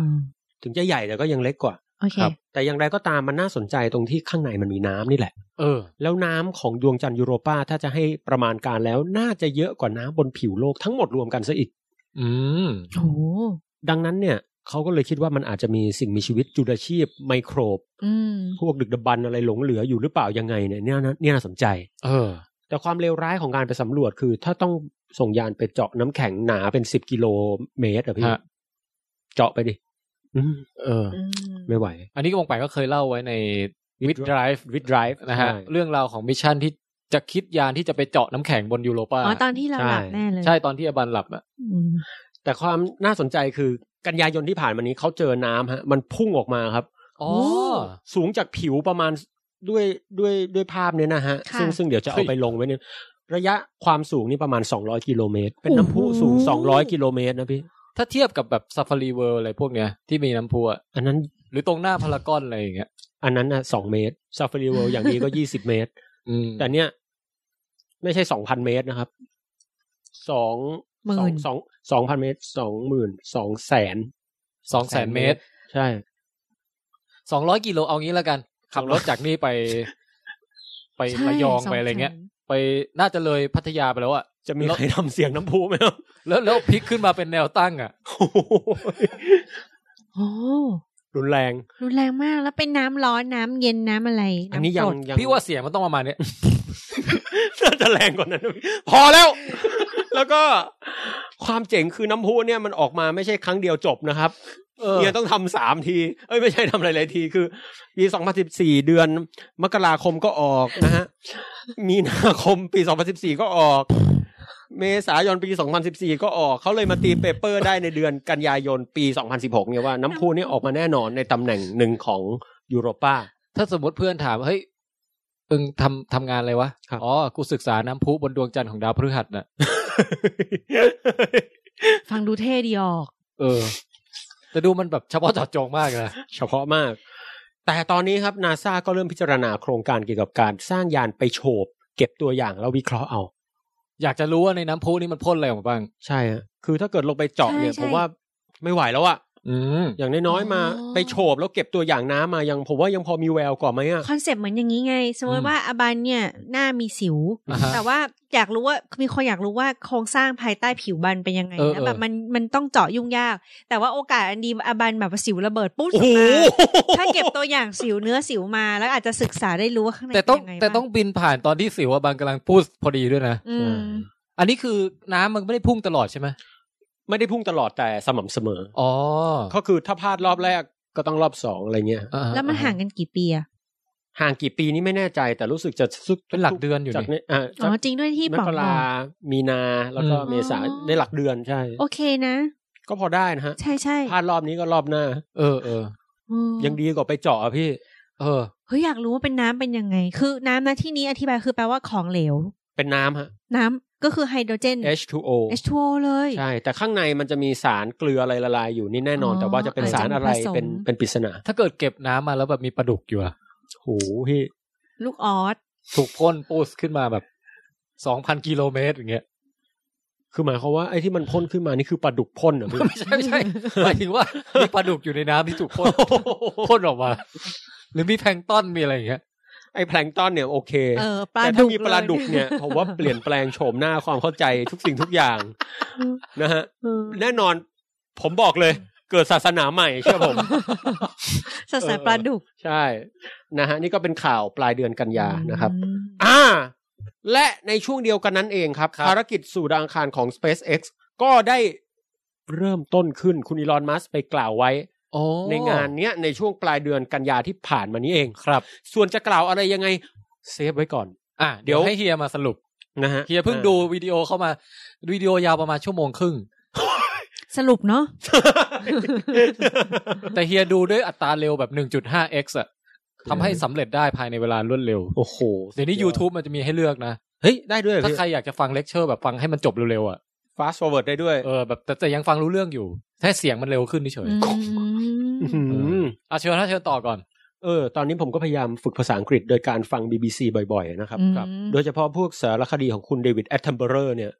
ถึงจะใหญ่แต่ก็ยังเล็กกว่าครับแต่อย่างไรก็ตามมันน่าสนใจตรงที่ข้างในมันมีน้ำนี่แหละแล้วน้ำของดวงจันทร์ยูโรปาถ้าจะให้ประมาณการแล้วน่าจะเยอะกว่าน้ำบนผิวโลกทั้งหมดรวมกันซะอีกโอ้ดังนั้นเนี่ยเขาก็เลยคิดว่ามันอาจจะมีสิ่งมีชีวิตจุลชีพไมโครบพวกดึกดำบรรพ์อะไรหลงเหลืออยู่หรือเปล่ายังไงเนี่ยน่าสนใจแต่ความเลวร้ายของการไปสำรวจคือถ้าต้องส่งยานไปเจาะน้ำแข็งหนาเป็น10 กิโลเมตรอะพี่เจาะไปดิไม่ไหวอันนี้ก็วงไปก็เคยเล่าไว้ใน With Drive นะฮะเรื่องราวของมิชชั่นที่จะคิดยานที่จะไปเจาะน้ำแข็งบนยูโรปาอ๋อตอนที่เราหลับแน่เลยใช่ตอนที่อบันหลับอะแต่ความน่าสนใจคือกันยายนที่ผ่านมานี้เขาเจอน้ำฮะมันพุ่งออกมาครับอ๋อสูงจากผิวประมาณด้วยภาพเนี่ยนะฮะซึ่งเดี๋ยวจะเอาไปลงไว้เนี่ยระยะความสูงนี่ประมาณ200 กิโลเมตรเป็นน้ำพุสูง200 กิโลเมตรนะพี่ถ้าเทียบกับแบบซาฟารีเวิลด์อะไรพวกเนี้ยที่มีน้ำพุอันนั้นหรือตรงหน้าพารากอนอะไรอย่างเงี้ยอันนั้นน่ะ2เมตรซาฟารีเวิลด์อย่างนี้ก็20เมตรแต่เนี้ยไม่ใช่ 2,000 เมตรนะครับ2,000 เมตร 2,000 เมตรใช่200 กิโลเอางี้ละกันขับรถจากนี่ไประยองไปอะไรเงี้ยไปน่าจะเลยพัทยาไปแล้วอ่ะจะมีใครทำเสียงน้ำพุไหมครับแล้วพลิกขึ้นมาเป็นแนวตั้งอ่ะโอ้รุนแรงมากแล้วเป็นน้ำร้อนน้ำเย็นน้ำอะไรอันนี้ยังพี่ว่าเสียงมันต้องประมาณนี้น่าจะแรงกว่านั้นพอแล้วแล้วก็ความเจ๋งคือน้ำพุเนี่ยมันออกมาไม่ใช่ครั้งเดียวจบนะครับเนี่ยต้องทำ3 ทีไม่ใช่ทำหลายๆทีคือปี2014เดือนมกราคมก็ออกนะฮะมีนาคมปี2014ก็ออกเมษายนปี2014ก็ออกเขาเลยมาตีเปเปอร์ได้ในเดือนกันยายนปี2016เนี่ยว่าน้ำพุนี่ออกมาแน่นอนในตำแหน่งหนึ่งของยูโรปาถ้าสมมติเพื่อนถามเฮ้ยมึงทำงานอะไรวะอ๋อกูศึกษาน้ำพุบนดวงจันทร์ของดาวพฤหัสน่ะฟังดูเท่ดีออกแต่ดูมันแบบเฉพาะเจาะจงมากนะเฉพาะมากแต่ตอนนี้ครับ NASA ก็เริ่มพิจารณาโครงการเกี่ยวกับการสร้างยานไปโฉบเก็บตัวอย่างแล้ววิเคราะห์เอาอยากจะรู้ว่าในน้ำพุนี่มันพ่นอะไรออกมาบ้างใช่ฮะคือถ้าเกิดลงไปเจาะเนี่ยผมว่าไม่ไหวแล้วอะอย่างน้อยๆมาไปโฉบแล้วเก็บตัวอย่างน้ำมายังผมว่ายังพอมีแววกว่าไหมอะคอนเซ็ปต์เหมือนอย่างนี้ไงสมมติว่าอบันเนี่ยหน้ามีสิวแต่ว่าอยากรู้ว่ามีคนอยากรู้ว่าโครงสร้างภายใต้ผิวบันเป็นยังไงนะแบบมันต้องเจาะยุ่งยากแต่ว่าโอกาสอันดีอบันแบบสิวระเบิดปุ๊บถ้าเก็บตัวอย่างสิวเนื้อสิวมาแล้วอาจจะศึกษาได้รู้ว่าข้างในเป็นยังไงแต่ต้องบินผ่านตอนที่สิวอบันกำลังพูดพอดีด้วยนะอันนี้คือน้ำมันไม่ได้พุ่งตลอดใช่ไหมไม่ได้พุ่งตลอดแต่สม่ำเสมออ๋อก็คือถ้าพลาดรอบแรกก็ต้องรอบ2อะไรเงี้ยแล้วมันห่างกันกี่ปีอะ ห่างกี่ปีนี่ไม่แน่ใจแต่รู้สึกจะสุกเป็นหลักเดือนอยู่จากนี้อ๋อจริงด้วยที่บอกมกรามีนาแล้วก็เมษาได้หลักเดือนใช่โอเคนะก็พอได้นะฮะใช่ๆพลาดรอบนี้ก็รอบหน้ายังดีกว่าไปเจาะพี่เฮ้ยอยากรู้ว่าเป็นน้ำเป็นยังไงคือน้ำนะที่นี้อธิบายคือแปลว่าของเหลวเป็นน้ำฮะน้ำก็คือไฮโดรเจน H2O เลยใช่แต่ข้างในมันจะมีสารเกลืออะไรละลายอยู่นี่แน่นอนแต่ว่าจะเป็นสารอะไรเป็นปริศนาถ้าเกิดเก็บน้ำมาแล้วแบบมีปลาดุกอยู่อะโหพี่ลูกออสถูกพ่นปูสขึ้นมาแบบ 2,000 กิโลเมตรอย่างเงี้ยคือหมายความว่าไอ้ที่มันพ่นขึ้นมานี่คือปลาดุกพ่นเหรอพี่ไม่ใช่หมายถึงว่ามีปลาดุกอยู่ในน้ำที่ถูกพ่นออกมาหรือมีแพลงต้นมีอะไรอย่างเงี้ยไอ้แพลงต้นเนี่ยโอเคแต่ถ้ามีปลาดุกเนี่ยผมว่าเปลี่ยนแปลงโฉมหน้าความเข้าใจทุกสิ่งทุกอย่างนะฮะแน่นอนผมบอกเลยเกิดศาสนาใหม่เชื่อผมศาสนาปลาดุกใช่นะฮะนี่ก็เป็นข่าวปลายเดือนกันยานะครับและในช่วงเดียวกันนั้นเองครับภารกิจสู่ดาวอังคารของ SpaceX ก็ได้เริ่มต้นขึ้นคุณอีลอนมัสก์ไปกล่าวไว้ในงานเนี้ยในช่วงปลายเดือนกันยาที่ผ่านมานี้เองครับส่วนจะกล่าวอะไรยังไงเซฟไว้ก่อนเดี๋ยวให้เฮียมาสรุปนะฮะเฮียเพิ่งดูวิดีโอเข้ามาวิดีโอยาวประมาณชั่วโมงครึ่งสรุปเนาะ แต่เฮียดูด้วยอัตราเร็วแบบ 1.5x อ่ะทำให้สำเร็จได้ภายในเวลารวดเร็วโอ้โหเดี๋ยวนี้ YouTube มันจะมีให้เลือกนะเฮ้ยได้ด้วยถ้าใครอยากจะฟังเลคเชอร์แบบฟังให้มันจบเร็วๆอ่ะ fast forward ได้ด้วยแบบแต่ยังฟังรู้เรื่องอยู่แค่เสียงมันเร็วขึ้นเฉยเชิญต่อก่อนตอนนี้ผมก็พยายามฝึกภาษาอังกฤษโดยการฟัง BBC บ่อยๆนะครับโดยเฉพาะพวกสารคดีของคุณเดวิดแอตเทนโบรเนี่ย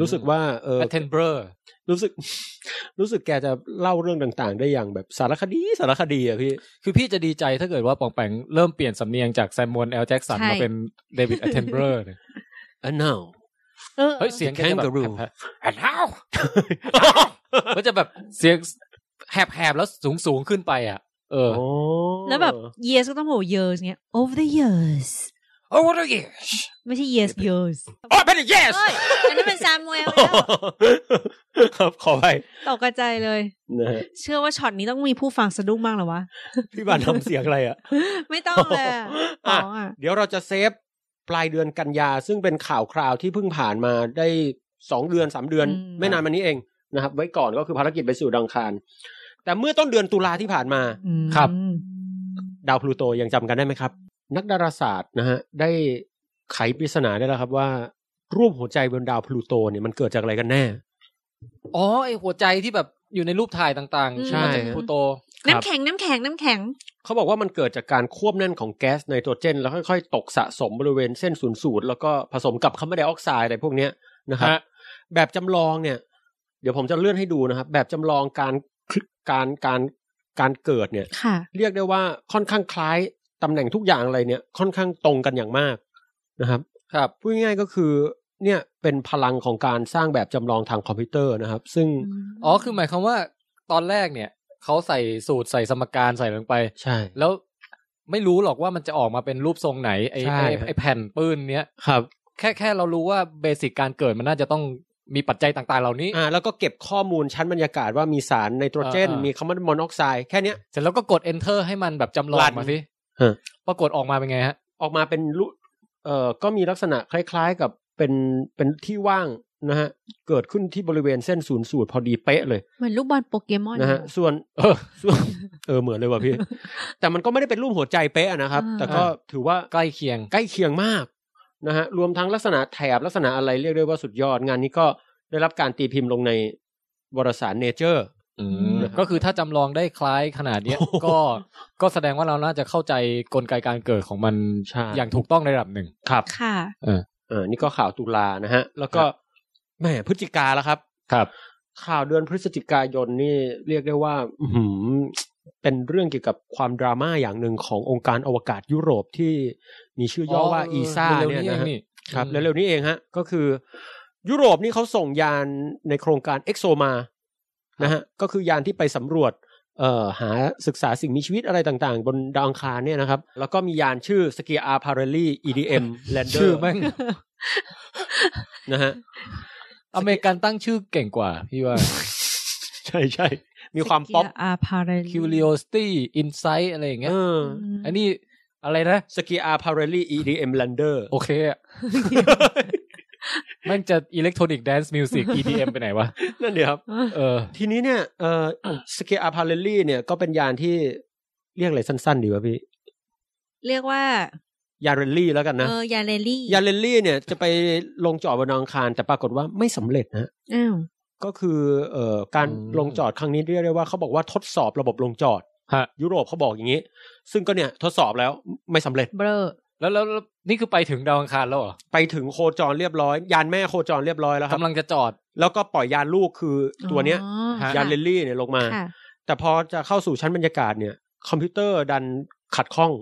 รู้สึกว่าแอตเทนโบรรู้สึกแกจะเล่าเรื่องต่างๆได้อย่างแบบสารคดีอ่ะพี่คือพี่จะดีใจถ้าเกิดว่าปองแปงเริ่มเปลี่ยนสำเนียงจากแซมมอนแอลแจ็คสันมาเป็นเดวิดแอตเทนโบรเนี่ยnow เฮ้ยเสียงแกจะแบบand now มันจะแบบเสียงแหบๆแล้วสูงขึ้นไปอ่ะแล้วแบบ years ก็ต้องโห years เงี้ย over the years over the years ไม่ใช่ years อ๋อเป็น yes อันนั้นเป็นซามูเอลแล้วครับขอไปตกใจเลยเชื่อว่าช็อตนี้ต้องมีผู้ฟังสะดุ้งมากเหรอวะพี่บานทำเสียงอะไรอ่ะไม่ต้องเลยเดี๋ยวเราจะเซฟปลายเดือนกันยาซึ่งเป็นข่าวคราวที่เพิ่งผ่านมาได้2เดือน3เดือนไม่นานมานี้เองนะครับไว้ก่อนก็คือภารกิจไปสู่ดาวอังคารแต่เมื่อต้นเดือนตุลาที่ผ่านมาครับดาวพลูโตยังจำกันได้ไหมครับนักดาราศาสตร์นะฮะได้ไขปริศนาได้แล้วครับว่ารูปหัวใจบนดาวพลูโตเนี่ยมันเกิดจากอะไรกันแน่ไอหัวใจที่แบบอยู่ในรูปถ่ายต่างๆใช่มาจากพลูโตน้ำแข็งเขาบอกว่ามันเกิดจากการควบแน่นของแก๊สไนโตรเจนแล้วค่อยๆตกสะสมบริเวณเส้นศูนย์สูตรแล้วก็ผสมกับคาร์บอนไดออกไซด์อะไรพวกนี้นะครับแบบจำลองเนี่ยเดี๋ยวผมจะเลื่อนให้ดูนะครับแบบจำลองการเกิดเนี่ยเรียกได้ว่าค่อนข้างคล้ายตำแหน่งทุกอย่างอะไรเนี่ยค่อนข้างตรงกันอย่างมากนะครับครับพูดง่ายๆก็คือเนี่ยเป็นพลังของการสร้างแบบจำลองทางคอมพิวเตอร์นะครับซึ่งคือหมายความว่าตอนแรกเนี่ยเขาใส่สูตรใส่สมการใส่ลงไปใช่แล้วไม่รู้หรอกว่ามันจะออกมาเป็นรูปทรงไหนไอแผ่นปื้นเนี้ยครับแค่เรารู้ว่าเบสิกการเกิดมันน่าจะต้องมีปัจจัยต่างๆเหล่านี้แล้วก็เก็บข้อมูลชั้นบรรยากาศว่ามีสารไนโตรเจนมีคาร์บอนมอนอกไซด์แค่นี้เสร็จแล้วก็กด Enter ให้มันแบบจำลองมาสิปรากฏออกมาเป็นไงฮะออกมาเป็นก็มีลักษณะคล้ายๆกับเป็นที่ว่างนะฮะเกิดขึ้นที่บริเวณเส้นศูนย์สูตรพอดีเป๊ะเลยเหมือนลูกบอลโปเกมอนนะฮะส่วนเหมือนเลยว่ะพี่แต่มันก็ไม่ได้เป็นรูปหัวใจเป๊ะนะครับแต่ก็ถือว่าใกล้เคียงมากนะฮะรวมทั้งลักษณะแถบลักษณะอะไรเรียกได้ว่าสุดยอดงานนี้ก็ได้รับการตีพิมพ์ลงในวารสาร Nature ก็คือถ้าจำลองได้คล้ายขนาดนี้ก็แสดงว่าเราน่าจะเข้าใจกลไกการเกิดของมันอย่างถูกต้องในระดับหนึ่งครับค่ะนี่ก็ข่าวตุลานะฮะแล้วก็แหมพฤศจิกาแล้วครับครับข่าวเดือนพฤศจิกายนนี่เรียกได้ว่าเป็นเรื่องเกี่ยวกับความดราม่าอย่างหนึ่งขององค์การอวกาศยุโรปที่มีชื่อย่อว่าอีซ่าเนี่ยนะครับแล้วเร็วนี้เองฮะก็คือยุโรปนี่เขาส่งยานในโครงการเอ็กโซมานะฮะก็คือยานที่ไปสำรวจหาศึกษาสิ่งมีชีวิตอะไรต่างๆบนดาวอังคารเนี่ยนะครับแล้วก็มียานชื่อสเกียร์อาร์พาเรลลี่ EDM แลนเดอร์ชื่อแม่งนะฮะอเมริกันตั้งชื่อเก่งกว่าพี่ว่าใช่ๆมีความป๊อป Curiosity Insight อะไรอย่างเงี้ยอันนี้ อะไรนะสกีอาร์พาเรลลี่ EDM ลันเดอร์โอเคอ่ะมันจะอิเล็กทรอนิกแดนซ์มิวสิก EDM ไปไหนวะนั่นดิครับทีนี้เนี่ยสกีอาร์พาเรลลี่เนี่ยก็เป็นยานที่เรียกอะไรสั้นๆดีวะพี่เรียกว่ายาเรลลี่แล้วกันนะยาเรลลี่เนี่ยจะไปลงจอดบนดาวอังคารแต่ปรากฏว่าไม่สำเร็จนะก็คือการลงจอดครั้งนี้เรียกได้ว่าเขาบอกว่าทดสอบระบบลงจอดยุโรปเขาบอกอย่างนี้ซึ่งก็เนี่ยทดสอบแล้วไม่สำเร็จเบ้อแล้วนี่คือไปถึงดาวอังคารแล้วเหรอไปถึงโคจรเรียบร้อยยานแม่โคจรเรียบร้อยแล้วครับกำลังจะจอดแล้วก็ปล่อยยานลูกคือตัวเนี้ยยานเรลลี่เนี่ยลงมาแต่พอจะเข้าสู่ชั้นบรรยากาศเนี่ยคอมพิวเตอร์ดันขัดข้อง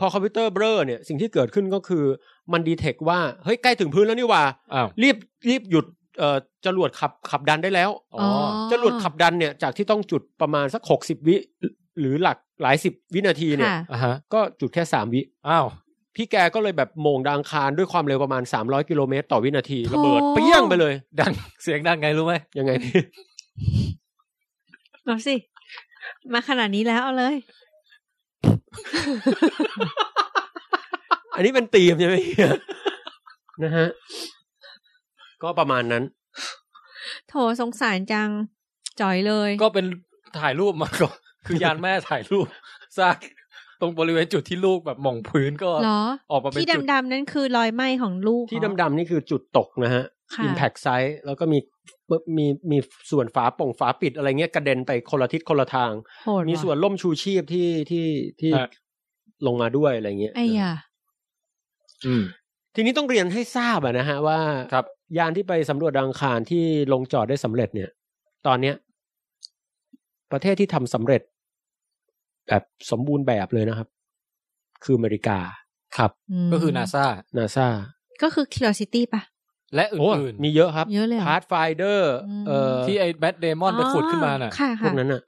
พอคอมพิวเตอร์เบลอเนี่ยสิ่งที่เกิดขึ้นก็คือมันดีเทคว่าเฮ้ยใกล้ถึงพื้นแล้วนี่ว่ารีบหยุดจรวดขับดันได้แล้วจรวดขับดันเนี่ยจากที่ต้องจุดประมาณสัก60วิหรือหลักหลายสิบวินาทีเนี่ยก็จุดแค่3วิพี่แกก็เลยแบบโมงดาวอังคารด้วยความเร็วประมาณ300กิโลเมตรต่อวินาทีระเบิดเปี้ยงไปเลยดังเสียงดังไงรู้ไหมยังไงนี่เอาสิมาขนาดนี้แล้วเอาเลยอันนี้เป็นตีมใช่ไหมนะฮะก็ประมาณนั้นโถสงสารจังจ่อยเลยก็เป็นถ่ายรูปมาก่อนคือยานแม่ถ่ายรูปซากตรงบริเวณจุดที่ลูกแบบหม่องพื้นก็ออกมาเป็นจุดที่ดำๆนั้นคือรอยไหม้ของลูกที่ดำๆนี่คือจุดตกนะฮะ impact size แล้วก็มีส่วนฝาป่งฝาปิดอะไรเงี้ยกระเด็นไปคนละทิศคนละทางมีส่วนล่มชูชีพที่ลงมาด้วยอะไรเงี้ยไอ้ยาทีนี้ต้องเรียนให้ทราบนะฮะว่ายานที่ไปสำรวจดาวอังคารที่ลงจอดได้สำเร็จเนี่ยตอนเนี้ยประเทศที่ทำสำเร็จแบบสมบูรณ์แบบเลยนะครับคืออเมริกาครับก็คือ NASA ก็คือ Curiosity ป่ะและอื่นๆมีเยอะครับ Pathfinder ที่ไอ้แบทเดมอนไปขุดขึ้นมาน่ะพวกนั้นน่ะ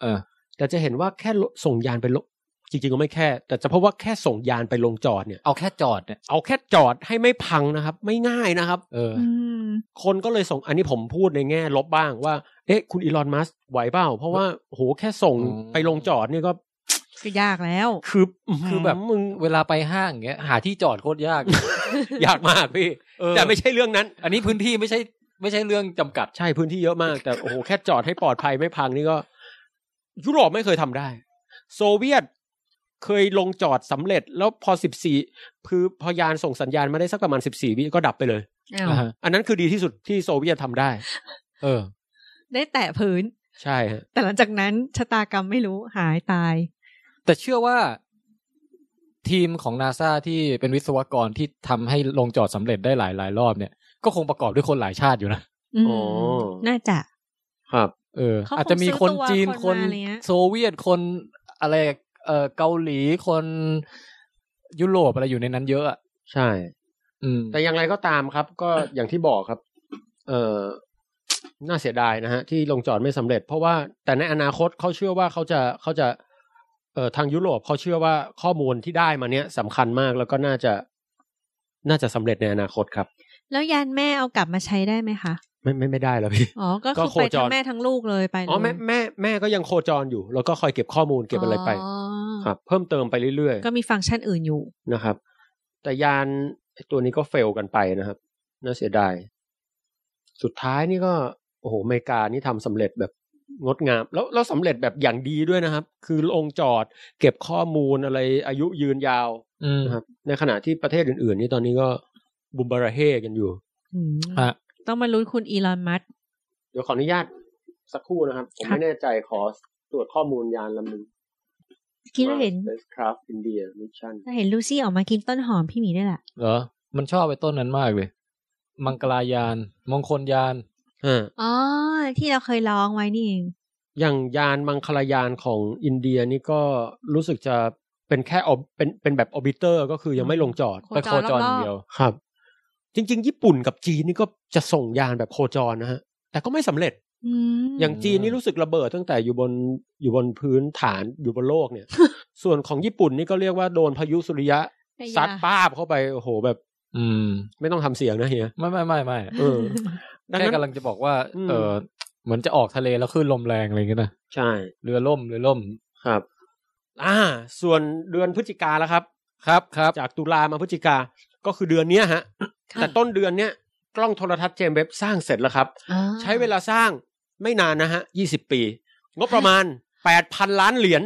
แต่จะเห็นว่าแค่ส่งยานไปลงจริงๆก็ไม่แค่แต่จะพบว่าแค่ส่งยานไปลงจอดเนี่ยเอาแค่จอดเนี่ยเอาแค่จอดให้ไม่พังนะครับไม่ง่ายนะครับคนก็เลยส่งอันนี้ผมพูดในแง่ลบบ้างว่าเอ๊ะคุณ Elon Musk ไหวเปล่าเพราะว่าโหแค่ส่งไปลงจอดนี่ก็ยากแล้วคือแบบมึงเวลาไปห้างเงี้ยหาที่จอดโคตรยาก ยากมากพี่แต่ไม่ใช่เรื่องนั้นอันนี้พื้นที่ไม่ใช่เรื่องจำกัดใช่พื้นที่เยอะมากแต่โอ้โหแค่จอดให้ปลอดภัยไม่พังนี่ก็ยุโรปไม่เคยทำได้โซเวียตเคยลงจอดสำเร็จแล้วพอ14คือพอยานส่งสัญญาณมาได้สักประมาณ14วิก็ดับไปเลยอันนั้นคือดีที่สุดที่โซเวียตทำได้ได้แตะพื้นใช่ฮะแต่หลังจากนั้นชะตากรรมไม่รู้หายตายแต่เชื่อว่าทีมของ NASA ที่เป็นวิศวกรที่ทำให้ลงจอดสำเร็จได้หลายรอบเนี่ยก็คงประกอบด้วยคนหลายชาติอยู่นะโอ้น่าจะครับอาจจะมีคนจีนคนโซเวียตคนอะไรเกาหลีคนยุโรปอะไรอยู่ในนั้นเยอะอ่ะใช่แต่อย่างไรก็ตามครับก็อย่างที่บอกครับน่าเสียดายนะฮะที่ลงจอดไม่สำเร็จเพราะว่าแต่ในอนาคตเขาเชื่อว่าเขาจะทางยุโรปเขาเชื่อว่าข้อมูลที่ได้มาเนี้ยสำคัญมากแล้วก็น่าจะสำเร็จในอนาคตครับแล้วยานแม่เอากลับมาใช้ได้ไหมคะไม่ได้แล้วพี่อ๋อก็คือไปทั้งแม่ทั้งลูกเลยไปอ๋อแม่ก็ยังโคจรอยู่แล้วก็คอยเก็บข้อมูลเก็บอะไรไปครับเพิ่มเติมไปเรื่อยๆก็มีฟังก์ชันอื่นอยู่นะครับแต่ยานตัวนี้ก็เฟลกันไปนะครับน่าเสียดายสุดท้ายนี่ก็โอ้โหอเมริกานี่ทำสำเร็จแบบงดงามแล้วสำเร็จแบบอย่างดีด้วยนะครับคือลงจอดเก็บข้อมูลอะไรอายุยืนยาวนะครับในขณะที่ประเทศอื่นๆนี่ตอนนี้ก็บุมบาระเฮกันอยู่ต้องมาลุ้นคุณอีลอนมัสก์เดี๋ยวขออนุญาตสักครู่นะครับผมไม่แน่ใจขอตรวจข้อมูลยานลำนึงกินแล้วเห็น Spacecraft India Mission ถ้าเห็นลูซี่ออกมากินต้นหอมพี่หมีได้ล่ะเหรอมันชอบไปต้นนั้นมากเลยมังกรายานมงคลยานอ๋อที่เราเคยร้องไว้นี่เองอย่างยานมังคลายานของอินเดียนี่ก็รู้สึกจะเป็นแค่เป็นแบบออร์บิเตอร์ก็คือยังไม่ลงจอดแต่โคจรอย่างเดียวครับจริงๆญี่ปุ่นกับจีนนี่ก็จะส่งยานแบบโคจรนะฮะแต่ก็ไม่สำเร็จอย่างจีนนี่รู้สึกระเบิดตั้งแต่อยู่บนพื้นฐานอยู่บนโลกเนี่ย ส่วนของญี่ปุ่นนี่ก็เรียกว่าโดนพายุสุริยะซัดป้าบเข้าไปโอ้โหแบบไม่ต้องทำเสียงนะเฮียไม่แค่กำลังจะบอกว่าเหมือนจะออกทะเลแล้วคลื่นลมแรงอะไรเงี้ยนะใช่เรือล่มครับส่วนเดือนพฤศจิกาแล้วครับ ครับครับจากตุลามาพฤศจิกาก็คือเดือนนี้ฮะแต่ต้นเดือนเนี้ยกล้องโทรทัศน์เจมส์เว็บสร้างเสร็จแล้วครับใช้เวลาสร้างไม่นานนะฮะ20ปีงบประมาณ 8,000 ล้านเหรียญ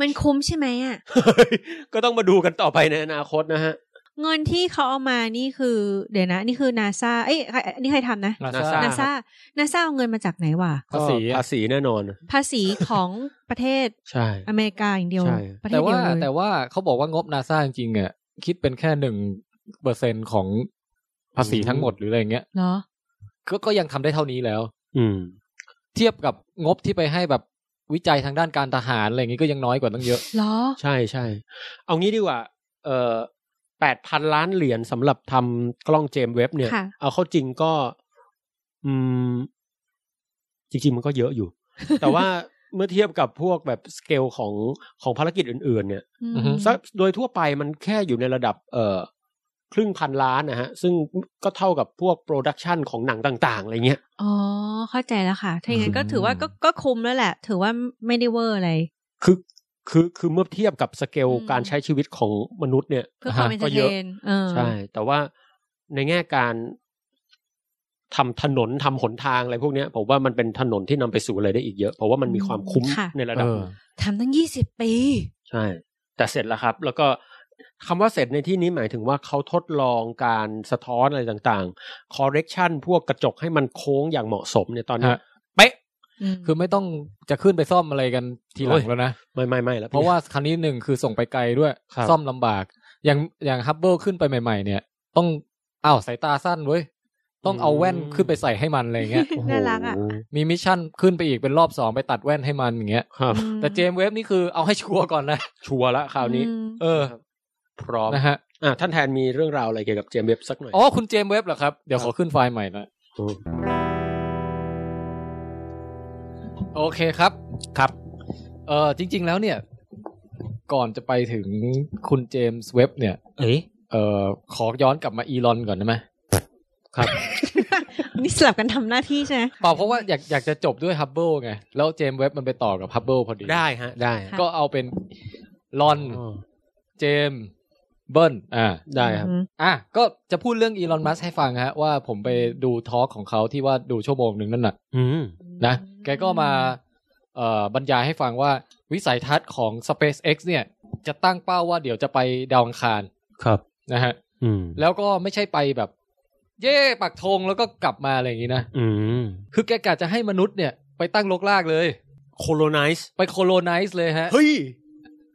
มันคุ้มใช่ไหมอ่ะ ก็ต้องมาดูกันต่อไปในอนาคตนะฮะเงินที่เขาเอามานี่คือเดี๋ยวนะนี่คือ NASA เอ้ยนี่ใครทำนะ NASA เอาเงินมาจากไหนวะภาษีแน่นอนภาษีของประเทศใช่อเมริกาอย่างเดียวแต่ว่าเขาบอกว่างบ NASA จริงๆอ่ะคิดเป็นแค่ 1% ของภาษีทั้งหมดหรืออะไรอย่างเงี้ยเหรอก็ยังทำได้เท่านี้แล้วเทียบกับงบที่ไปให้แบบวิจัยทางด้านการทหารอะไรอย่างงี้ก็ยังน้อยกว่าตั้งเยอะเหรอใช่ๆเอางี้ดีกว่า8,000 ล้านเหรียญสำหรับทำกล้องเจมส์เว็บเนี่ยเอาเข้าจริงก็จริงๆมันก็เยอะอยู่ แต่ว่าเมื่อเทียบกับพวกแบบสเกลของภารกิจอื่นๆเนี่ยโดยทั่วไปมันแค่อยู่ในระดับครึ่งพันล้านนะฮะซึ่งก็เท่ากับพวกโปรดักชันของหนังต่างๆอะไรเงี้ยอ๋อเข้าใจแล้วค่ะถ้าอย่างนั้นก็ถือว่าก็คุ้มแล้วแหละถือว่าไม่ได้เวอร์อะไรคือเมื่อเทียบกับสเกลการใช้ชีวิตของมนุษย์เนี่ยก็เยอะใช่แต่ว่าในแง่การทำถนนทำหนทางอะไรพวกนี้ผมว่ามันเป็นถนนที่นำไปสู่อะไรได้อีกเยอะเพราะว่ามันมีความคุ้มในระดับทำตั้ง20ปีใช่แต่เสร็จแล้วครับแล้วก็คำว่าเสร็จในที่นี้หมายถึงว่าเขาทดลองการสะท้อนอะไรต่างๆ correction พวกกระจกให้มันโค้งอย่างเหมาะสมเนี่ยตอนนี้เป๊ะคือไม่ต้องจะขึ้นไปซ่อมอะไรกันทีหลังแล้วนะไม่แล้วเพราะว่าครั้งนี้หนึ่งคือส่งไปไกลด้วยซ่อมลำบากอย่างฮับเบิลขึ้นไปใหม่ๆเนี่ยต้องสายตาสั้นเว้ยต้องเอาแว่นขึ้นไปใส่ให้มันอะไรเงี้ยน่ารักอ่ะมีมิชชั่นขึ้นไปอีกเป็นรอบสองไปตัดแว่นให้มันอย่างเงี้ยแต่เจมส์เว็บนี่คือเอาให้ชัวร์ก่อนนะชัวร์ละคราวนี้พร้อมนะฮะท่านแทนมีเรื่องราวอะไรเกี่ยวกับเจมส์เว็บสักหน่อยอ๋อคุณเจมส์เว็บเหรอครับเดี๋ยวขอขึ้นไฟล์ใหม่นะโอเคครับครับจริงๆแล้วเนี่ยก่อนจะไปถึงคุณเจมส์เว็บเนี่ยขอย้อนกลับมาอีลอนก่อนได้ไหมครับ นี่สลับกันทำหน้าที่ใช่ไหมเปล่าเพราะว่าอยากจะจบด้วยฮับเบิลไงแล้วเจมส์เว็บมันไปต่อกับฮับเบิลพอดีได้ฮะได้ก็เอาเป็นลอนเจมส์เบิ้ลได้ครับก็จะพูดเรื่องอีลอนมัสก์ให้ฟังฮะว่าผมไปดูทอล์คของเขาที่ว่าดูชั่วโมงนึงนั่นน่ะนะแกก็มาบรรยายให้ฟังว่าวิสัยทัศน์ของ SpaceX เนี่ยจะตั้งเป้าว่าเดี๋ยวจะไปดาวอังคารครับนะฮะแล้วก็ไม่ใช่ไปแบบเย่ปักธงแล้วก็กลับมาอะไรอย่างงี้นะคือแกกะจะให้มนุษย์เนี่ยไปตั้งรกรากเลย colonize ไป colonize เลยฮะเฮ้ย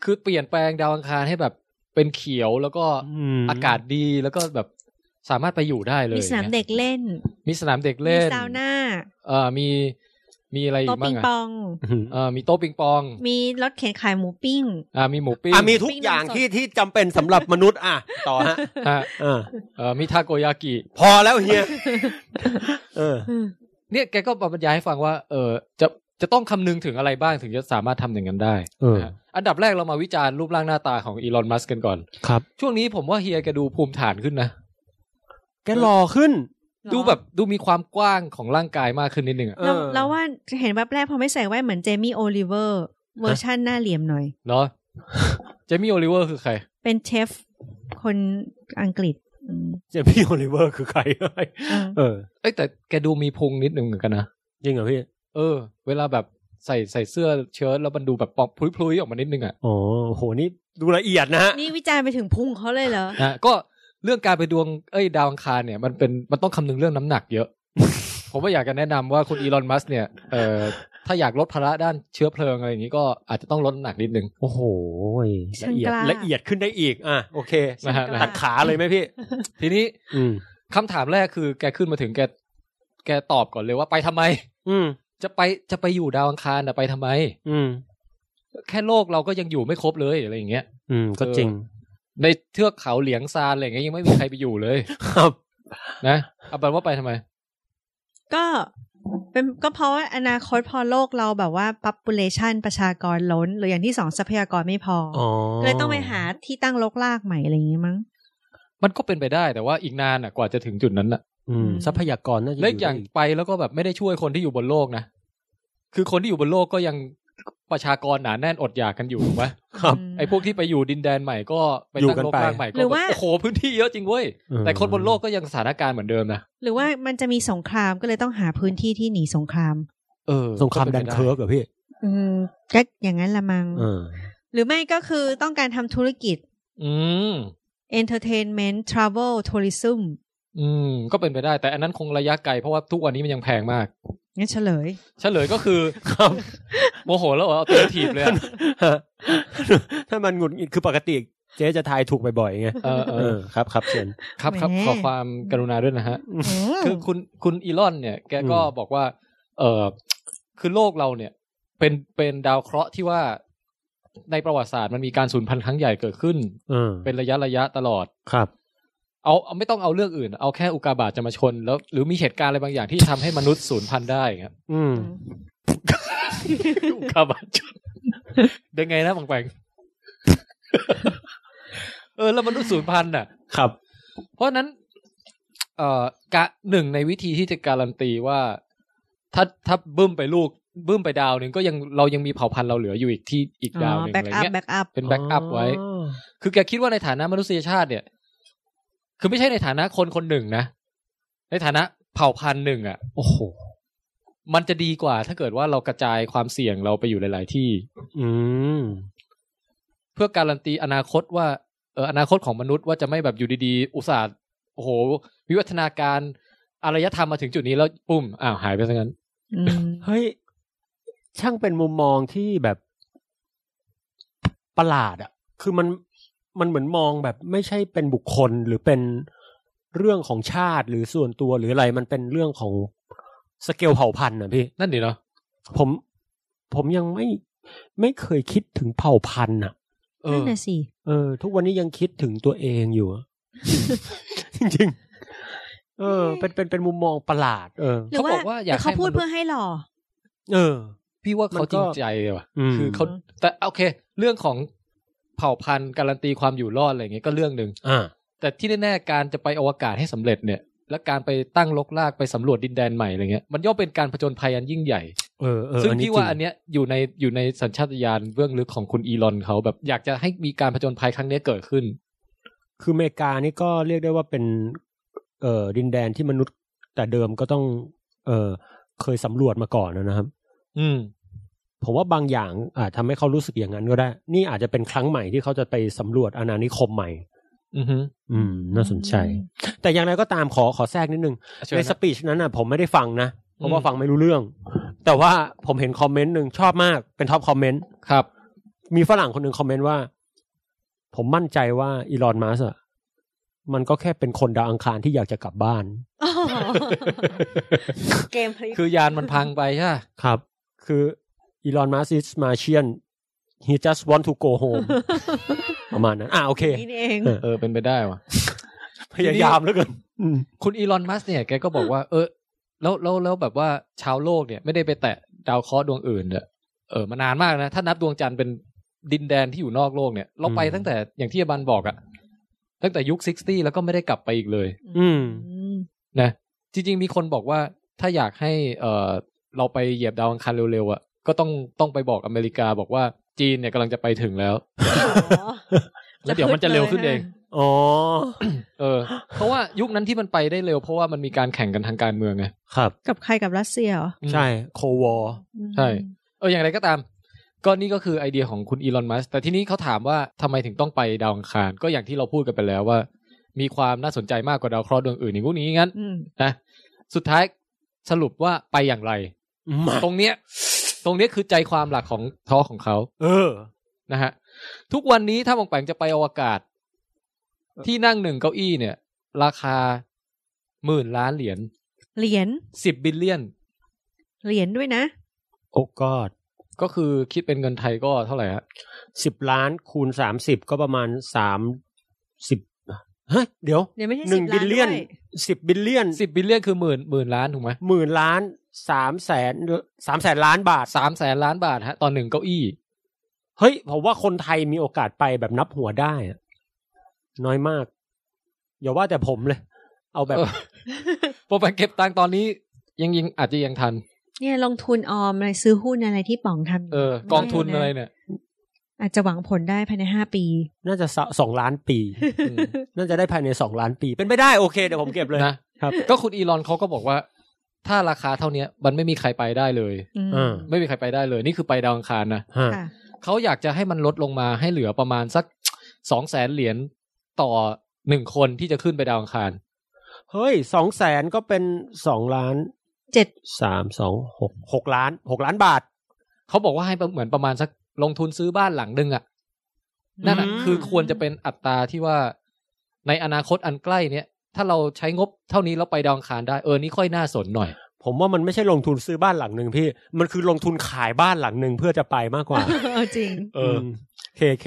คือเปลี่ยนแปลงดาวอังคารให้แบบเป็นเขียวแล้วก็อากาศดีแล้วก็แบบสามารถไปอยู่ได้เลยมีสนามเด็กเล่นมีซาวน่ามีอะไรอีกบ้างอ่ะมีโต๊ะปิงปองมีรถเข็นขายหมูปิ้งมีหมูปิ้งมีทุกอย่างที่จำเป็นสำหรับมนุษย์ต่อฮะมีทาโกยากิพอแล้วเฮียเนี่ยแกก็บรรยายให้ฟังว่าจะต้องคำนึงถึงอะไรบ้างถึงจะสามารถทำอย่างนั้นได้อันดับแรกเรามาวิจารณ์รูปร่างหน้าตาของอีลอนมัสก์กันก่อนครับช่วงนี้ผมว่าเฮียแกดูภูมิฐานขึ้นนะแกหล่อขึ้นดูแบบดูมีความกว้างของร่างกายมากขึ้นนิดนึงแล้วว่าเห็นแบบแรกพอไม่ใส่แว่นเหมือนเจมี่โอลิเวอร์เวอร์ชั่นหน้าเหลี่ยมหน่อยเนาะเจมี่โอลิเวอร์คือใครเป็นเชฟคนอังกฤษเจมี่โอลิเวอร์คือใครแต่แกดูมีพุงนิดนึงเหมือนกันนะจริงเหรอพี่เวลาแบบใส่เสื้อเชิ้ตแล้วมันดูแบบปอกพลุยๆออกมานิดนึงอ่ะอ๋อโหนี่ดูละเอียดนะฮะนี่วิจารณ์ไปถึงพุงเขาเลยเหรอก็เรื่องการไปดาวอังคารเนี่ยมันต้องคำนึงเรื่องน้ำหนักเยอะ ผมว่าอยากจะแนะนำว่าคุณอีลอนมัสก์เนี่ยถ้าอยากลดภาระด้านเชื้อเพลิงอะไรอย่างนี้ก็อาจจะต้องลดน้ำหนักนิดนึงโอ้โหละเอียดขึ้นได้อีกโอเคนะฮะตัดขาเลยไหมพี่ ทีนี้คำถามแรกคือแกขึ้นมาถึงแกตอบก่อนเลยว่าไปทำไมจะไปอยู่ดาวอังคารไปทำไมแค่โลกเราก็ยังอยู่ไม่ครบเลยอะไรอย่างเงี้ยก็จริงในเทือกเขาเหลียงซานอะไรอย่างเงี้ยยังไม่มีใครไปอยู่เลยครับนะเอาเป็นว่าไปทำไมก็เพราะว่าอนาคตพอโลกเราแบบว่า population ประชากรล้นหรืออย่างที่สองทรัพยากรไม่พอเลยต้องไปหาที่ตั้งรกรากใหม่อะไรอย่างเงี้ยมั้งมันก็เป็นไปได้แต่ว่าอีกนานกว่าจะถึงจุดนั้นน่ะทรัพยากรน่าจะเล็กอย่างไปแล้วก็แบบไม่ได้ช่วยคนที่อยู่บนโลกนะคือคนที่อยู่บนโลกก็ยังประชากรหนาแน่นอดอยากกันอยู่ถูกไหม ครับไอ้พวกที่ไปอยู่ดินแดนใหม่ก็ไปตั้งโลกร่างใหม่ก็โอ้โหพื้นที่เยอะจริงเว้ยแต่คนบนโลกก็ยังสถานการณ์เหมือนเดิมนะหรือว่ามันจะมีสงครามก็เลยต้องหาพื้นที่ที่หนีสงครามสงครามดันเคิร์ฟเหรอพี่ก็อย่างนั้นละมังหรือไม่ก็คือต้องการทำธุรกิจentertainment travel tourism ก็เป็นไปได้แต่อันนั้นคงระยะไกลเพราะว่าทุกวันนี้มันยังแพงมากงั้นเฉลยก็คือครับโมโหแล้วเอาตัวถีบเลยถ้ามันหงุดหงิดคือปกติเจ๊จะทายถูกบ่อยๆไงครับครับเชิญครับครับขอความกรุณาด้วยนะฮะคือคุณอีลอนเนี่ยแกก็บอกว่าคือโลกเราเนี่ยเป็นดาวเคราะห์ที่ว่าในประวัติศาสตร์มันมีการสูญพันธุ์ครั้งใหญ่เกิดขึ้นเป็นระยะตลอดครับเอาไม่ต้องเอาเรื่องอื่นเอาแค่อุกาบาตจะมาชนแล้วหรือมีเหตุการณ์อะไรบางอย่างที่ทำให้มนุษย์สูญพันธุ์ได้ครับอุกาบาตชนได้ไงนะบางแปลงแล้วมนุษย์สูญพันธุ์น่ะครับเพราะนั้นหนึ่งในวิธีที่จะการันตีว่าถ้าบึ้มไปดาวนึงก็ยังเรายังมีเผ่าพันธุ์เราเหลืออยู่อีกดาวนึงอะไรเงี้ยเป็นแบ็คอัพไว้คือแกคิดว่าในฐานะมนุษยชาติเนี่ยคือไม่ใช่ในฐานะคนคนหนึ่งนะในฐานะเผ่าพันธุ์หนึ่งอ่ะโอ้โหมันจะดีกว่าถ้าเกิดว่าเรากระจายความเสี่ยงเราไปอยู่หลายๆที่เพื่อการันตีอนาคตว่าอนาคตของมนุษย์ว่าจะไม่แบบอยู่ดีๆอุตส่าห์โอ้โหวิวัฒนาการอารยธรรมมาถึงจุดนี้แล้วปุ้มอ้าวหายไปซะงั้นเฮ้ยช่างเป็นมุมมองที่แบบประหลาดอ่ะคือมันเหมือนมองแบบไม่ใช่เป็นบุคคลหรือเป็นเรื่องของชาติหรือส่วนตัวหรืออะไรมันเป็นเรื่องของสเกลเผ่าพันธุ์น่ะพี่นั่นดิเนาะผมยังไม่เคยคิดถึงเผ่าพันธุ์น่ะนั่นน่ะสิทุกวันนี้ยังคิดถึงตัวเองอยู่ จริงๆเป็นมุมมองประหลาดเขาบอกว่าอยากให้เขาพูดเพื่อให้หล่อพี่ว่าเขาจริงใจว่ะคือเขาแต่โอเคเรื่องของเผ่าพันธุ์การันตีความอยู่รอดอะไรอย่างเงี้ยก็เรื่องนึงแต่ที่แน่ๆการจะไปอวกาศให้สำเร็จเนี่ยและการไปตั้งรกรากไปสำรวจดินแดนใหม่อะไรเงี้ยมันย่อมเป็นการผจญภัยอันยิ่งใหญ่ซึ่งพี่ว่าอันเนี้ยอยู่ในสัญชาตญาณเบื้องลึกของคุณอีลอนเขาแบบอยากจะให้มีการผจญภัยครั้งนี้เกิดขึ้นคืออเมริกานี่ก็เรียกได้ว่าเป็นดินแดนที่มนุษย์แต่เดิมก็ต้องเคยสำรวจมาก่อนนะครับผมว่าบางอย่างอาจทำให้เขารู้สึกอย่างนั้นก็ได้นี่อาจจะเป็นครั้งใหม่ที่เขาจะไปสำรวจอาณานิคมใหม่น่าสนใจแต่อย่างไรก็ตามขอแทรกนิดนึงในสปีชนั้นผมไม่ได้ฟังนะเพราะว่าฟังไม่รู้เรื่องแต่ว่าผมเห็นคอมเมนต์นึงชอบมากเป็นท็อปคอมเมนต์ครับมีฝรั่งคนนึงคอมเมนต์ว่าผมมั่นใจว่าอีลอนมัสก์มันก็แค่เป็นคนดาวอังคารที่อยากจะกลับบ้านเกมพลิกคือยานมันพังไปใช่ครับคือElon Musk is Martian. He just want to go home. ประมาณนั้นโอเคนี่เองเป็นไปได้ว่ะพยายามแล้วกันคุณ Elon Musk เนี่ยแกก็บอกว่าแล้วแบบว่าชาวโลกเนี่ยไม่ได้ไปแตะดาวเคราะห์ดวงอื่นเนี่ยมานานมากนะถ้านับดวงจันทร์เป็นดินแดนที่อยู่นอกโลกเนี่ยเราไปตั้งแต่อย่างที่อาบันบอกอะตั้งแต่ยุค60แล้วก็ไม่ได้กลับไปอีกเลยนะจริงๆมีคนบอกว่าถ้าอยากให้เราไปเหยียบดาวอังคารเร็วๆอะก็ต้องไปบอกอเมริกาบอกว่าจีนเนี่ยกำลังจะไปถึงแล้วแล้วเดี๋ยวมันจะเร็วขึ้นเองเพราะว่ายุคนั้นที่มันไปได้เร็วเพราะว่ามันมีการแข่งกันทางการเมืองไงครับกับใครกับรัสเซียเหรอใช่โควอร์ใช่อย่างไรก็ตามก็นี่ก็คือไอเดียของคุณอีลอนมัสก์แต่ทีนี้เขาถามว่าทำไมถึงต้องไปดาวอังคารก็อย่างที่เราพูดกันไปแล้วว่ามีความน่าสนใจมากกว่าดาวเคราะห์ดวงอื่นอย่างพวกนี้งั้นนะสุดท้ายสรุปว่าไปอย่างไรตรงนี้คือใจความหลักของทอล์คของเขานะฮะทุกวันนี้ถ้าบางแปลงจะไปอวกาศที่นั่ง1เก้าอี้เนี่ยราคา10,000 ล้านเหรียญ10 บิลเลียนเหรียญด้วยนะโอ้กอดก็คือคิดเป็นเงินไทยก็เท่าไหร่ฮะ10 ล้านคูณ 30ก็ประมาณ30ฮะเดี๋ยวไม่ใช่1บิลเลียน10 บิลเลียนคือหมื่นล้านถูกมั้ย10,000 ล้าน300,000 ล้านบาท300,000 ล้านบาทฮะตอน1เก้าอี้เฮ้ยผมว่าคนไทยมีโอกาสไปแบบนับหัวได้น้อยมากอย่าว่าแต่ผมเลยเอาแบบพอไปเก็บตังค์ตอนนี้ยังอาจจะยังทันเนี่ยลงทุนออมอะไรซื้อหุ้นอะไรที่ป๋องทำกองทุนอะไรเนี่ย อาจจะหวังผลได้ภายใน5ปีน่าจะ2ล้านปีน่าจะได้ภายใน2ล้านปีเป็นไปได้โอเคเดี๋ยวผมเก็บเลยนะครับก็คุณอีลอนเขาก็บอกว่าถ้าราคาเท่านี้มันไม่มีใครไปได้เลยไม่มีใครไปได้เลยนี่คือไปดาวอังคารนะเขาอยากจะให้มันลดลงมาให้เหลือประมาณสัก 200,000 เหรียญต่อ1คนที่จะขึ้นไปดาวอังคารเฮ้ย 200,000 ก็เป็น2ล้าน6ล้านบาทเขาบอกว่าให้เหมือนประมาณสักลงทุนซื้อบ้านหลังนึงอ่ะนั่นน่ะคือควรจะเป็นอัตราที่ว่าในอนาคตอันใกล้เนี้ยถ้าเราใช้งบเท่านี้แล้วไปดาวอังคารได้นี่ค่อยน่าสนหน่อยผมว่ามันไม่ใช่ลงทุนซื้อบ้านหลังนึงพี่มันคือลงทุนขายบ้านหลังนึงเพื่อจะไปมากกว่าจริงเค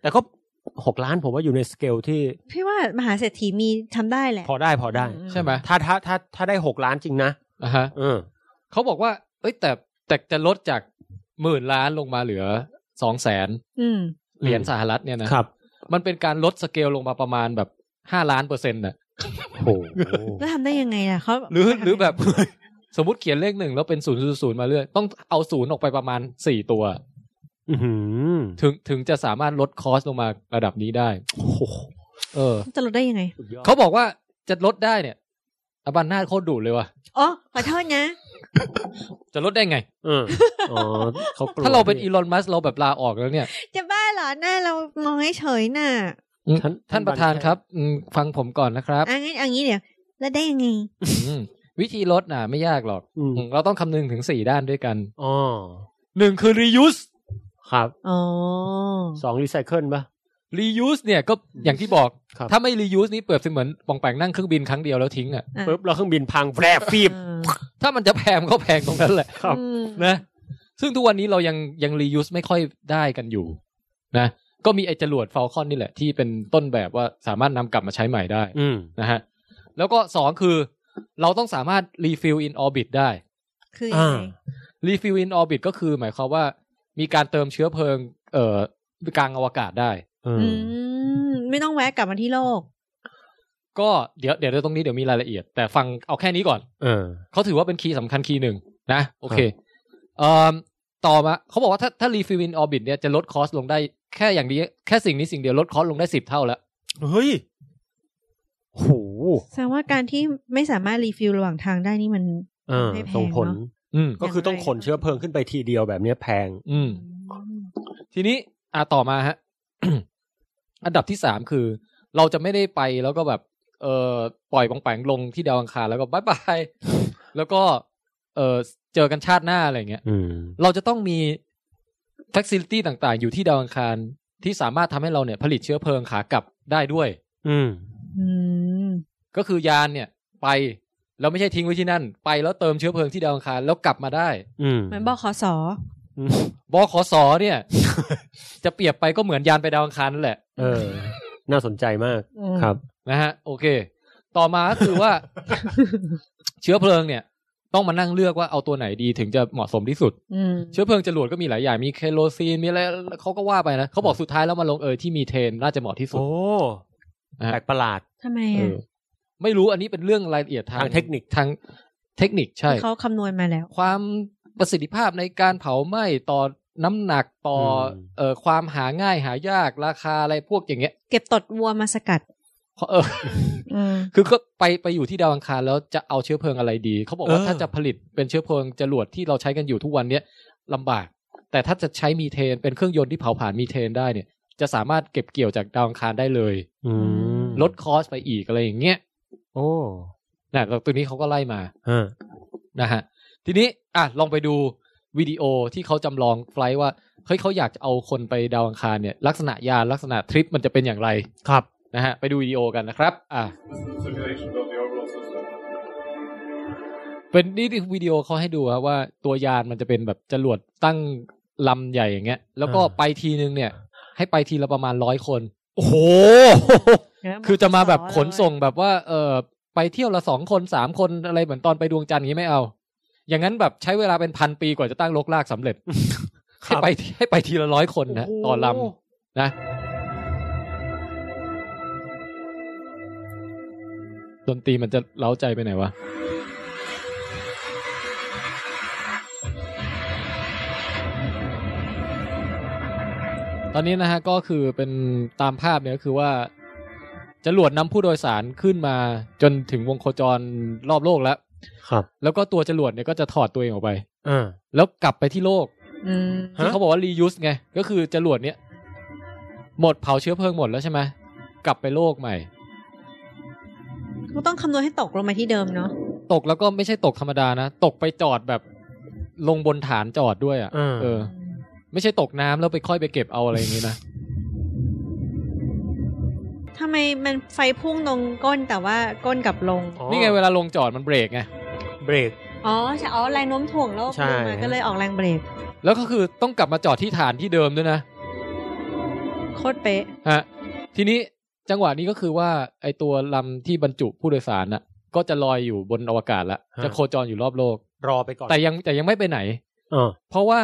แต่ก็6ล้านผมว่าอยู่ในสเกลที่พี่ว่ามหาเศรษฐีมีทำได้แหละพอได้ใช่ไหมถ้าได้6ล้านจริงนะเขาบอกว่าเอ้ยแต่จะลดจาก10,000 ล้านลงมาเหลือ 200,000 เหรียญสหรัฐเนี่ยนะครับมันเป็นการลดสเกลลงมาประมาณแบบ5ล้านเปอร์เซ็นต์น่ะโอ้แล้วทำได้ยังไงอ่ะเขาหรือแบบสมมุติเขียนเลข1แล้วเป็น000มาเรื่อยต้องเอา0ออกไปประมาณ4ตัวถึงจะสามารถลดคอสลงมาระดับนี้ได้โอ้โหจะลดได้ยังไงเขาบอกว่าจะลดได้เนี่ยอำนาจโคตรดุเลยว่ะอ๋อขอโทษนะจะลดได้ไงถ้าเราเป็นอีลอนมัสก์เราแบบลาออกแล้วเนี่ยจะบ้าเหรอหน้าเรามองให้เฉยน่ะท่านประธานครับฟังผมก่อนนะครับงั้นเดี๋ยวแล้วได้ยังไงวิธีลดน่ะไม่ยากหรอกเราต้องคำนึงถึง4ด้านด้วยกัน1คือ reuse ครับ2 recycle ป่ะ reuse เนี่ยก็อย่างที่บอกถ้าไม่ reuse นี่เปรียบเสมือนป่องแปงนั่งเครื่องบินครั้งเดียวแล้วทิ้งอ่ะปึ๊บแล้วเครื่องบินพังแฟบฟีบถ้ามันจะแพงก็แพงตรงนั้นแหละครับนะซึ่งทุกวันนี้เรายัง reuse ไม่ค่อยได้กันอยู่นะก็มีไอ้จรวด Falcon นี่แหละที่เป็นต้นแบบว่าสามารถนำกลับมาใช้ใหม่ได้นะฮะแล้วก็2คือเราต้องสามารถ refill in orbit ได้คือยังไง refill in orbit ก็คือหมายความว่ามีการเติมเชื้อเพลิงกลางอวกาศได้ไม่ต้องแวะกลับมาที่โลกก็เดี๋ยวตรงนี้เดี๋ยวมีรายละเอียดแต่ฟังเอาแค่นี้ก่อนเขาถือว่าเป็นคีย์สำคัญคีย์หนึ่งนะโอเคต่อมาเขาบอกว่าถ้า refill in orbit เนี่ยจะลดคอสลงได้แค่อย่างนี้แค่สิ่งนี้สิ่งเดียวลดคอสลงได้10เท่าแล้วเฮ้ยโหแสดงว่าการที่ไม่สามารถรีฟิลระหว่างทางได้นี่มันไม่แพงเนาะก็คือต้องขนเชื้อเพลิงขึ้นไปทีเดียวแบบนี้แพงทีนี้ต่อมาฮะ อันดับที่3คือเราจะไม่ได้ไปแล้วก็แบบปล่อยปองแปงลงที่ดาวอังคารแล้วก็บ๊ายบาย แล้วก็เจอกันชาติหน้าอะไรเงี้ยเราจะต้องมีfacility ต่างๆอยู่ที่ดาวอังคารที่สามารถทำให้เราเนี่ยผลิตเชื้อเพลิงขากลับได้ด้วยก็คือยานเนี่ยไปแล้วไม่ใช่ทิ้งไว้ที่นั่นไปแล้วเติมเชื้อเพลิงที่ดาวอังคารแล้วกลับมาได้เหมือนบขส. บขส.เนี่ย จะเปรียบไปก็เหมือนยานไปดาวอังคารนั่นแหละน่าสนใจมากครับนะฮะโอเคต่อมาก็คือว่า เชื้อเพลิงเนี่ยต้องมานั่งเลือกว่าเอาตัวไหนดีถึงจะเหมาะสมที่สุดเชื้อเพลิงจรวดก็มีหลายอย่างมีเคโรซีนมีอะไรเขาก็ว่าไปนะเขาบอกสุดท้ายแล้วมาลงที่มีเทนน่าจะเหมาะที่สุดโอ้แปลกประหลาดทำไมอ่ะไม่รู้อันนี้เป็นเรื่องรายละเอียดทางเทคนิคใช่เขาคำนวณมาแล้วความประสิทธิภาพในการเผาไหม้ต่อน้ำหนักต่อความหาง่ายหายากราคาอะไรพวกอย่างเงี้ยเก็บตดวัวมาสกัดคือก็ไปอยู่ที่ดาวอังคารแล้วจะเอาเชื้อเพลิงอะไรดีเขาบอกว่าถ้าจะผลิตเป็นเชื้อเพลิงจรวดที่เราใช้กันอยู่ทุกวันเนี้ยลำบากแต่ถ้าจะใช้มีเทนเป็นเครื่องยนต์ที่เผาผ่านมีเทนได้เนี่ยจะสามารถเก็บเกี่ยวจากดาวอังคารได้เลยลดคอสไปอีกอะไรอย่างเงี้ยโอ้น่ะตัวนี้เขาก็ไล่มานะฮะทีนี้ลองไปดูวิดีโอที่เขาจำลองไฟล์ว่าเฮ้ยเขาอยากจะเอาคนไปดาวอังคารเนี่ยลักษณะยานลักษณะทริปมันจะเป็นอย่างไรครับนะฮะไปดูวิดีโอกันนะครับเป็นนี่วิดีโอเขาให้ดูครับว่าตัวยานมันจะเป็นแบบจรวดตั้งลำใหญ่อย่างเงี้ยแล้วก็ไปทีนึงเนี่ยให้ไปทีละประมาณ100 คนโอ้โห คือจะมาแบบขนส่งแบบว่าไปเที่ยวละ2 คน3 คนอะไรเหมือนตอนไปดวงจันทร์งี้ไม่เอาอย่างนั้นแบบใช้เวลาเป็น1,000 ปีกว่าจะตั้งรกรากสำเร็จ ให้ไปทีละ100 คนนะต่อลำนะดนตรีมันจะเล้าใจไปไหนวะ อนนี้นะฮะก็คือเป็นตามภาพเนี่ยก็คือว่าจรวดนำผู้โดยสารขึ้นมาจนถึงวงโคจรรอบโลกแล้วครับแล้วก็ตัวจรวดเนี่ยก็จะถอดตัวเองออกไปแล้วกลับไปที่โลกที่เขาบอกว่า reuse ไงก็คือจรวดเนี่ยหมดเผาเชื้อเพลิงหมดแล้วใช่ไหมกลับไปโลกใหม่ก็ต้องคำนวณให้ตกลงมาที่เดิมเนาะตกแล้วก็ไม่ใช่ตกธรรมดานะตกไปจอดแบบลงบนฐานจอดด้วยอ่ะเออไม่ใช่ตกน้ำแล้วไปค่อยไปเก็บเอาอะไรอย่างงี้นะทำไมมันไฟพุ่งลงก้นแต่ว่าก้นกลับลงนี่ไงเวลาลงจอดมันเบรกไงเบรกอ๋อใช่อ๋อแรงโน้มถ่วงแล้วมันก็เลยออกแรงเบรกแล้วก็คือต้องกลับมาจอดที่ฐานที่เดิมด้วยนะโคตรเป๊ะฮะทีนี้จังหวะนี้ก็คือว่าไอตัวลำที่บรรจุผู้โดยสารน่ะก็จะลอยอยู่บนอวกาศแล้วจะโคจรอยู่รอบโลกรอไปก่อนแต่ยังไม่ไปไหนเพราะว่า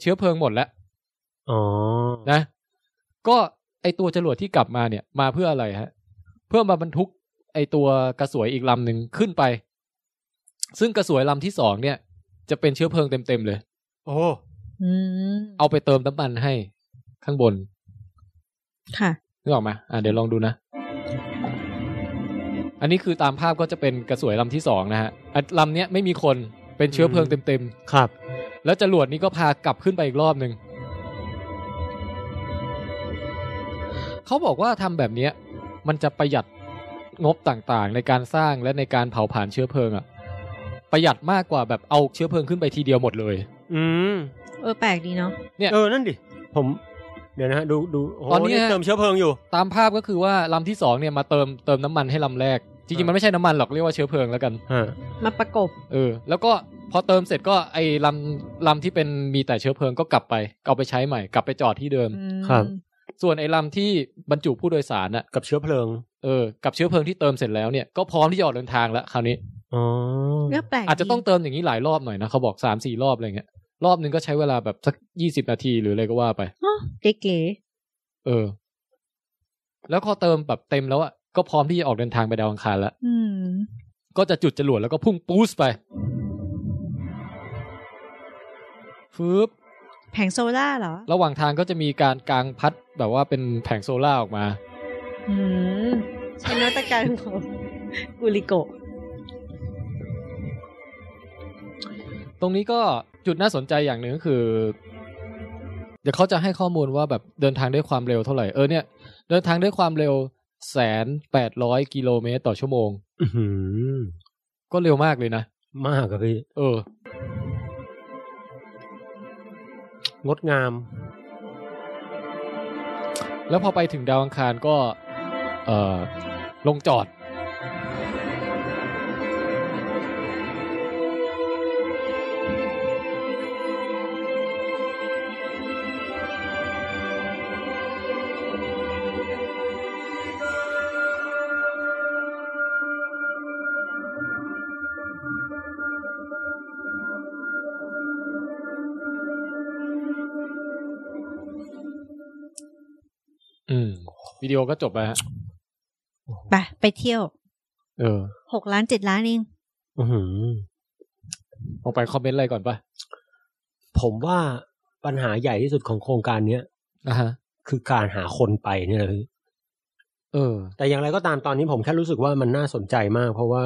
เชื้อเพลิงหมดแล้วอ๋อนะก็ไอตัวจรวดที่กลับมาเนี่ยมาเพื่ออะไรฮะเพื่อมาบรรทุกไอตัวกระสวยอีกลำหนึ่งขึ้นไปซึ่งกระสวยลำที่สองเนี่ยจะเป็นเชื้อเพลิงเต็มๆเลยโอ้เอาไปเติมน้ำมันให้ข้างบนค่ะนึกออกไหมเดี๋ยวลองดูนะอันนี้คือตามภาพก็จะเป็นกระสวยลำที่สองนะฮะลำเนี้ยไม่มีคนเป็นเชื้อเพลิงเต็มๆครับแล้วจรวดนี้ก็พากลับขึ้นไปอีกรอบนึงเขาบอกว่าทำแบบนี้มันจะประหยัดงบต่างๆในการสร้างและในการเผาผลาญเชื้อเพลิงอ่ะประหยัดมากกว่าแบบเอาเชื้อเพลิงขึ้นไปทีเดียวหมดเลยแปลกดีเนาะเนี่ยนั่นดิผมเดี๋ยวนะฮะดูตอนนี้เติมเชื้อเพลิงอยู่ตามภาพก็คือว่าลำที่2เนี่ยมาเติมน้ำมันให้ลำแรกจริงๆมันไม่ใช่น้ำมันหรอกเรียกว่าเชื้อเพลิงแล้วกันมาประกบแล้วก็พอเติมเสร็จก็ไอ้ลำที่เป็นมีแต่เชื้อเพลิงก็กลับไปเอาไปใช้ใหม่กลับไปจอดที่เดิมครับส่วนไอ้ลำที่บรรจุผู้โดยสารน่ะกับเชื้อเพลิงกับเชื้อเพลิงที่เติมเสร็จแล้วเนี่ยก็พร้อมที่จะออกเดินทางแล้วคราวนี้อาจจะต้องเติมอย่างนี้หลายรอบหน่อยนะเขาบอก 3-4 รอบอะไรเงี้ยรอบนึงก็ใช้เวลาแบบสัก20นาทีหรืออะไรก็ว่าไปเก๋ๆแล้วพอเติมแบบเต็มแล้วอ่ะก็พร้อมที่จะออกเดินทางไปดาวอังคารแล้วก็จะจุดจรวดแล้วก็พุ่งปู๊สไปฟืบแผงโซล่าเหรอระหว่างทางก็จะมีการกางพัดแบบว่าเป็นแผงโซล่าออกมาใช้นวัตกรรมของกุลิโกตรงนี้ก็จุดน่าสนใจอย่างหนึ่งก็คือเดี๋ยวเขาจะให้ข้อมูลว่าแบบเดินทางด้วยความเร็วเท่าไหร่เนี่ยเดินทางด้วยความเร็ว 1,800 กิโลเมตรต่อชั่วโมงก็เร็วมากเลยนะมากครับพี่งดงามแล้วพอไปถึงดาวอังคารก็ลงจอดวิดีโอก็จบไปฮะไปเที่ยว6ล้าน7ล้านเองลงไปคอมเมนต์อะไรก่อนป่ะผมว่าปัญหาใหญ่ที่สุดของโครงการนี้คือการหาคนไปเนี่ยเลยแต่อย่างไรก็ตามตอนนี้ผมแค่รู้สึกว่ามันน่าสนใจมากเพราะว่า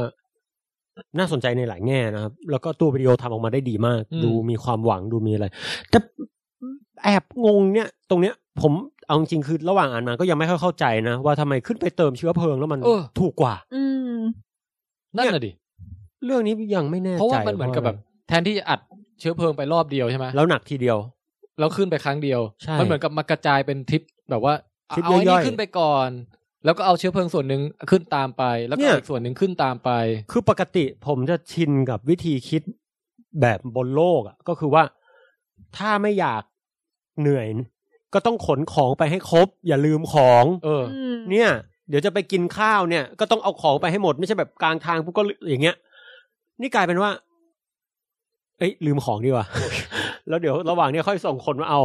น่าสนใจในหลายแง่นะครับแล้วก็ตัววิดีโอทำออกมาได้ดีมากดูมีความหวังดูมีอะไรแต่แอบงงเนี่ยตรงเนี้ยผมเอาจริงคือระหว่างอ่านมาก็ยังไม่ค่อยเข้าใจนะว่าทำไมขึ้นไปเติมเชื้อเพลิงแล้วมันถูกกว่านั่นแหละดิเรื่องนี้ยังไม่แน่ใจเพราะว่ามันเหมือนกับแบบแทนที่จะอัดเชื้อเพลิงไปรอบเดียวใช่ไหมแล้วหนักทีเดียวแล้วขึ้นไปครั้งเดียวมันเหมือนกับมากระจายเป็นทริปแบบว่าเอาอันนี้ขึ้นไปก่อนแล้วก็เอาเชื้อเพลิงส่วนหนึ่งขึ้นตามไปแล้วก็อีกส่วนหนึ่งขึ้นตามไปคือปกติผมจะชินกับวิธีคิดแบบบนโลกอ่ะก็คือว่าถ้าไม่อยากเหนื่อยก็ต้องขนของไปให้ครบอย่าลืมของเนี่ยเดี๋ยวจะไปกินข้าวเนี่ยก็ต้องเอาของไปให้หมดไม่ใช่แบบกลางทางพวกก็อย่างเงี้ยนี่กลายเป็นว่าเอ้ยลืมของดีกว่า แล้วเดี๋ยวระหว่างนี้ค่อยส่งคนมาเอา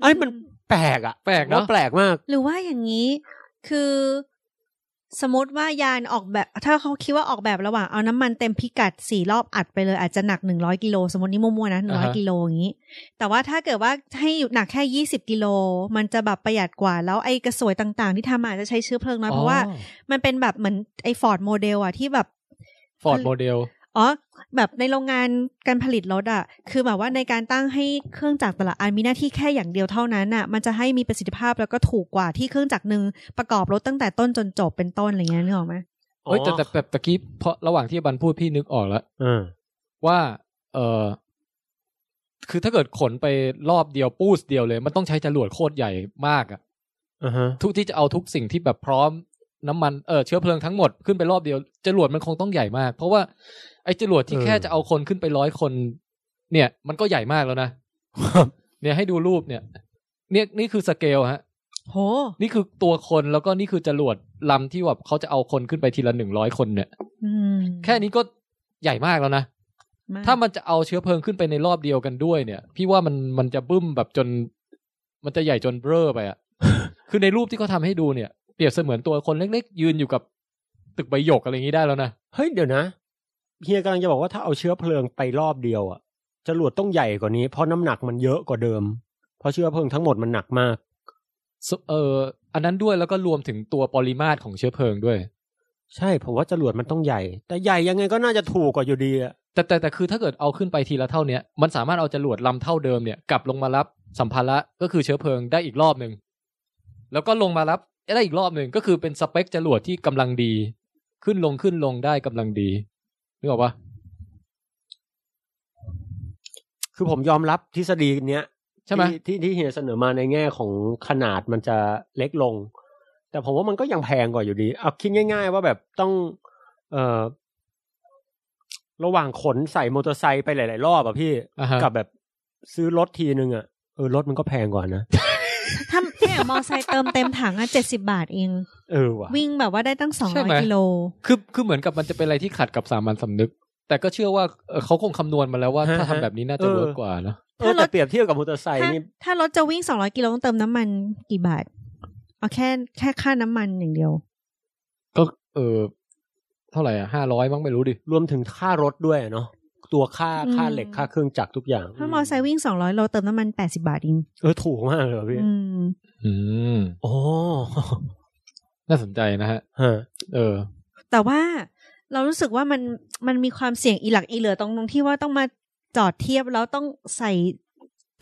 อันนี้มันแปลกอะแปลกเนาะแปลกมากหรือว่าอย่างนี้คือ สมมติว่ายานออกแบบถ้าเขาคิดว่าออกแบบระหว่างเอาน้ำมันเต็มพิกัด4รอบอัดไปเลยอาจจะหนัก100กิโลสมมตินี่มั่วๆนะ100กิโลอย่างนี้แต่ว่าถ้าเกิดว่าให้หนักแค่20กิโลมันจะแบบประหยัดกว่าแล้วไอ้กระสวยต่างๆที่ทำอาจจะใช้เชื้อเพลิงน้อยเพราะว่ามันเป็นแบบเหมือนไอ้ Ford Model อ่ะที่แบบ Ford Model อ๋อแบบในโรงงานการผลิตรถอ่ะคือแบบว่าในการตั้งให้เครื่องจักรแต่ละอันมีหน้าที่แค่อย่างเดียวเท่านั้นน่ะมันจะให้มีประสิทธิภาพแล้วก็ถูกกว่าที่เครื่องจักรนึงประกอบรถตั้งแต่ต้นจนจบเป็นต้นอะไรเงี้ยนึกออกมั้ยเอ้ยแต่แบบตะกี้เพราะระหว่างที่บันพูดพี่นึกออกแล้วว่าคือถ้าเกิดขนไปรอบเดียวปูสเดียวเลยมันต้องใช้จรวดโคตรใหญ่มากอ่ะทุกที่จะเอาทุกสิ่งที่แบบพร้อมน้ำมันเชื้อเพลิงทั้งหมดขึ้นไปรอบเดียวจรวดมันคงต้องใหญ่มากเพราะว่าไอ้จรวดที่แค่จะเอาคนขึ้นไป100คนเนี่ยมันก็ใหญ่มากแล้วนะ เนี่ยให้ดูรูปเนี่ยนี่คือสเกลฮะโห นี่คือตัวคนแล้วก็นี่คือจรวดลำที่แบบเขาจะเอาคนขึ้นไปทีละ100คนเนี่ยแค่นี้ก็ใหญ่มากแล้วนะถ้ามันจะเอาเชื้อเพลิงขึ้นไปในรอบเดียวกันด้วยเนี่ยพี่ว่ามันจะบึ้มแบบจนมันจะใหญ่จนเบ้อไปอ่ะ คือในรูปที่เขาทำให้ดูเนี่ยเปรียบเสมือนตัวคนเล็กๆยืนอยู่กับตึกใบหยกอะไรอย่างนี้ได้แล้วนะเฮ้ยเดี๋ยวนะเฮียกำลังจะบอกว่าถ้าเอาเชื้อเพลิงไปรอบเดียวอ่ะจรวดต้องใหญ่กว่านี้เพราะน้ำหนักมันเยอะกว่าเดิมเพราะเชื้อเพลิงทั้งหมดมันหนักมากอันนั้นด้วยแล้วก็รวมถึงตัวปริมาตรของเชื้อเพลิงด้วยใช่ผมว่าจรวดมันต้องใหญ่แต่ใหญ่ยังไงก็น่าจะถูกกว่าอยู่ดีอ่ะแต่คือถ้าเกิดเอาขึ้นไปทีละเท่านี้มันสามารถเอาจรวดลำเท่าเดิมเนี่ยกลับลงมารับสัมภาระก็คือเชื้อเพลิงได้อีกรอบนึงแล้วก็ลงมารับได้อีกรอบหนึ่งก็คือเป็นสเปคจรวดที่กำลังดีขึ้นลงได้กำลังดีนึกออกปะคือผมยอมรับทฤษฎีเนี้ยใช่ไหมที่เฮียเสนอมาในแง่ของขนาดมันจะเล็กลงแต่ผมว่ามันก็ยังแพงกว่าอยู่ดีเอาคิดง่ายๆว่าแบบต้องระหว่างขนใส่มอเตอร์ไซค์ไปหลายๆรอบอะพี่ uh-huh. กับแบบซื้อรถทีนึงอะรถมันก็แพงกว่านะ ถ้าแค่มอไซค์เติมเต็มถังอ่ะ70บาทเองว่ะวิ่งแบบว่าได้ตั้ง200กิโลคือเหมือนกับมันจะเป็นอะไรที่ขัดกับสามัญสำนึกแต่ก็เชื่อว่าเขาคงคำนวณมาแล้วว่าถ้าทำแบบนี้น่าจะเวิร์กกว่าเนาะถ้าเราเปรียบเทียบกับมอเตอร์ไซค์นี่ถ้ารถจะวิ่ง200กิโลต้องเติมน้ำมันกี่บาทเอาแค่ค่าน้ำมันอย่างเดียวก็เท่าไหร่อ่ะ500มั้งไม่รู้ดิรวมถึงค่ารถด้วยเนาะตัวค่าเหล็กค่าเครื่องจักรทุกอย่างถ้ามอไซค์วิ่ง200โลเติมน้ำมัน80บาทเองถูกมากเลยพี่อ๋อน่าสนใจนะฮะแต่ว่าเรารู้สึกว่ามันมีความเสี่ยงอีหลักอีเหลือตรงที่ว่าต้องมาจอดเทียบแล้วต้องใส่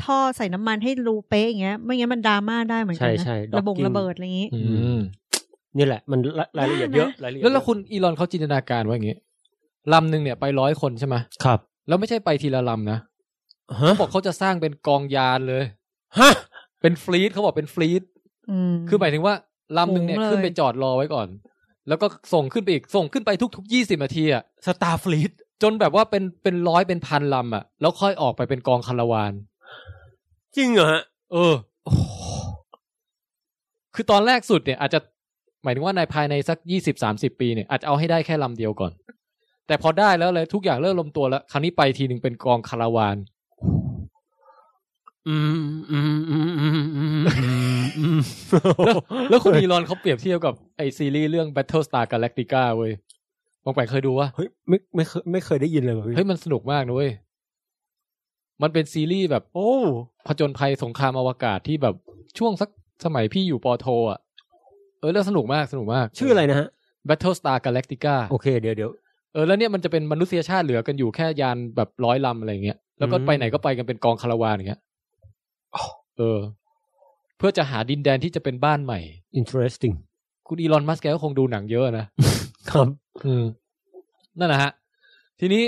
ท่อใส่น้ำมันให้รูเป๊ะอย่างเงี้ยไม่งั้นมันดราม่าได้เหมือนกันนะระเบิดอะไรอย่างงี้นี่แหละมันรายละเอียดเยอะรายละเอียดแล้วคุณอีลอนเขาจินตนาการว่าอย่างงี้ลำหนึ่งเนี่ยไป100คนใช่ไหมครับแล้วไม่ใช่ไปทีละลำนะเขาบอกเขาจะสร้างเป็นกองยานเลยฮะเป็นฟลีตเขาบอกเป็นฟลีตคือหมายถึงว่าลำหนึ่งเนี่ยขึ้นไปจอดรอไว้ก่อนแล้วก็ส่งขึ้นไปอีกส่งขึ้นไปทุกๆ20นาทีอะสตาร์ฟลีตจนแบบว่าเป็นร้อยเป็นพันลำอะแล้วค่อยออกไปเป็นกองคาราวานจริงเหรอคือตอนแรกสุดเนี่ยอาจจะหมายถึงว่าในภายในสัก 20-30 ปีเนี่ยอาจจะเอาให้ได้แค่ลำเดียวก่อนแต่พอได้แล้วเลยทุกอย่างเริ่มลงตัวแล้วคราวนี้ไปทีนึงเป็นกองคาราวานแล้วคุณอีลอนเขาเปรียบเทียบกับไอซีรีส์เรื่อง Battle Star Galactica เว้ยบางแปลกเคยดูวะเฮ้ยไม่เคยได้ยินเลยเฮ้ยมันสนุกมากนะเว้ยมันเป็นซีรีส์แบบโอ้ผจญภัยสงครามอวกาศที่แบบช่วงสักสมัยพี่อยู่ป.โทอ่ะแล้วสนุกมากชื่ออะไรนะฮะ Battle Star Galactica โอเคเดี๋ยวแล้วเนี่ยมันจะเป็นมนุษยชาติเหลือกันอยู่แค่ยานแบบ100ลำอะไรอย่างเงี้ยแล้วก็ไปไหนก็ไปกันเป็นกองคาราวานอย่างเงี้ยเพื่อจะหาดินแดนที่จะเป็นบ้านใหม่ interesting คุณอีลอนมัสก์แกก็คงดูหนังเยอะนะครับนั่นแหละฮะทีนี้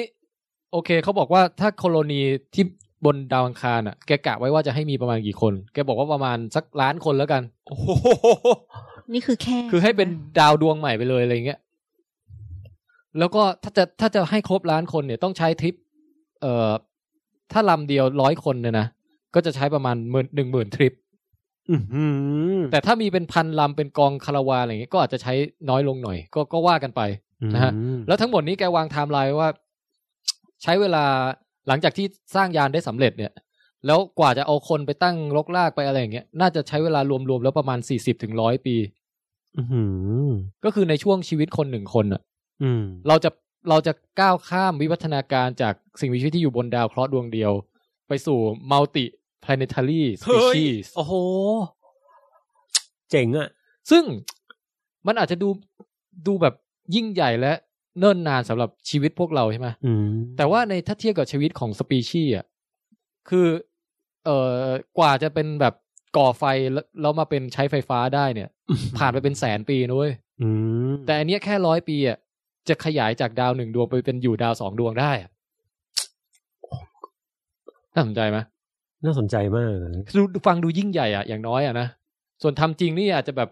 โอเคเขาบอกว่าถ้าโคโลนีที่บนดาวอังคารอ่ะแกกะไว้ว่าจะให้มีประมาณกี่คนแกบอกว่าประมาณสัก1,000,000 คนแล้วกันโอ้โหนี่คือแค่คือให้เป็นดาวดวงใหม่ไปเลยอะไรอย่างเงี้ยแล้วก็ถ้าจะให้ครบ1,000,000 คนเนี่ยต้องใช้ทริปถ้าลำเดียว100คนเนี่ยนะก็จะใช้ประมาณ 10,000 ทริปแต่ถ้ามีเป็นพันลำเป็นกองคาราวานอะไรอย่างเงี้ยก็อาจจะใช้น้อยลงหน่อยก็ว่ากันไปนะฮะแล้วทั้งหมดนี้แกวางไทม์ไลน์ว่าใช้เวลาหลังจากที่สร้างยานได้สำเร็จเนี่ยแล้วกว่าจะเอาคนไปตั้งรกรากไปอะไรอย่างเงี้ยน่าจะใช้เวลารวมๆแล้วประมาณ40-100 ปี ก็คือในช่วงชีวิตคนหนึ่งคนอ่ะเราจะก้าวข้ามวิวัฒนาการจากสิ่งมีชีวิตที่อยู่บนดาวเคราะห์ดวงเดียวไปสู่มัลติแพลเนทารีสปีชีส์โอ้โหเจ๋งอ่ะซึ่งมันอาจจะดูแบบยิ่งใหญ่และเนิ่นนานสำหรับชีวิตพวกเราใช่ไหมแต่ว่าในถ้าเทียบกับชีวิตของสปีชีส์อ่ะคือกว่าจะเป็นแบบก่อไฟแล้วมาเป็นใช้ไฟฟ้าได้เนี่ย ผ่านไปเป็นแสนปีนะเว้ยแต่อันเนี้ยแค่100 ปีอ่ะจะขยายจากดาว1ดวงไปเป็นอยู่ดาว2ดวงได้น่าสนใจไหมน่าสนใจมากฟังดูยิ่งใหญ่อ่ะอย่างน้อยอ่ะนะส่วนทำจริงนี่อาจจะแบบ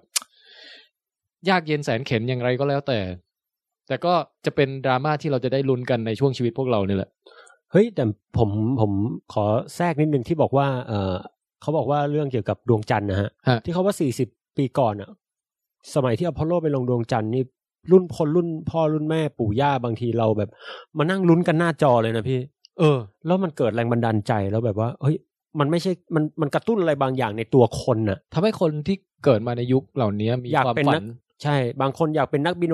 ยากเย็นแสนเข็ญอย่างไรก็แล้วแต่ก็จะเป็นดราม่าที่เราจะได้ลุ้นกันในช่วงชีวิตพวกเราเนี่ยแหละเฮ้ยแต่ผมขอแทรกนิดนึงที่บอกว่าเขาบอกว่าเรื่องเกี่ยวกับดวงจันทร์นะฮะที่เขาว่า40 ปีก่อนอ่ะสมัยที่อพอลโลไปลงดวงจันทร์นี่รุ่นคนรุ่นพ่อรุ่นแม่ปู่ย่าบางทีเราแบบมานั่งลุ้นกันหน้าจอเลยนะพี่แล้วมันเกิดแรงบันดาลใจแล้วแบบว่าเฮ้ยมันไม่ใช่มันกระตุ้นอะไรบางอย่างในตัวคนน่ะทำให้คนที่เกิดมาในยุคเหล่านี้มีความฝันใช่บางคนอยากเป็นนักบิน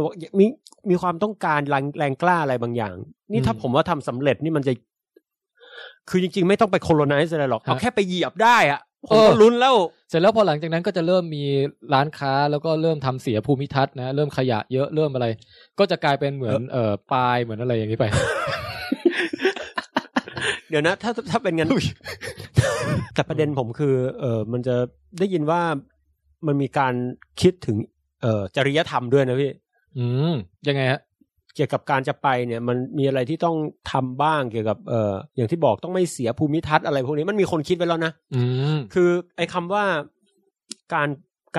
มีความต้องการแรงกล้าอะไรบางอย่างนี่ถ้าผมว่าทำสำเร็จนี่มันจะคือจริงๆไม่ต้องไป colonize อะไรหรอกเอาแค่ไปเหยียบได้อ่ะผมก็ลุ้นแล้วเสร็จแล้วพอหลังจากนั้นก็จะเริ่มมีร้านค้าแล้วก็เริ่มทำเสียภูมิทัศน์นะเริ่มขยะเยอะเริ่มอะไรก็จะกลายเป็นเหมือนปลายเหมือนอะไรอย่างนี้ไป เดี๋ยวนะถ้าเป็นงั้น แต่ประเด็นผมคือมันจะได้ยินว่ามันมีการคิดถึงจริยธรรมด้วยนะพี่ยังไงฮะเกี่ยวกับการจะไปเนี่ยมันมีอะไรที่ต้องทำบ้างเกี่ยวกับอย่างที่บอกต้องไม่เสียภูมิทัศน์อะไรพวกนี้มันมีคนคิดไว้แล้วนะคือไอ้คำว่าก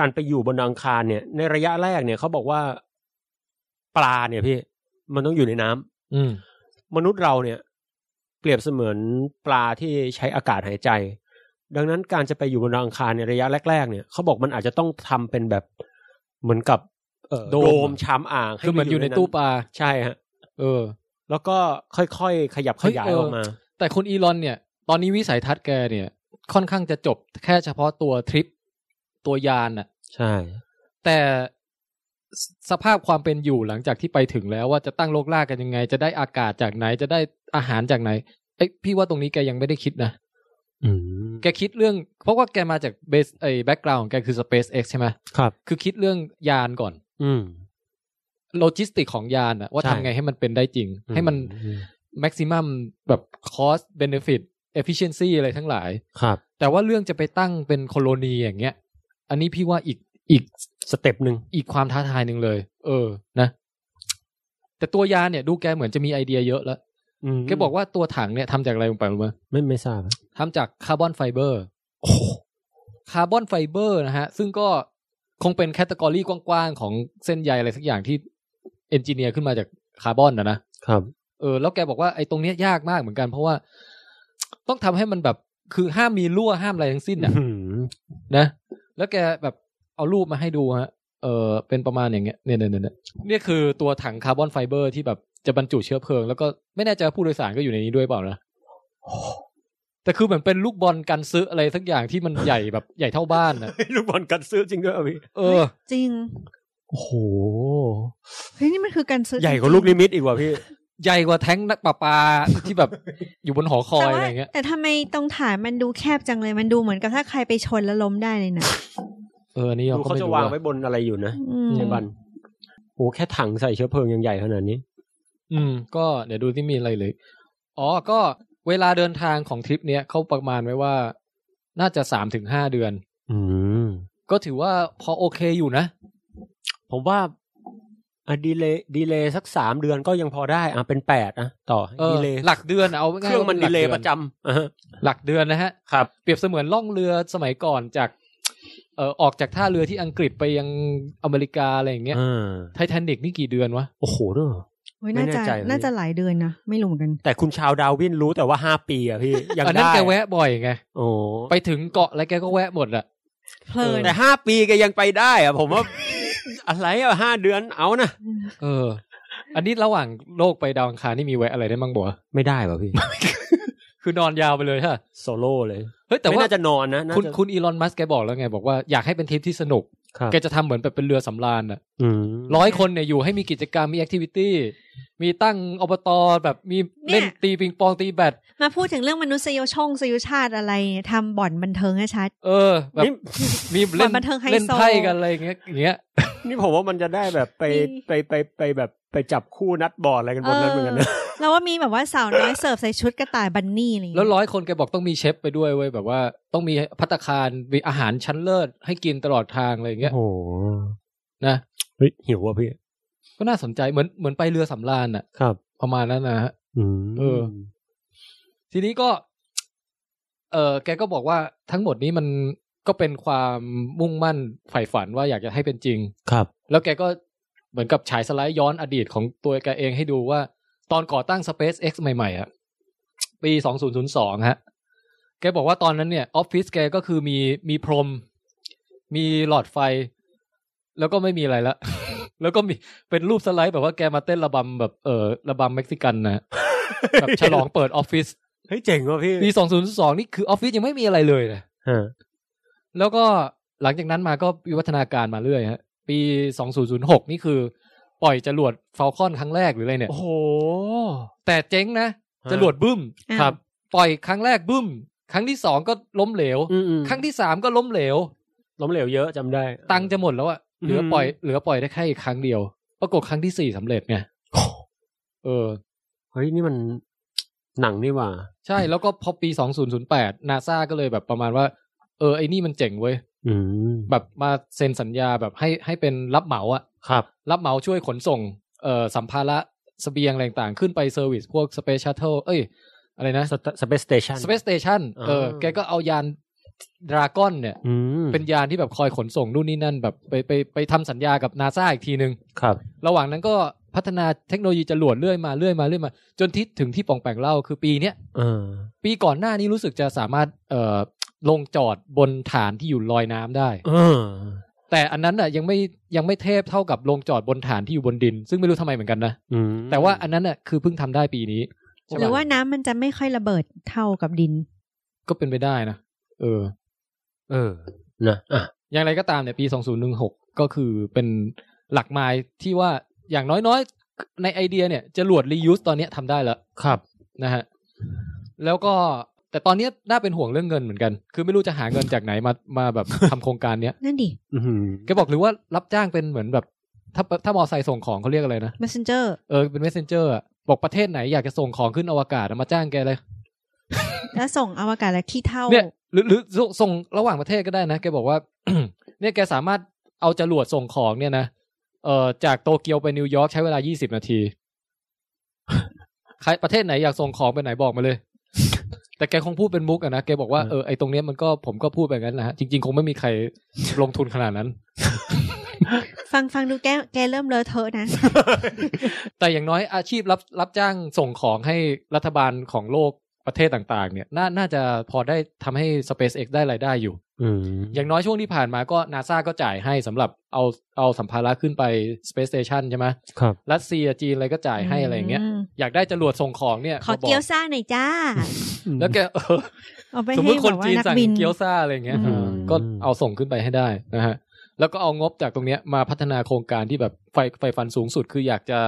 ารไปอยู่บนดาวอังคารเนี่ยในระยะแรกเนี่ยเขาบอกว่าปลาเนี่ยพี่มันต้องอยู่ในน้ำมนุษย์เราเนี่ยเปรียบเสมือนปลาที่ใช้อากาศหายใจดังนั้นการจะไปอยู่บนดาวอังคารในระยะแรกๆเนี่ยเขาบอกมันอาจจะต้องทำเป็นแบบเหมือนกับโดมชามอ่างให้มันอยู่ในตู้ปลาใช่ฮะแล้วก็ค่อยๆขยับขยายออกมาแต่คุณอีลอนเนี่ยตอนนี้วิสัยทัศน์แกเนี่ยค่อนข้างจะจบแค่เฉพาะตัวทริปตัวยานน่ะใช่แต่สภาพความเป็นอยู่หลังจากที่ไปถึงแล้วว่าจะตั้งโลกล่ากันยังไงจะได้อากาศจากไหนจะได้อาหารจากไหนไอ้พี่ว่าตรงนี้แกยังไม่ได้คิดนะแกคิดเรื่องเพราะว่าแกมาจากเบสไอ้แบ็คกราวด์ของแกคือ SpaceX ใช่ไหมครับคือคิดเรื่องยานก่อนโลจิสติกของยานอะว่าทำไงให้มันเป็นได้จริงให้มันแม็กซิมัมแบบคอสเบเนฟิตเอฟฟิเชนซีอะไรทั้งหลายครับแต่ว่าเรื่องจะไปตั้งเป็นโคโลนีอย่างเงี้ยอันนี้พี่ว่าอีกสเต็ปนึงอีกความท้าทายนึงเลยนะแต่ตัวยานเนี่ยดูแกเหมือนจะมีไอเดียเยอะแล้วแกบอกว่าตัวถังเนี่ยทำจากอะไรลงไปรู้ไหมไม่ทราบทำจากคาร์บอนไฟเบอร์คาร์บอนไฟเบอร์นะฮะซึ่งก็คงเป็นแคตตากรีกว้างๆของเส้นใยอะไรสักอย่างที่เอนจิเนียร์ขึ้นมาจากคาร์บอนนะครับแล้วแกบอกว่าไอ้ตรงเนี้ยยากมากเหมือนกันเพราะว่าต้องทำให้มันแบบคือห้ามมีรั่วห้ามอะไรทั้งสิ้นอ่ะนะแล้วแกแบบเอารูปมาให้ดูฮะเป็นประมาณอย่างเงี้ยเนี่ยคือตัวถังคาร์บอนไฟเบอร์ที่แบบจะบรรจุเชื้อเพลิงแล้วก็ไม่แน่ใจว่าผู้โดยสารก็อยู่ในนี้ด้วยเปล่านะแต่คือเหมือนเป็นลูกบอลกันซื้ออะไรสักอย่างที่มันใหญ่แบบใหญ่เท่าบ้านนะ ลูกบอลกันซื้อจริงด้วยพี่จริงโอ้โหเฮ้ยนี่มันคือกันซื้อใหญ่กว่าลูกนิมิตอีกว่ะพี่ ใหญ่กว่าแท้งนักประปา ที่แบบอยู่บนหอคอยอะไรเงี้ยแต่ทำไมตรงฐานมันดูแคบจังเลยมันดูเหมือนกับถ้าใครไปชนแล้วล้มได้เลยนะอันนี้เขาจะวางไว้บนอะไรอยู่นะในบันโอ้แค่ถังใส่เชื้อเพลิงยังใหญ่ขนาดนี้ก็เดี๋ยวดูที่มีอะไรเลยก็เวลาเดินทางของทริปเนี้ยเขาประมาณไว้ว่าน่าจะ 3-5 เดือนก็ถือว่าพอโอเคอยู่นะผมว่าดีเลย์สัก3เดือนก็ยังพอได้เป็น8นะต่อดีเลย์หลักเดือนเอาเครื่องมันดีเลย์ประจำหลักเดือนนะฮะครับเปรียบเสมือนล่องเรือสมัยก่อนจากออกจากท่าเรือที่อังกฤษไปยังอเมริกาอะไรอย่างเงี้ยไททานิคนี่กี่เดือนวะโอ้โหเด้อน่าจะหลายเดือนนะไม่รู้เหมือนกันแต่คุณชาวดาวินรู้แต่ว่า5ปีอ่ะพี่อย่างนั้นแกแวะบ่อยไงไปถึงเกาะอะไรแกก็แวะหมดอ่ะเพลินแต่5ปีแกยังไปได้อ่ะผมว่าอะไรอ่ะ5เดือนเอานะอันนี้ระหว่างโลกไปดาวอังคารนี่มีแวะอะไรได้บ้างบ่ไม่ได้ป่ะพี่ คือนอนยาวไปเลยฮะโซโล่เลยเฮ้ยแต่ว่าน่าจะนอนนะคุณอีลอนมัสก์แกบอกแล้วไงบอกว่าอยากให้เป็นทริปที่สนุก แกจะทำเหมือนแบบเป็นเรือสำราญอ่ะร้อยคนเนี่ยอยู่ให้มีกิจกรรมมีแอคทิวิตี้มีตั้งอบตแบบมีเล่นตีปิงปองตีแบดมาพูดถึงเรื่องมนุษยชงสยุชาติอะไรทำบ่อนบันเทิงให้ชัดแบบมีเล่นเล่นไพ่กันอะไรอย่างเงี้ยนี่ผมว่ามันจะได้แบบไปแบบไปจับคู่นัดบอร์ดอะไรกันบนนั้นเหมือนกันนะเราว่ามีแบบว่าสาวน้อยเสิร์ฟใส่ชุดกระต่ายบันนี่อะไรแล้วร้อยคนแกบอกต้องมีเชฟไปด้วยเว้ยแบบว่าต้องมีภัตตาคารมีอาหารชั้นเลิศให้กินตลอดทางอะไรอย่างเงี้ยโอ้โหนะเฮ้ยหิวว่ะพี่ก็น่าสนใจเหมือนไปเรือสำราญน่ะครับประมาณนั้นนะฮะทีนี้ก็แกก็บอกว่าทั้งหมดนี้มันก็เป็นความมุ่งมั่นใฝ่ฝันว่าอยากจะให้เป็นจริงครับแล้วแกก็เหมือนกับฉายสไลด์ย้อนอดีตของตัวแกเองให้ดูว่าตอนก่อตั้ง SpaceX ใหม่ๆอ่ะปี2002ฮะแกบอกว่าตอนนั้นเนี่ยออฟฟิศแกก็คือมีพรมมีหลอดไฟแล้วก็ไม่มีอะไรละ แล้วก็มีเป็นรูปสไลด์แบบว่าแกมาเต้นระบำแบบระบำเม็กซิกันนะ แบบฉลองเปิดออฟฟิศเฮ้ยเจ๋งว่ะพี่ปี2002นี่คือออฟฟิศยังไม่มีอะไรเลยนะแล้วก็หลังจากนั้นมาก็วิวัฒนาการมาเรื่อยฮะปี2006นี่คือปล่อยจรวด Falcon ครั้งแรกหรืออะไรเนี่ยโอ้โหแต่เจ๊งนะจรวดบึ้มครับปล่อยครั้งแรกบึ้มครั้งที่2ก็ล้มเหลวครั้งที่3ก็ล้มเหลวเยอะจำได้ตังค์จะหมดแล้วอ่ะเหลือปล่อยได้แค่อีกครั้งเดียวปรากฏครั้งที่4สำเร็จไงเฮ้ยนี่มันหนังนี่หว่าใช่แล้วก็พอปี2008 NASA ก็เลยแบบประมาณว่าไอ้นี่มันเจ๋งเว้ยแบบมาเซ็นสัญญาแบบให้เป็นรับเหมาอ่ะครับรับเหมาช่วยขนส่งสัมภาระเสบียงอะไรต่างขึ้นไปเซอร์วิสพวก Space Shuttle อะไรนะ Space Stationแกก็เอายานดราก้อนเนี่ยเป็นยานที่แบบคอยขนส่งนู่นนี่นั่นแบบไปทำสัญญากับ NASA อีกทีนึงครับระหว่างนั้นก็พัฒนาเทคโนโลยีจรวดเรื่อยมาจนถึงที่ปองแปงเล่าคือปีเนี้ยปีก่อนหน้านี้รู้สึกจะสามารถลงจอดบนฐานที่อยู่ลอยน้ำได้แต่อันนั้นอ่ะยังไม่เทพเท่ากับลงจอดบนฐานที่อยู่บนดินซึ่งไม่รู้ทำไมเหมือนกันนะแต่ว่าอันนั้นอ่ะคือเพิ่งทำได้ปีนี้หรือว่าน้ำมันจะไม่ค่อยระเบิดเท่ากับดินก็เป็นไปได้นะนะอย่างไรก็ตามเนี่ยปี2016ก็คือเป็นหลักไมล์ที่ว่าอย่างน้อยๆในไอเดียเนี่ยจรวดรียูสตอนนี้ทำได้แล้วครับนะฮะแล้วก็แต่ตอนนี้น่าเป็นห่วงเรื่องเงินเหมือนกันคือไม่รู้จะหาเงินจากไหนมาแบบทำโครงการเนี้ยนั่นดิแกบอกหรือว่ารับจ้างเป็นเหมือนแบบถ้ามอไซค์ส่งของเขาเรียกอะไรนะ Messenger เป็น Messenger อ่ะบอกประเทศไหนอยากจะส่งของขึ้นอวกาศมาจ้างแกเลยแล้วส่งอวกาศแล้วขี้เท่าเนี่ยหรือส่งระหว่างประเทศก็ได้นะแกบอกว่า เนี่ยแกสามารถเอาจรวดส่งของเนี่ยนะจากโตเกียวไปนิวยอร์กใช้เวลา20นาที ใครประเทศไหนอยากส่งของไปไหนบอกมาเลยแต่แกคงพูดเป็นมุกอะนะแกบอกว่าไอตรงเนี้ยมันก็ผมก็พูดแบบนั้นนะฮะจริงๆคงไม่มีใครลงทุนขนาดนั้น ฟังดูแกเริ่มเลอะเทอะนะ แต่อย่างน้อยอาชีพรับจ้างส่งของให้รัฐบาลของโลกประเทศต่างๆเนี่ยน่าจะพอได้ทำให้ SpaceX ได้รายได้อยู่อย่างน้อยช่วงที่ผ่านมาก็ NASA ก็จ่ายให้สำหรับเอาสัมภาระขึ้นไป Space Station ใช่ไหมครับรัสเซียจีนอะไรก็จ่ายให้อะไรอย่างเงี้ยอยากได้จรวดส่งของเนี่ยขอเกี๊ยวซ่าหน่อยจ้า แล้วแกสมมติคนจีนสั่งเกี๊ยวซ่าอะไรอย่างเงี้ยก็เอาส่งขึ้นไปให้ได้นะฮะแล้วก็เอางบจากตรงเนี้ยมาพัฒนาโครงการที่แบบไฟฟันสูงสุดคืออยากจะ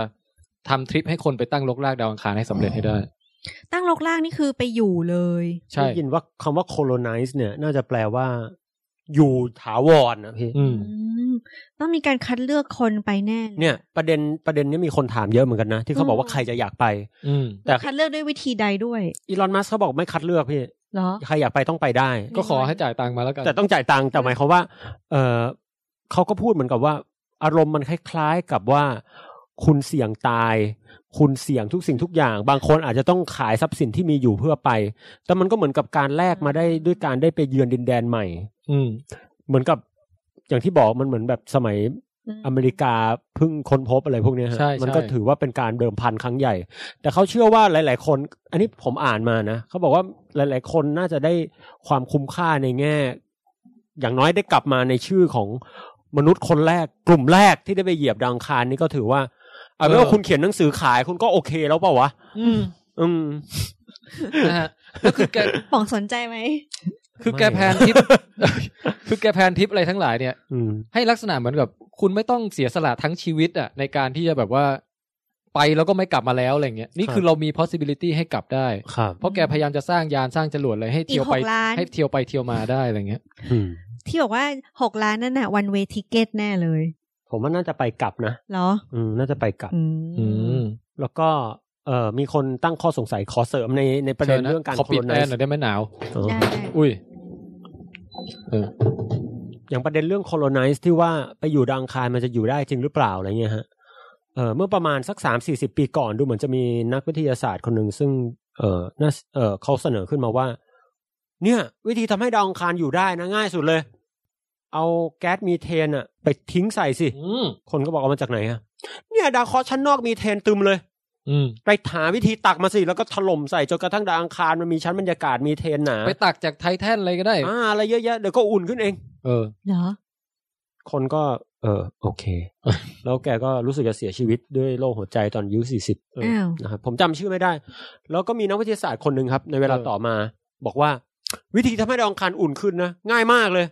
ทำทริปให้คนไปตั้งรกรากดาวอังคารให้สำเร็จให้ได้ตั้งรกรากนี่คือไปอยู่เลยได้ยินว่าคำว่า colonize เนี่ยน่าจะแปลว่าอยู่ถาวร นะพี่ต้องมีการคัดเลือกคนไปแน่เนี่ยประเด็นนี้มีคนถามเยอะเหมือนกันนะที่เขาบอกว่าใครจะอยากไปแต่คัดเลือกด้วยวิธีใดด้วย Elon Musk เขาบอกไม่คัดเลือกพี่ใครอยากไปต้องไปได้ก็ขอให้จ่ายตังค์มาแล้วกันแต่ต้องจ่ายตังค์แต่หมายความว่าเขาก็พูดเหมือนกับว่าอารมณ์มันคล้ายๆกับว่าคุณเสี่ยงตายคุณเสี่ยงทุกสิ่งทุกอย่างบางคนอาจจะต้องขายทรัพย์สินที่มีอยู่เพื่อไปแต่มันก็เหมือนกับการแลกมาได้ด้วยการได้ไปเยือนดินแดนใหม่เหมือนกับอย่างที่บอกมันเหมือนแบบสมัยอเมริกาเพิ่งค้นพบอะไรพวกนี้ฮะมันก็ถือว่าเป็นการเดิมพันครั้งใหญ่แต่เขาเชื่อว่าหลายๆคนอันนี้ผมอ่านมานะเขาบอกว่าหลายๆคนน่าจะได้ความคุ้มค่าในแง่อย่างน้อยได้กลับมาในชื่อของมนุษย์คนแรกกลุ่มแรกที่ได้ไปเหยียบดาวอังคารนี่ก็ถือว่าเอาไม่ว่าคุณเขียนหนังสือขายคุณก็โอเคแล้วเปล่าวะนะฮะก็คือแกป๋องสนใจไหม คือแกแพนทิปคือแกแพนทิปอะไรทั้งหลายเนี่ยให้ลักษณะเหมือนกับคุณไม่ต้องเสียสละทั้งชีวิตอ่ะในการที่จะแบบว่าไปแล้วก็ไม่กลับมาแล้วอะไรเงี้ยนี่คือเรามี possibility ให้กลับได้เพราะแกพยายามจะสร้างยานสร้างจรวดอะไรให้เที่ยวไปให้เที่ยวไปเที่ยวมาได้อะไรเงี้ยที่บอกว่า6ล้านนั่นน่ะ one way ticket แน่เลยผมว่าน่าจะไปกลับนะเหรอน่าจะไปกลับแล้วก็มีคนตั้งข้อสงสัยขอเสริมในประเด็นเรื่องการโคลนไนซ์ได้ไหมหนาวอุ้ยอย่างประเด็นเรื่องโคลนไนซ์ที่ว่าไปอยู่ดาวอังคารมันจะอยู่ได้จริงหรือเปล่าอะไรเงี้ยฮะเมื่อประมาณสัก 30-40 ปีก่อนดูเหมือนจะมีนักวิทยาศาสตร์คนหนึ่งซึ่งเขาเสนอขึ้นมาว่าเนี่ยวิธีทำให้ดาวอังคารอยู่ได้นะง่ายสุดเลยเอาแก๊สมีเทนอะไปทิ้งใส่สิคนก็บอกเอามาจากไหนฮะเนี่ยดาวเคราะห์ชั้นนอกมีเทนตึมเลยไปหาวิธีตักมาสิแล้วก็ถล่มใส่จนกระทั่งดาวอังคารมันมีชั้นบรรยากาศมีเทนหนาไปตักจากไททันอะไรก็ได้อะไรเยอะแยะเดี๋ยวก็อุ่นขึ้นเองเหรอคนก็โอเคแล้วแกก็รู้สึกจะเสียชีวิตด้วยโรคหัวใจตอนอายุ40นะครับผมจำชื่อไม่ได้แล้วก็มีนักวิทยาศาสตร์คนหนึ่งครับในเวลาต่อมาบอกว่าวิธีทำให้ดาวอังคารอุ่นขึ้นนะง่ายมากเลย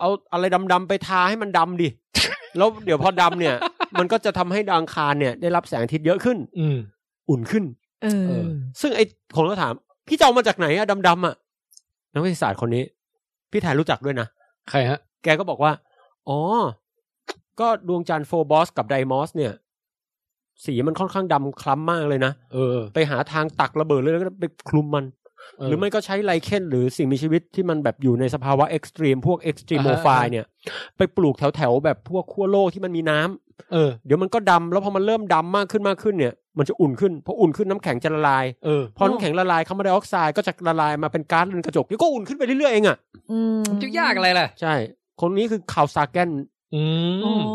เอาอะไรดำๆไปทาให้มันดำดิแล้วเดี๋ยวพอดำเนี่ย มันก็จะทำให้ดาวอังคารเนี่ยได้รับแสงอาทิตย์เยอะขึ้นอุ่นขึ้นซึ่งไอ้คนก็ถามพี่เจ้ามาจากไหนอะดำๆอะนักวิทยาศาสตร์คนนี้พี่ถ่ายรู้จักด้วยนะใครฮะแกก็บอกว่าอ๋อก็ดวงจันทร์โฟบอสกับไดมอสเนี่ยสีมันค่อนข้างดำคล้ำมากเลยนะไปหาทางตักระเบิดเลยแล้วก็ไปคลุมมันหรือไม่ก็ใช้ไลเคนหรือสิ่งมีชีวิตที่มันแบบอยู่ในสภาวะเอ็กซ์ตรีมพวกเอ็กซ์ตรีโมไฟล์เนี่ยไปปลูกแถวๆแบบพวกขั้วโลกที่มันมีน้ำเดี๋ยวมันก็ดำแล้วพอมันเริ่มดำมากขึ้นเนี่ยมันจะอุ่นขึ้นพออุ่นขึ้นน้ำแข็งจะละลายพอน้ำแข็งละลายคาร์บอนไดออกไซด์ก็จะละลายมาเป็นก๊าซเรือนกระจกแล้วก็อุ่นขึ้นไปเรื่อยๆเองอ่ะจะยากอะไรล่ะใช่คนนี้คือคาร์ล ซาแกน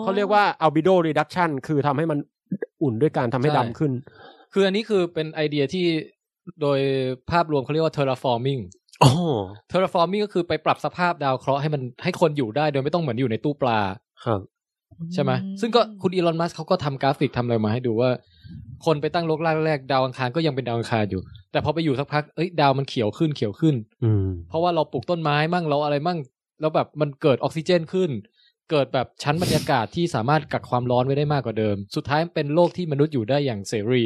เขาเรียกว่า albedo reduction คือทำให้มันอุ่นด้วยการทำให้ดำขึ้นคืออันนี้คือเป็นไอเดียที่โดยภาพรวมเขาเรียกว่า terraforming terraforming ก็คือไปปรับสภาพดาวเคราะห์ให้มันให้คนอยู่ได้โดยไม่ต้องเหมือนอยู่ในตู้ปลาครับใช่ไหมซึ่งก็คุณ Elon Musk เขาก็ทำกราฟิกทำอะไรมาให้ดูว่าคนไปตั้งรกแรกดาวอังคารก็ยังเป็นดาวอังคารอยู่แต่พอไปอยู่สักพักดาวมันเขียวขึ้นเพราะว่าเราปลูกต้นไม้มั่งเราอะไรมั่งแล้วแบบมันเกิดออกซิเจนขึ้นเกิดแบบชั้นบรรยากาศที่สามารถกักความร้อนไว้ได้มากกว่าเดิมสุดท้ายเป็นโลกที่มนุษย์อยู่ได้อย่างเสรี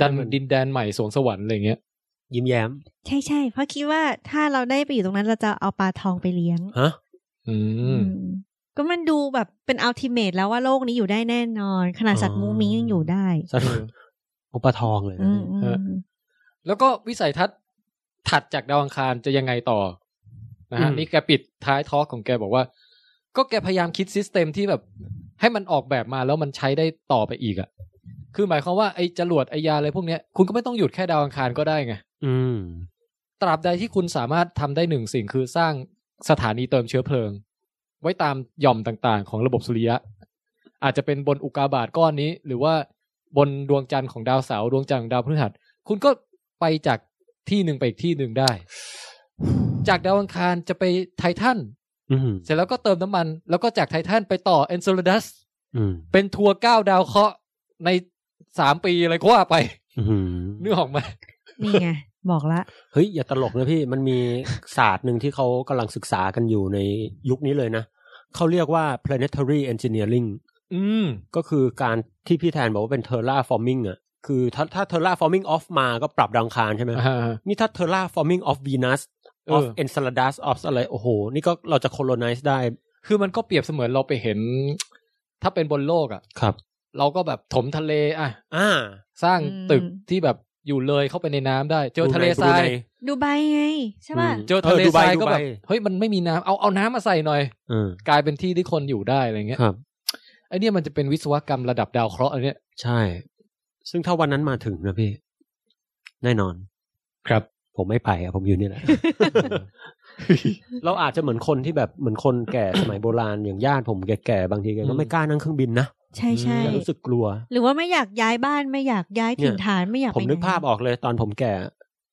ดันเหมือนดินแดนใหม่สวงสวรรค์อะไรเงี้ยยิ้มแย้มใช่ๆเพราะคิดว่าถ้าเราได้ไปอยู่ตรงนั้นเราจะเอาปลาทองไปเลี้ยงฮะก็มันดูแบบเป็นอัลติเมทแล้วว่าโลกนี้อยู่ได้แน่นอนขนาดสัตว์มูมิงยังอยู่ได้เอาปลาทองเลยแล้วก็วิสัยทัศน์ถัดจากดาวอังคารจะยังไงต่อนะฮะนี่แกปิดท้ายทอล์กของแกบอกว่าก็แกพยายามคิดซิสเต็มที่แบบให้มันออกแบบมาแล้วมันใช้ได้ต่อไปอีกอ่ะคือหมายความว่าไอ้จรวดไอ้ยาอะไรพวกเนี้ยคุณก็ไม่ต้องหยุดแค่ดาวอังคารก็ได้ไงตราบใดที่คุณสามารถทำได้หนึ่งสิ่งคือสร้างสถานีเติมเชื้อเพลิงไว้ตามหย่อมต่างๆของระบบสุริยะอาจจะเป็นบนอุกาบาตก้อนนี้หรือว่าบนดวงจันทร์ของดาวเสาร์ดวงจันทร์ของดาวพฤหัสคุณก็ไปจากที่นึงไปอีกที่นึงได้จากดาวอังคารจะไปไททันเสร็จแล้วก็เติมน้ำมันแล้วก็จากไททันไปต่อ Enceladus เป็นทัวร์9ดาวเคราะห์ใน3ปีอะไรก็ว่าไปนึกออกมั้ยนี่ไงบอกละเฮ้ยอย่าตลกนะพี่มันมีศาสตร์นึงที่เขากำลังศึกษากันอยู่ในยุคนี้เลยนะเขาเรียกว่า planetary engineering ก็คือการที่พี่แทนบอกว่าเป็น terraforming อ่ะคือถ้า terraforming of มาก็ปรับดาวอังคารใช่มั้ยนี่ถ้า terraforming of Venus of Enceladus of อะไรโอ้โหนี่ก็เราจะ colonize ได้คือมันก็เปรียบเสมือนเราไปเห็นถ้าเป็นบนโลกอ่ะครับเราก็แบบถมทะเลสร้างตึกที่แบบอยู่เลยเข้าไปในน้ำได้เจอทะเลทรายดูไบไงใช่ป่ะเจอทะเลทรายก็แบบเฮ้ยมันไม่มีน้ำเอาน้ำมาใส่หน่อยกลายเป็นที่ที่คนอยู่ได้อะไรเงี้ยไอเนี่ยมันจะเป็นวิศวกรรมระดับดาวเคราะห์อันเนี้ยใช่ซึ่งถ้าวันนั้นมาถึงนะพี่แน่นอนครับผมไม่ไปอ่ะผมอยู่นี่แหละ เราอาจจะเหมือนคนที่แบบเหมือนคนแก่สมัยโบราณอย่างญาติผมแก่ๆบางทีแกก็ไม่กล้านั่งเครื่องบินนะใช่ๆแต่รู้สึกกลัวหรือว่าไม่อยากย้ายบ้านไม่อยากย้ายถิ่นฐานไม่อยากผมนึกภาพออกเลยตอนผมแก่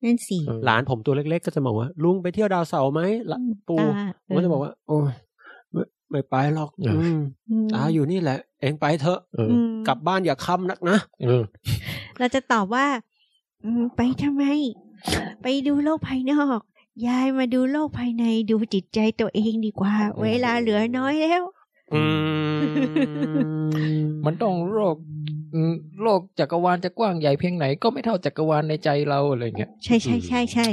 นั่นสิหลานผมตัวเล็กๆก็จะบอกว่าลุงไปเที่ยวดาวเสาร์มั้ยปู่ก็จะบอกว่าโอ้ยไม่ไปหรอกตาอยู่นี่แหละเองไปเถอะกลับบ้านอย่าค่ำนักนะเราจะตอบว่าไปทำไม ไปดูโลกภายนอกย้ายมาดูโลกภายในดูจิตใจตัวเองดีกว่าเวลาเหลือน้อยแล้วมันต้องโลกจักรวาลจะกว้างใหญ่เพียงไหนก็ไม่เท่าจักรวาลในใจเราอะไรเงี้ยใช่ใช่ใช่ใช่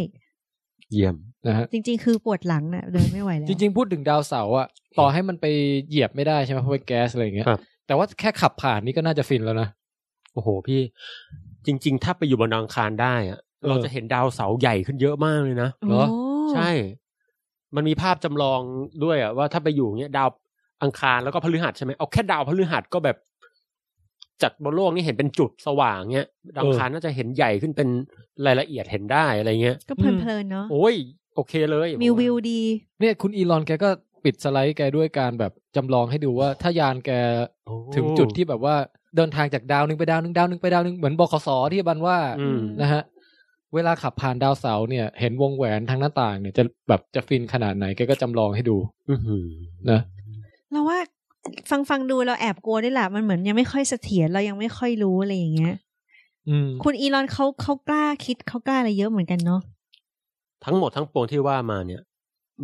เยี่ยมนะฮะจริงๆคือปวดหลังน่ะเดินไม่ไหวแล้วจริงๆพูดถึงดาวเสาร์อ่ะต่อให้มันไปเหยียบไม่ได้ใช่ไหมเพราะเป็นแก๊สอะไรเงี้ยแต่ว่าแค่ขับผ่านนี่ก็น่าจะฟินแล้วนะโอ้โหพี่จริงๆถ้าไปอยู่บนดาวอังคารได้อ่ะเราจะเห็นดาวเสาร์ใหญ่ขึ้นเยอะมากเลยนะเหรอใช่มันมีภาพจำลองด้วยอ่ะว่าถ้าไปอยู่เงี้ยดาวอังคารแล้วก็พฤหัสใช่ไหมเอาแค่ดาวพฤหัสก็แบบจากบนโลกนี่เห็นเป็นจุดสว่างเงี้ยดาวอังคารน่าจะเห็นใหญ่ขึ้นเป็นรายละเอียดเห็นได้อะไรเงี้ยก็เพลินๆเนาะโอ้ยโอเคเลยมีวิวดีเนี่ยคุณอีลอนแกก็ปิดสไลด์แกด้วยการแบบจำลองให้ดูว่าถ้ายานแกถึงจุดที่แบบว่าเดินทางจากดาวนึงไปดาวนึงดาวนึงไปดาวนึงเหมือนบขส.ที่บันว่านะฮะเวลาขับผ่านดาวเสาร์เนี่ยเห็นวงแหวนทางหน้าต่างเนี่ยจะแบบจะฟินขนาดไหนแกก็จำลองให้ดูนะเราว่าฟังดูเราแอบกลัวด้วยแหละมันเหมือนยังไม่ค่อยเสถียรเรายังไม่ค่อยรู้อะไรอย่างเงี้ยคุณอีลอนเขากล้าคิดเขากล้าอะไรเยอะเหมือนกันเนาะทั้งหมดทั้งปวงที่ว่ามาเนี่ย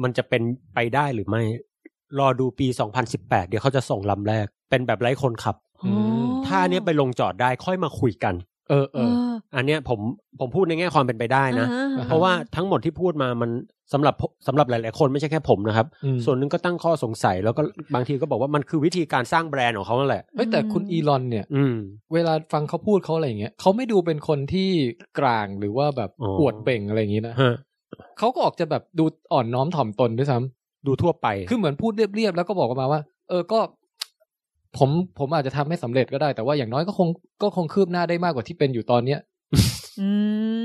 มันจะเป็นไปได้หรือไม่รอดูปี2018เดี๋ยวเขาจะส่งลำแรกเป็นแบบไร้คนขับถ้าอันนี้ไปลงจอดได้ค่อยมาคุยกันอันเนี้ยผมพูดในแง่ความเป็นไปได้นะเพราะว่าทั้งหมดที่พูดมามันสำหรับหลายๆคนไม่ใช่แค่ผมนะครับส่วนนึงก็ตั้งข้อสงสัยแล้วก็บางทีก็บอกว่ามันคือวิธีการสร้างแบรนด์ของเขาแหละเฮ้ยแต่คุณอีลอนเนี่ยเวลาฟังเขาพูดเขาอะไรอย่างเงี้ยเขาไม่ดูเป็นคนที่กลางหรือว่าแบบอวดเบ่งอะไรอย่างงี้นะเขาก็ออกจะแบบดูอ่อนน้อมถ่อมตนด้วยซ้ำดูทั่วไปคือเหมือนพูดเรียบๆแล้วก็บอกมาว่าก็ผมอาจจะทำให้สำเร็จก็ได้แต่ว่าอย่างน้อยก็คงคืบหน้าได้มากกว่าที่เป็นอยู่ตอนเนี้ย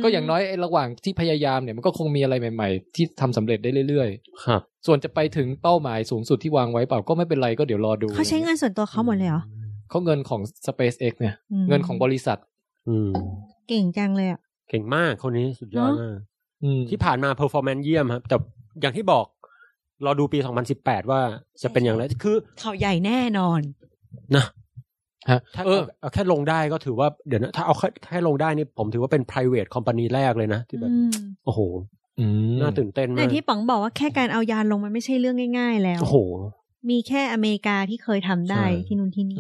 ก็อย่างน้อยระหว่างที่พยายามเนี่ยมันก็คงมีอะไรใหม่ๆที่ทำสำเร็จได้เรื่อยๆครับส่วนจะไปถึงเป้าหมายสูงสุดที่วางไว้เปล่าก็ไม่เป็นไรก็เดี๋ยวรอดูเขาใช้เงินส่วนตัวเขาหมดเลยเหรอเขาเงินของ SpaceX เนี่ยเงินของบริษัทเก่งจังเลยอ่ะเก่งมากคนนี้สุดยอดมากที่ผ่านมา performance เยี่ยมครับแต่อย่างที่บอกรอดูปี2018ว่าจะเป็นอย่างไรคือข่าวใหญ่แน่นอนนะฮะถ้าเอาแค่ลงได้ก็ถือว่าเดี๋ยวนะถ้าเอาแค่ลงได้นี่ผมถือว่าเป็น private company แรกเลยนะที่แบบโอ้โหน่าตื่นเต้นมากแต่ที่ป๋องบอกว่าแค่การเอายานลงมันไม่ใช่เรื่องง่ายๆแล้วโอ้โหมีแค่อเมริกาที่เคยทำได้ที่นู่นที่นี่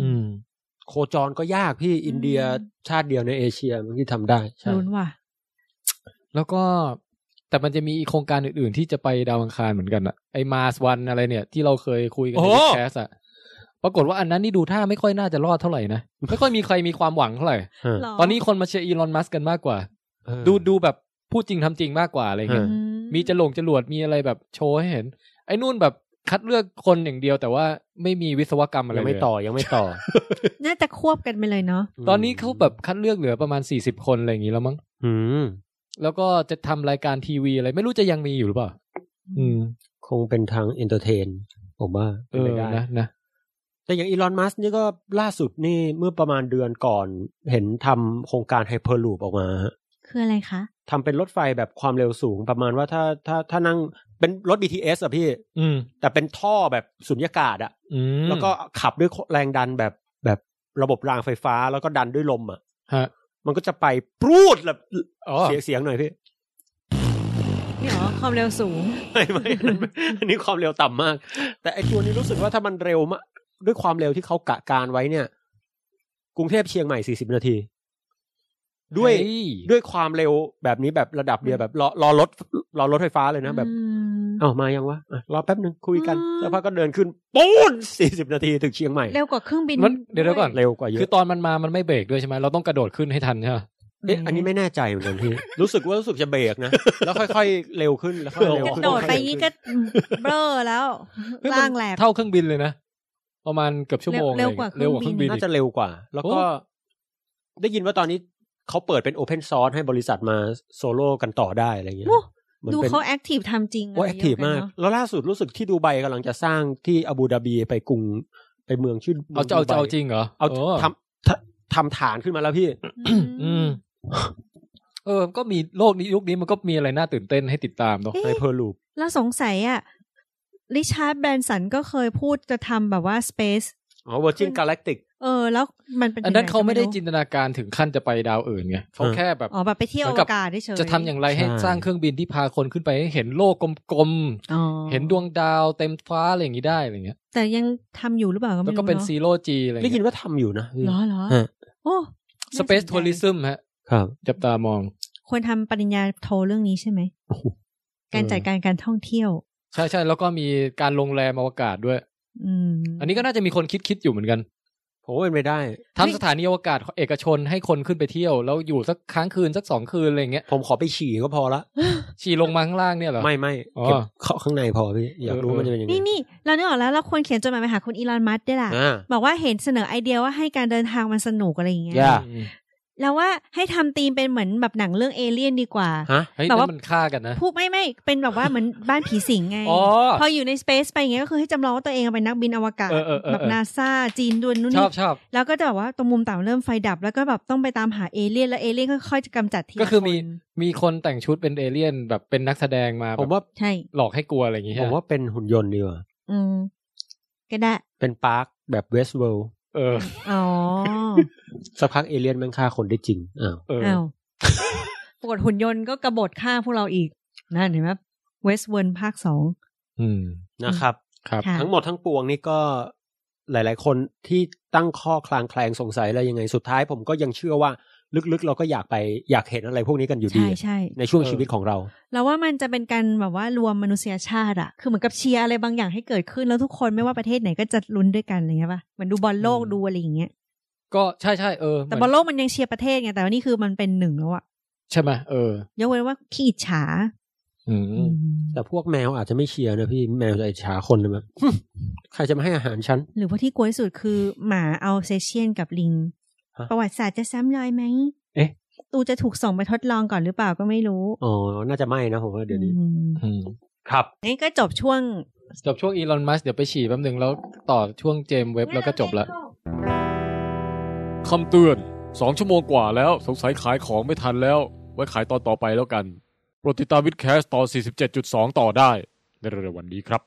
โคจรก็ยากพี่อินเดียชาติเดียวในเอเชียที่ทำได้ใช่ลุ้นว่ะแล้วก็แต่มันจะมีโครงการอื่นๆที่จะไปดาวอังคารเหมือนกันอะไอ้ Mars One อะไรเนี่ยที่เราเคยคุยกันในพอดแคสต์อะปรากฏว่าอันนั้นนี่ดูท่าไม่ค่อยน่าจะรอดเท่าไหร่นะไม่ค่อยมีใครมีความหวังเท่าไหร่ตอนนี้คนมาเชียร์อีลอนมัสก์กันมากกว่าดูแบบพูดจริงทำจริงมากกว่าอะไรเงี้ยมีจรวดมีอะไรแบบโชว์ให้เห็นไอ้นู่นแบบคัดเลือกคนอย่างเดียวแต่ว่าไม่มีวิศวกรรมอะไรเลยยังไม่ต่อน่าจะควบกันไปเลยเนาะตอนนี้เขาแบบคัดเลือกเหลือประมาณ40คนอะไรอย่างงี้แล้วมั้งแล้วก็จะทำรายการทีวีอะไรไม่รู้จะยังมีอยู่หรือเปล่าคงเป็นทางเอนเตอร์เทนผมว่าไม่ได้นะแต่อย่างอีลอนมัสก์นี่ก็ล่าสุดนี่เมื่อประมาณเดือนก่อนเห็นทำโครงการไฮเปอร์ลูปออกมาคืออะไรคะทำเป็นรถไฟแบบความเร็วสูงประมาณว่าถ้านั่งเป็นรถ BTS อ่ะพี่แต่เป็นท่อแบบสุญญากาศอ่ะแล้วก็ขับด้วยแรงดันแบบระบบรางไฟฟ้าแล้วก็ดันด้วยลมอ่ะมันก็จะไปปรูดแบบเสียงหน่อยพี่นี่เหรอความเร็วสูงไม่อันนี้ความเร็วต่ำมากแต่ไอ้ตัวนี้รู้สึกว่าถ้ามันเร็วมากด้วยความเร็วที่เขากะการไว้เนี่ยกรุงเทพเชียงใหม่40นาทีด้วยความเร็วแบบนี้แบบระดับเดียวแบบรอรถไฟฟ้าเลยนะแบบอ้าวมายังวะรอแป๊บนึงคุยกันแล้วพอก็เดินขึ้นปูน40นาทีถึงเชียงใหม่เร็วกว่าเครื่องบินมันเดี๋ยวก่อนเร็วกว่าเยอะคือตอนมันมามันไม่เบรกด้วยใช่มั้ยเราต้องกระโดดขึ้นให้ทันใช่ป่ะเอ๊ะอันนี้ไม่แน่ใจเหมือนกันพี่รู้สึกจะเบรกนะแล้วค่อยๆเร็วขึ้นแล้วค่อยเร็วขึ้นกระโดดไปงี้ก็เบ้อแล้วล่างแหลกเท่าเครื่องบินเลยนะประมาณเกือบชั่วโมงเลยเร็วกว่าเครื่องบินน่าจะเร็วกว่าแล้วก็ได้ยินว่าตอนนี้เขาเปิดเป็น open source ให้บริษัทมาโซโล่กันต่อได้อะไรเงี้ยดูเขาแอคทีฟทำจริงว่าแอคทีฟมากแล้วล่าสุดรู้สึกที่ดูไบกำลังจะสร้างที่อาบูดาบีไปเมืองชื่อเอาจริงเหรอเอาทำฐานขึ้นมาแล้วพี่ ก็มีโลกนี้ยุคนี้มันก็มีอะไรน่าตื่นเต้นให้ติดตามเนาะไฮเปอร์ลูปแล้วสงสัยอ่ะริชาร์ดแบรนสันก็เคยพูดจะทำแบบว่า space อ๋อ Virgin Galactic เออแล้วมันเป็นอันนั้นเขาไม่ได้จินตนาการถึงขั้นจะไปดาวอื่นไงเขาแค่แบบอ๋อแบบไปเที่ยวอวกาศได้เฉยจะทำอย่างไรให้สร้างเครื่องบินที่พาคนขึ้นไปให้เห็นโลกกลมๆเห็นดวงดาวเต็มฟ้าอะไรอย่างนี้ได้อะไรเงี้ยแต่ยังทำอยู่หรือเปล่าก็ไม่รู้แล้วก็เป็น Zero G อะไรได้ยินว่าทำอยู่นะเหรอเหรอโอ้ Space Tourism ฮะครับจับตามองควรทำปริญญาโทเรื่องนี้ใช่ไหมการจัดการการท่องเที่ยวใช่ๆแล้วก็มีการโรงแรมอวกาศด้วยอันนี้ก็น่าจะมีคนคิดอยู่เหมือนกันโหเป็นไปได้ทำสถานีอวกาศเอกชนให้คนขึ้นไปเที่ยวแล้วอยู่สักค้างคืนสัก2คืนอะไรอย่างเงี้ยผมขอไปฉี่ก็พอละ ฉี่ลงมาข้างล่างเนี่ยเหรอไม่เก็บเข้าข้างในพอพี่อยากรู้มันจะเป็นยังไงนี่ๆเรานึกออกแล้วเราควรเขียนจดหมายไปหาคุณอีลอนมัสก์ได้ล่ะบอกว่าเห็นเสนอไอเดียว่าให้การเดินทางมันสนุกอะไรอย่างเงี้ยแล้วว่าให้ทำธีมเป็นเหมือนแบบหนังเรื่องเอเลี่ยนดีกว่าแต่ว่ามันฆ่ากันนะพูดไม่เป็นแบบว่าเหมือนบ้านผีสิงไงพออยู่ในสเปซไปอย่างเงี้ยก็คือให้จำลองว่าตัวเองเป็นนักบินอวกาศแบบ NASA จีนด้วยนู่นนี่ชอบแล้วก็จะแบบว่าตรงมุมต่ำเริ่มไฟดับแล้วก็แบบต้องไปตามหาเอเลี่ยนแล้วเอเลี่ยนค่อยๆจะกำจัดทีก็คือมีคนแต่งชุดเป็นเอเลี่ยนแบบเป็นนักแสดงมาผมว่าหลอกให้กลัวอะไรอย่างเงี้ยผมว่าเป็นหุ่นยนต์ดีกว่าก็ได้เป็นปาร์คแบบ Westworldอ๋อสักพักเอเลี่ยนมันฆ่าคนได้จริงอ้าวปรากฏหุ่นยนต์ก็กบฏฆ่าพวกเราอีกนั่นเห็นไหมเวสเวิร์นภาค 2นะครับครับทั้งหมดทั้งปวงนี่ก็หลายๆคนที่ตั้งข้อคลางแคลงสงสัยอะไรยังไงสุดท้ายผมก็ยังเชื่อว่าลึกๆเราก็อยากเห็นอะไรพวกนี้กันอยู่ดีในช่วงชีวิตของเราแล้วว่ามันจะเป็นการแบบว่ารวมมนุษยชาติอ่ะคือเหมือนกับเชียร์อะไรบางอย่างให้เกิดขึ้นแล้วทุกคนไม่ว่าประเทศไหนก็จะลุ้นด้วยกันอะไรเงี้ยป่ะเหมือนดูบอลโลกดูอะไรอย่างเงี้ยก็ใช่ๆแต่บอลโลกมันยังเชียร์ประเทศไงแต่ว่านี่คือมันเป็นหนึ่งแล้วอ่ะใช่มั้ยยกเว้นว่าขี้อิจฉาแต่พวกแมวอาจจะไม่เชียร์นะพี่แมวจะอิจฉาคนเลยมั้ยใครจะมาให้อาหารฉันหรือว่าที่กลัวที่สุดคือหมาเอาเซเชียนกับลิงประวัติศาสตร์จะซ้ำรอยไหมตูจะถูกส่งไปทดลองก่อนหรือเปล่าก็ไม่รู้อ๋อน่าจะไม่นะผมว่าเดี๋ยวนี้ครับนี่ก็จบช่วงอีลอนมัสก์เดี๋ยวไปฉี่แป๊บนึงแล้วต่อช่วงเจมส์เว็บแล้วก็จบละคำเตือน2ชั่วโมงกว่าแล้วสงสัยขายของไม่ทันแล้วไว้ขายตอนต่อไปแล้วกันโปรดติดตามวิดแคสต์ตอน 47.2 ต่อได้ในเร็วๆวันนี้ครับ